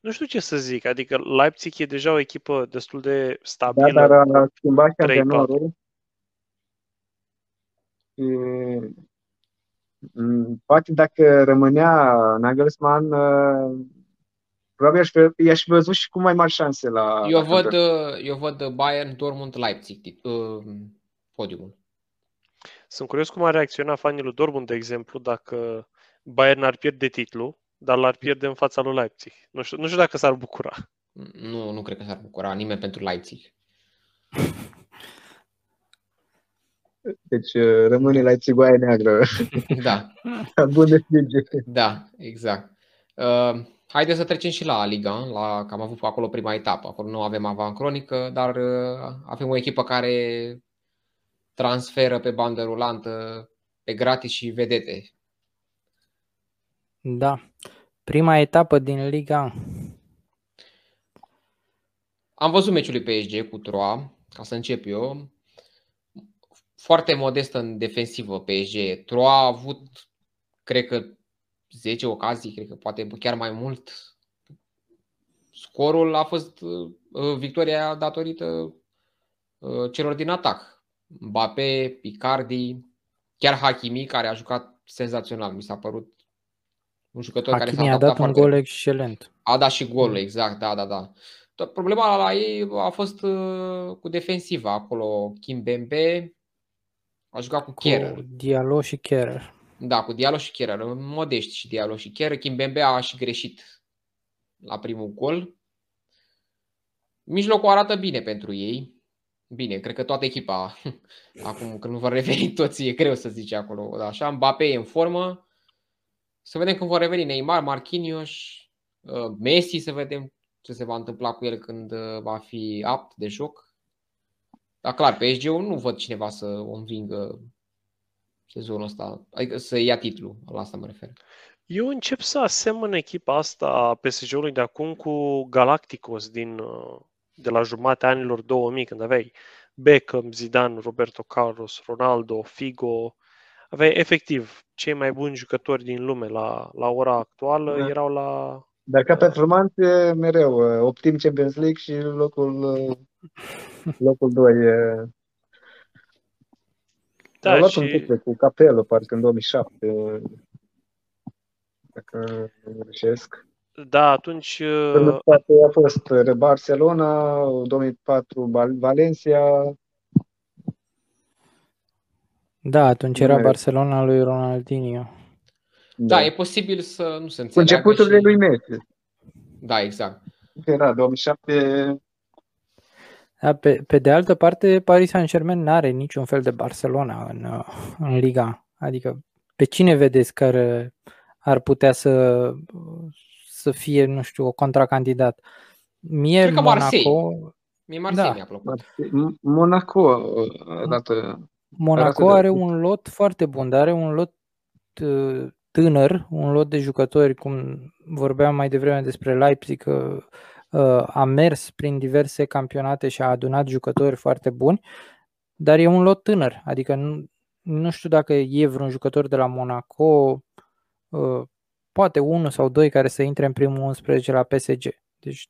Nu știu ce să zic, adică Leipzig e deja o echipă destul de stabilă. Da, dar a schimbat antrenorul. Poate dacă rămânea Nagelsmann, probabil i-aș văzut și cu mai mari șanse la... Eu văd Bayern, Dortmund, Leipzig, podiumul. Sunt curios cum ar reacționa fanii lui Dortmund, de exemplu, dacă Bayern ar pierde titlul, dar l-ar pierde în fața lui Leipzig. Nu știu dacă s-ar bucura. Nu cred că s-ar bucura nimeni pentru Leipzig. Deci rămâne Leipzig goaie neagră. Da. Da, exact. Haideți să trecem și la Liga, că am avut acolo prima etapă. Acolo nu avem avancronică, dar avem o echipă care transferă pe bandă rulantă, pe gratis și vedete. Da. Prima etapă din Liga. Am văzut meciul lui PSG cu Troyes, ca să încep eu. Foarte modestă în defensivă PSG. Troyes a avut, cred că, 10 ocazii, cred că poate chiar mai mult. Scorul a fost victoria datorită celor din atac. Mbappé, Icardi, chiar Hakimi, care a jucat senzațional. Mi s-a părut un jucător Hakimi care s-a adaptat foarte... Hakimi a dat un gol excelent. A dat și golul, exact, da. Problema la ei a fost cu defensiva. Acolo Kimpembe a jucat cu Kjærer. Diallo și Kjærer. Da, cu Diallo și Kjærer. Modești și Diallo și Kjærer. Kimpembe a și greșit la primul gol. Mijlocul arată bine pentru ei. Bine, cred că toată echipa. Acum când vor reveni toți, e greu să zici acolo. Așa, Mbappé e în formă. Să vedem când vor reveni Neymar, Marquinhos, Messi, să vedem ce se va întâmpla cu el când va fi apt de joc. Dar clar, PSG-ul nu văd cineva să o învingă sezonul ăsta, adică să ia titlul, la asta mă refer. Eu încep să asemăn echipa asta a PSG-ului de acum cu Galacticos de la jumatea anilor 2000, când aveai Beckham, Zidane, Roberto Carlos, Ronaldo, Figo. Aveai efectiv cei mai buni jucători din lume la ora actuală, da. Erau la... Dar ca performanțe mereu, optim Champions League și locul 2. Da, a luat și... un titlu cu Capello, parcă în 2007, dacă nu greșesc. Da, atunci... A fost Barcelona, 2004 Valencia. Da, atunci era Barcelona lui Ronaldinho. Da, e posibil să nu se înțeleagă. Începutul lui Messi. Da, exact. Era 2007... Da, pe de altă parte, Paris Saint-Germain n-are niciun fel de Barcelona în Liga. Adică, pe cine vedeți care ar putea să fie, nu știu, o contracandidat? Cred că Monaco... Mie Marseille mi-a plăcut. Monaco are un lot foarte bun, dar are un lot tânăr, un lot de jucători, cum vorbeam mai devreme despre Leipzig, că a mers prin diverse campionate și a adunat jucători foarte buni, dar e un lot tânăr, adică nu știu dacă e vreun jucător de la Monaco, poate unul sau doi care să intre în primul 11 la PSG. Deci...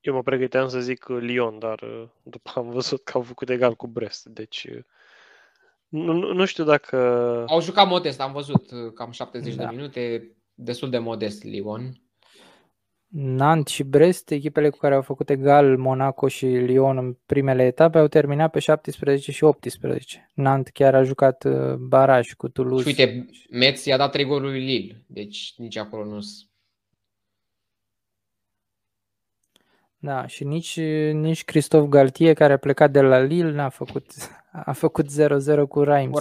Eu mă pregăteam să zic Lyon, dar după am văzut că au făcut egal cu Brest, deci... Nu știu dacă... Au jucat modest, am văzut cam 70 de minute, destul de modest Lyon. Nantes și Brest, echipele cu care au făcut egal Monaco și Lyon în primele etape, au terminat pe 17 și 18. Nantes chiar a jucat baraj cu Toulouse. Și uite, Metz i-a dat 3 goluri lui Lille, deci nici acolo nu... Da, și nici Christophe Galtier, care a plecat de la Lille, a făcut 0-0 cu Reims.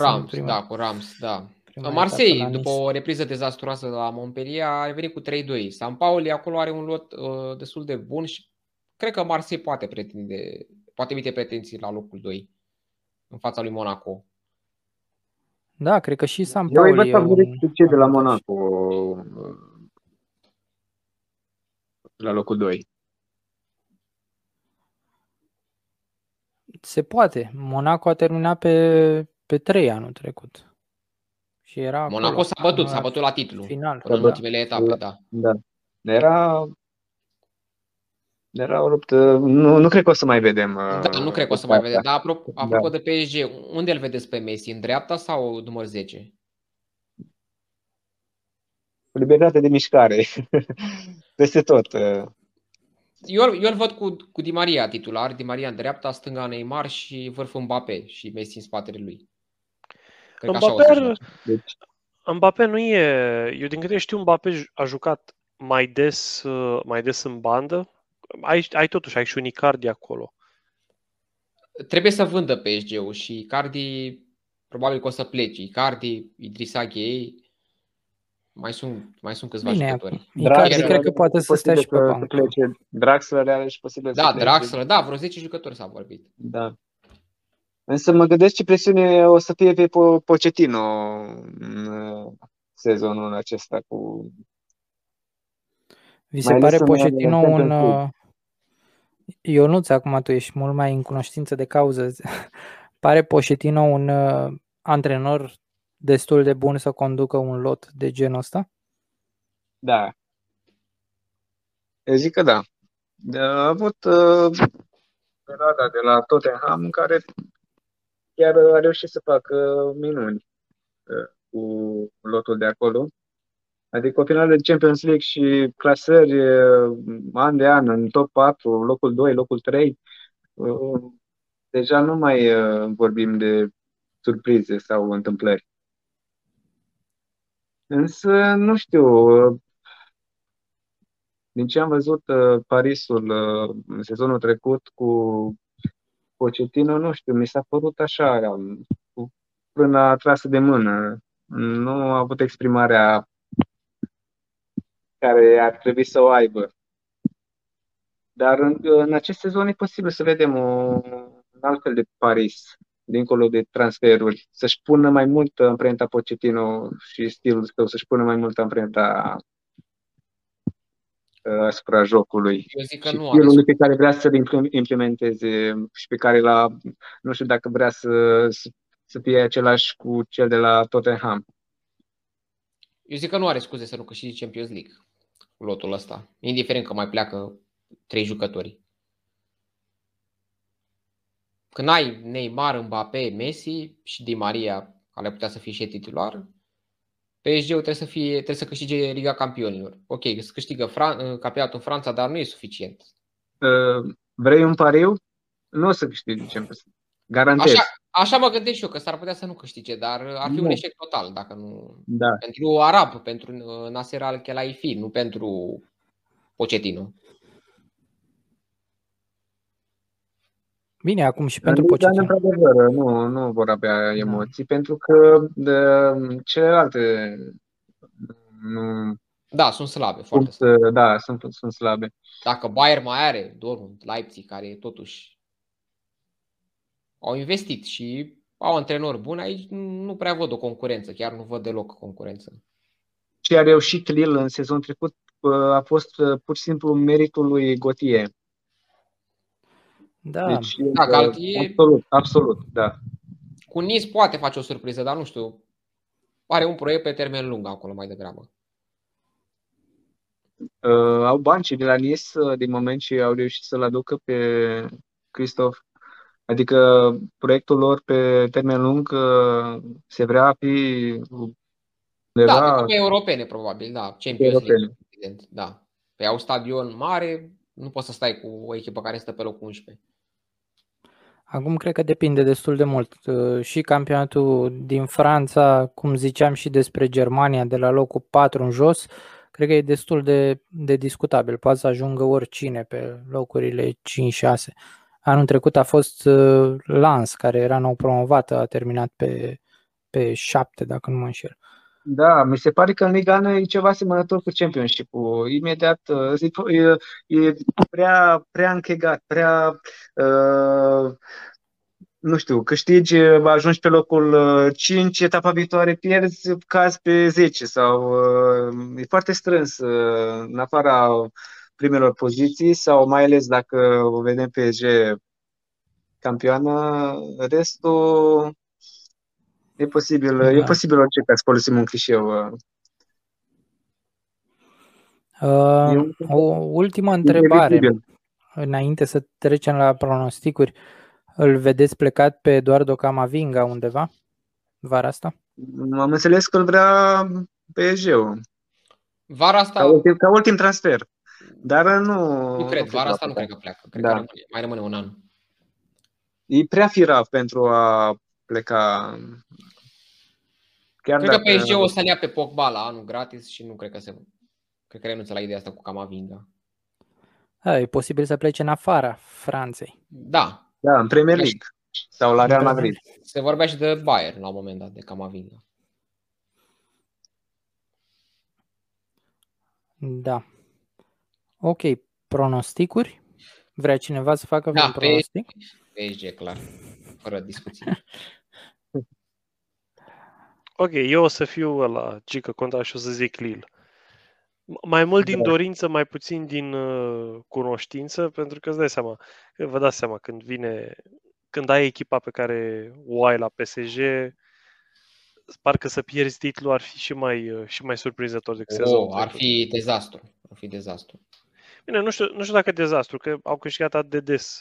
Cu Reims, da. Marseille, după o repriză dezastruoasă la Montpellier, a revenit cu 3-2. Sampaoli acolo are un lot destul de bun și cred că Marseille poate emite pretenții la locul 2 în fața lui Monaco. Da, cred că și Sampaoli. Eu îi văd favorit cu cei de la Monaco la locul 2. Se poate. Monaco a terminat pe 3 anul trecut. Și era Monaco acolo, s-a bătut la titlu final, în ultimele etape, da. Era o luptă, nu cred că o să mai vedem. Da, nu cred că o să mai vedem. Dar apropo de PSG, unde îl vedeți pe Messi? În dreapta sau număr 10? Libertate de mișcare. Peste tot. Eu îl văd cu Di Maria titular, Di Maria în dreapta, stânga Neymar și vârful Mbappé și Messi în spatele lui. Mbappé nu e, eu din câte știu Mbappé a jucat mai des în bandă. Ai și un Icardi acolo. Trebuie să vândă PSG-ul și Icardi probabil că o să plece. Icardi, Idrissa Gueye, mai sunt câțiva jucători. Icardi cred că poate să stea și pe bancă. Draxler are și posibilitatea. Da, Draxler, da, vreo 10 jucători s-a vorbit. Da. Însă mă gândesc ce presiune o să fie pe Pochettino în sezonul acesta cu... Vi se pare Pochettino un... Ionuț, acum tu ești mult mai în cunoștință de cauză. Pare Pochettino un antrenor destul de bun să conducă un lot de genul ăsta? Da. Eu zic că da. A avut perioada de la Tottenham care chiar a reușit să facă minuni cu lotul de acolo. Adică o finală de Champions League și clasări an de an în top 4, locul 2, locul 3. Deja nu mai vorbim de surprize sau întâmplări. Însă, nu știu, din ce am văzut Parisul în sezonul trecut cu Pochettino, nu știu, mi s-a părut așa, cu frâna trasă de mână. Nu a avut exprimarea care ar trebui să o aibă. Dar în acest sezon e posibil să vedem un alt fel de Paris, dincolo de transferuri, să-și pună mai mult amprenta Pochettino și stilul său, să-și pună mai mult amprenta asupra jocului. Eu zic că și nu stilul pe care vrea să-l implementeze și pe care nu știu dacă vrea să fie același cu cel de la Tottenham. Eu zic că nu are scuze să nu câștige Champions League cu lotul ăsta, indiferent că mai pleacă 3 jucători. Când ai Neymar, Mbappé, Messi și Di Maria, care putea să fie și titular, PSG-ul trebuie să câștige Liga Campionilor. Ok, să câștigă campionatul Franța, dar nu e suficient. Vrei un pariu? Nu o să câștigi Champions League. Garantez. Așa mă gândesc și eu, că s-ar putea să nu câștige, dar ar fi un eșec total dacă nu. Da. Pentru arab, pentru Nasser Al-Khelaifi, nu pentru Pochettino. Bine, acum și pentru Pochettino. Într-adevăr, nu vor avea emoții, pentru că celelalte nu. Da, sunt slabe, foarte slabe. Da, sunt slabe. Dacă Bayern mai are, Dortmund, Leipzig, care totuși au investit și au antrenori buni, aici nu prea văd o concurență, chiar nu văd deloc concurență. Ce a reușit Lille în sezonul trecut a fost pur și simplu meritul lui Gauthier. Da, deci, absolut, da. Cu Nice poate face o surpriză, dar nu știu, are un proiect pe termen lung acolo mai degrabă. Au bani și de la Nice, din moment ce au reușit să-l aducă pe Christophe. Adică proiectul lor pe termen lung se vrea a fi undeva... Da, pe europene probabil, da, Champions League, evident, da. Pe au stadion mare, nu poți să stai cu o echipă care stă pe locul 11. Acum cred că depinde destul de mult. Și campionatul din Franța, cum ziceam și despre Germania, de la locul 4 în jos, cred că e destul de discutabil. Poate să ajungă oricine pe locurile 5-6. Anul trecut a fost Lens, care era nou promovată, a terminat pe 7, dacă nu mă înșel. Da, mi se pare că în Liga 1 e ceva asemănător cu Championship-ul. Imediat e prea închegat, prea... nu știu, câștigi, ajungi pe locul 5, etapa viitoare pierzi, cazi pe 10 sau e foarte strâns în afara primelor poziții sau mai ales dacă o vedem pe PSG campioană, restul e posibil, da. E posibil orice ca să folosim un clișeu. O ultimă întrebare, înainte să trecem la pronosticuri. Îl vedeți plecat pe Eduardo Camavinga undeva vara asta? Am înțeles că îl vrea PSG-ul. Vara asta? Ca ultim transfer. Dar nu cred, vara asta nu cred că pleacă. Cred că mai rămâne un an. E prea firav pentru a pleca. Chiar cred că PSG o să ia pe Pogba la anul gratis și nu cred că se... Cred că renunță la ideea asta cu Camavinga. Da, e posibil să plece în afara Franței. Da. Da, în Premier League sau la Real Madrid. Se vorbea și de Bayern la un moment dat, de Camavinga. Da. Ok, pronosticuri? Vrea cineva să facă un pronostic? PSG, clar, fără discuții. Ok, eu o să fiu ăla, Gică Conta, și o să zic Lille. Mai mult din dorință, mai puțin din cunoștință, pentru că vă dați seama, când ai echipa pe care o ai la PSG, parcă să pierzi titlul ar fi și mai surprinzător decât sezonul. Ar fi dezastru. Bine, nu știu dacă dezastru, că au câștigat atât de des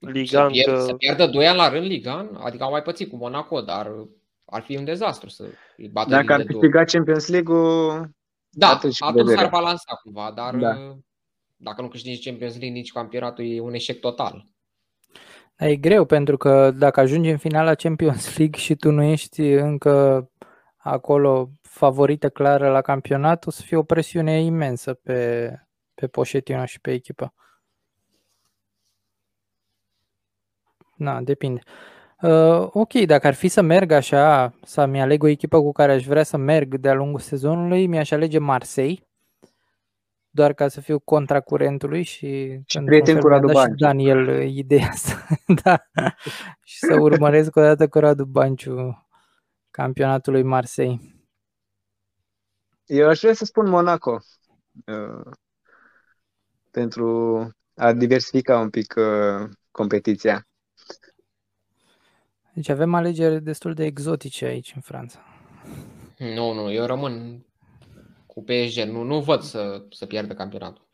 Liga 1. Să pierdă 2 ani la rând Liga 1, adică au mai pățit cu Monaco, dar ar fi un dezastru să îi bată. Dacă ar câștiga Champions League-ul... Da, atunci s-ar balansa cumva, dar dacă nu câștigi Champions League, nici campionatul, e un eșec total. Dar e greu, pentru că dacă ajungi în finala Champions League și tu nu ești încă acolo favorită clară la campionat, o să fie o presiune imensă pe Pochettino și pe echipă. Na, depinde. Ok, dacă ar fi să merg așa, să mi-aleg o echipă cu care aș vrea să merg de-a lungul sezonului, mi-aș alege Marseille, doar ca să fiu contra curentului și prieten cu Radu Banciu. Și Daniel ideea asta, da, și să urmăresc odată cu Radu Banciu campionatul lui Marseille. Eu aș vrea să spun Monaco, pentru a diversifica un pic competiția. Deci avem alegeri destul de exotice aici în Franța. Nu, eu rămân cu PSG. Nu văd să pierdă campionatul.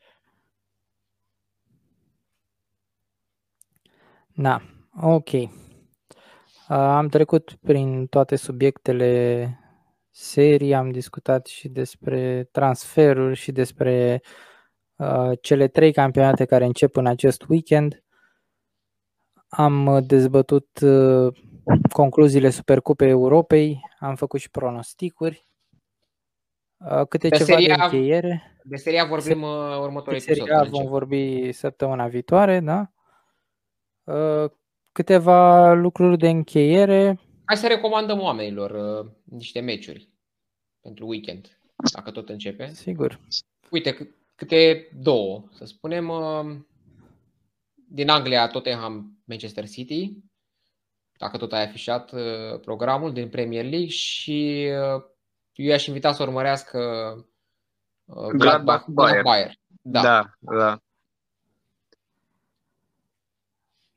Da, ok. Am trecut prin toate subiectele serii, am discutat și despre transferuri și despre cele 3 campionate care încep în acest weekend. Am dezbătut concluziile Supercupei Europei, am făcut și pronosticuri. Câte de ceva seria, de încheiere. De seria vorbim următorul episod. De seria vom vorbi săptămâna viitoare, da? Câteva lucruri de încheiere. Hai să recomandăm oamenilor niște meciuri pentru weekend, dacă tot începe. Sigur. Uite, câte 2, să spunem... Din Anglia, Tottenham, Manchester City, dacă tot ai afișat programul din Premier League, și eu i-aș invita să urmărească Gladbach-Bayern. Da.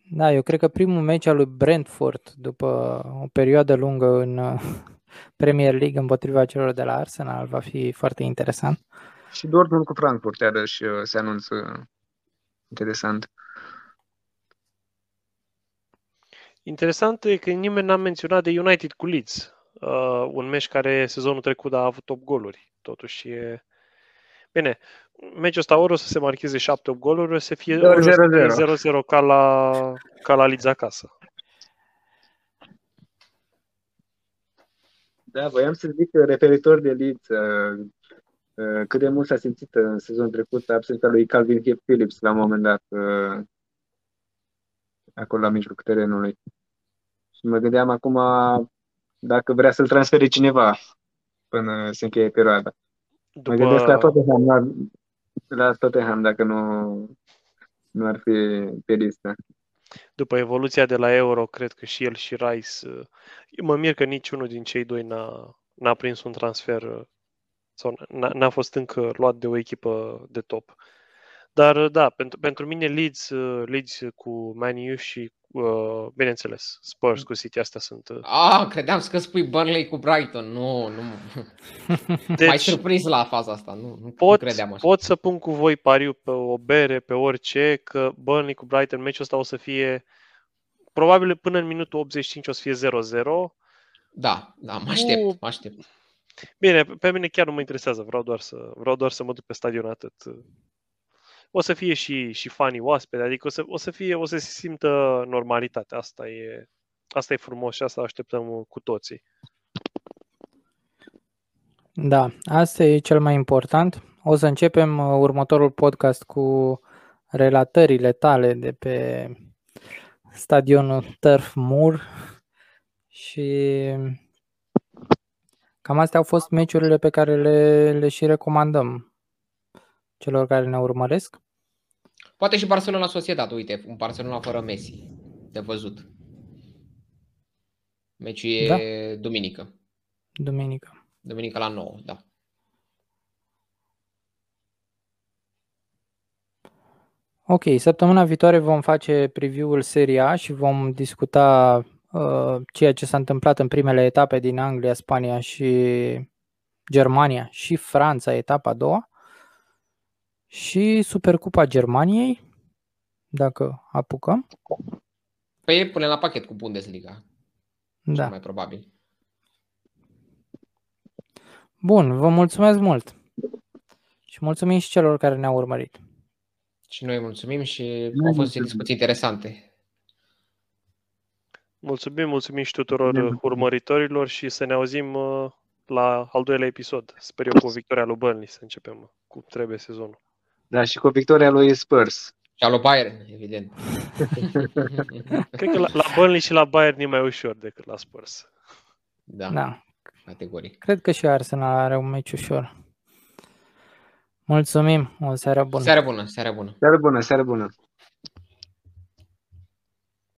Da, eu cred că primul meci al lui Brentford după o perioadă lungă în Premier League împotriva celor de la Arsenal va fi foarte interesant. Și Dortmund cu Frankfurt iarăși se anunță interesant. Interesant e că nimeni n-a menționat de United cu Leeds, un meci care sezonul trecut a avut 8 goluri. Totuși e... Bine, meciul ăsta ori o să se marcheze 7-8 goluri, o să fie 0-0 ca la Leeds acasă. Da, voiam să zic referitor de Leeds, cât de mult s-a simțit în sezonul trecut absența lui Calvin Phillips la un moment dat. Acolo la mijlocul terenului. Și mă gândeam acum dacă vrea să-l transfere cineva. până se încheie perioada. Mă gândesc la Tottenham, dacă nu ar fi pe listă. După evoluția de la Euro, cred că și el și Rice. Mă mir că niciunul din cei doi n-a prins un transfer sau n-a fost încă luat de o echipă de top. Dar da, pentru mine Leeds cu Man U și, bineînțeles, Spurs cu City, astea sunt... credeam că spui Burnley cu Brighton, nu. Deci, m-ai surprins la faza asta, nu credeam așa. Pot să pun cu voi pariu pe o bere, pe orice, că Burnley cu Brighton, meciul ăsta o să fie, probabil până în minutul 85 o să fie 0-0. Da, mă aștept. Bine, pe mine chiar nu mă interesează, vreau doar să mă duc pe stadion atât. O să fie și fanii oaspete, adică o să se simtă normalitatea. Asta e frumos și asta așteptăm cu toții. Da, asta e cel mai important. O să începem următorul podcast cu relatările tale de pe stadionul Turf Moor și cam astea au fost meciurile pe care le și recomandăm celor care ne urmăresc. Poate și Barcelona Sociedad, uite, un Barcelona fără Messi, de văzut. Meciul e duminică. Duminică la 9, da. Ok, săptămâna viitoare vom face preview-ul Serie A și vom discuta ceea ce s-a întâmplat în primele etape din Anglia, Spania și Germania și Franța, etapa a doua. Și Supercupa Germaniei, dacă apucăm. Păi punem la pachet cu Bundesliga, da. Mai probabil. Bun, vă mulțumesc mult. Și mulțumim și celor care ne-au urmărit. Și noi mulțumim și au fost discuții interesante. Mulțumim și tuturor urmăritorilor și să ne auzim la al doilea episod. Sper eu cu victoria lui Burnley să începem cum trebuie sezonul. Da, și cu victoria lui Spurs. Și a lui Bayern, evident. Cred că la Burnley și la Bayern e mai ușor decât la Spurs. Da. Categorii. Cred că și Arsenal are un meci ușor. Mulțumim, o seară bună. Seară bună.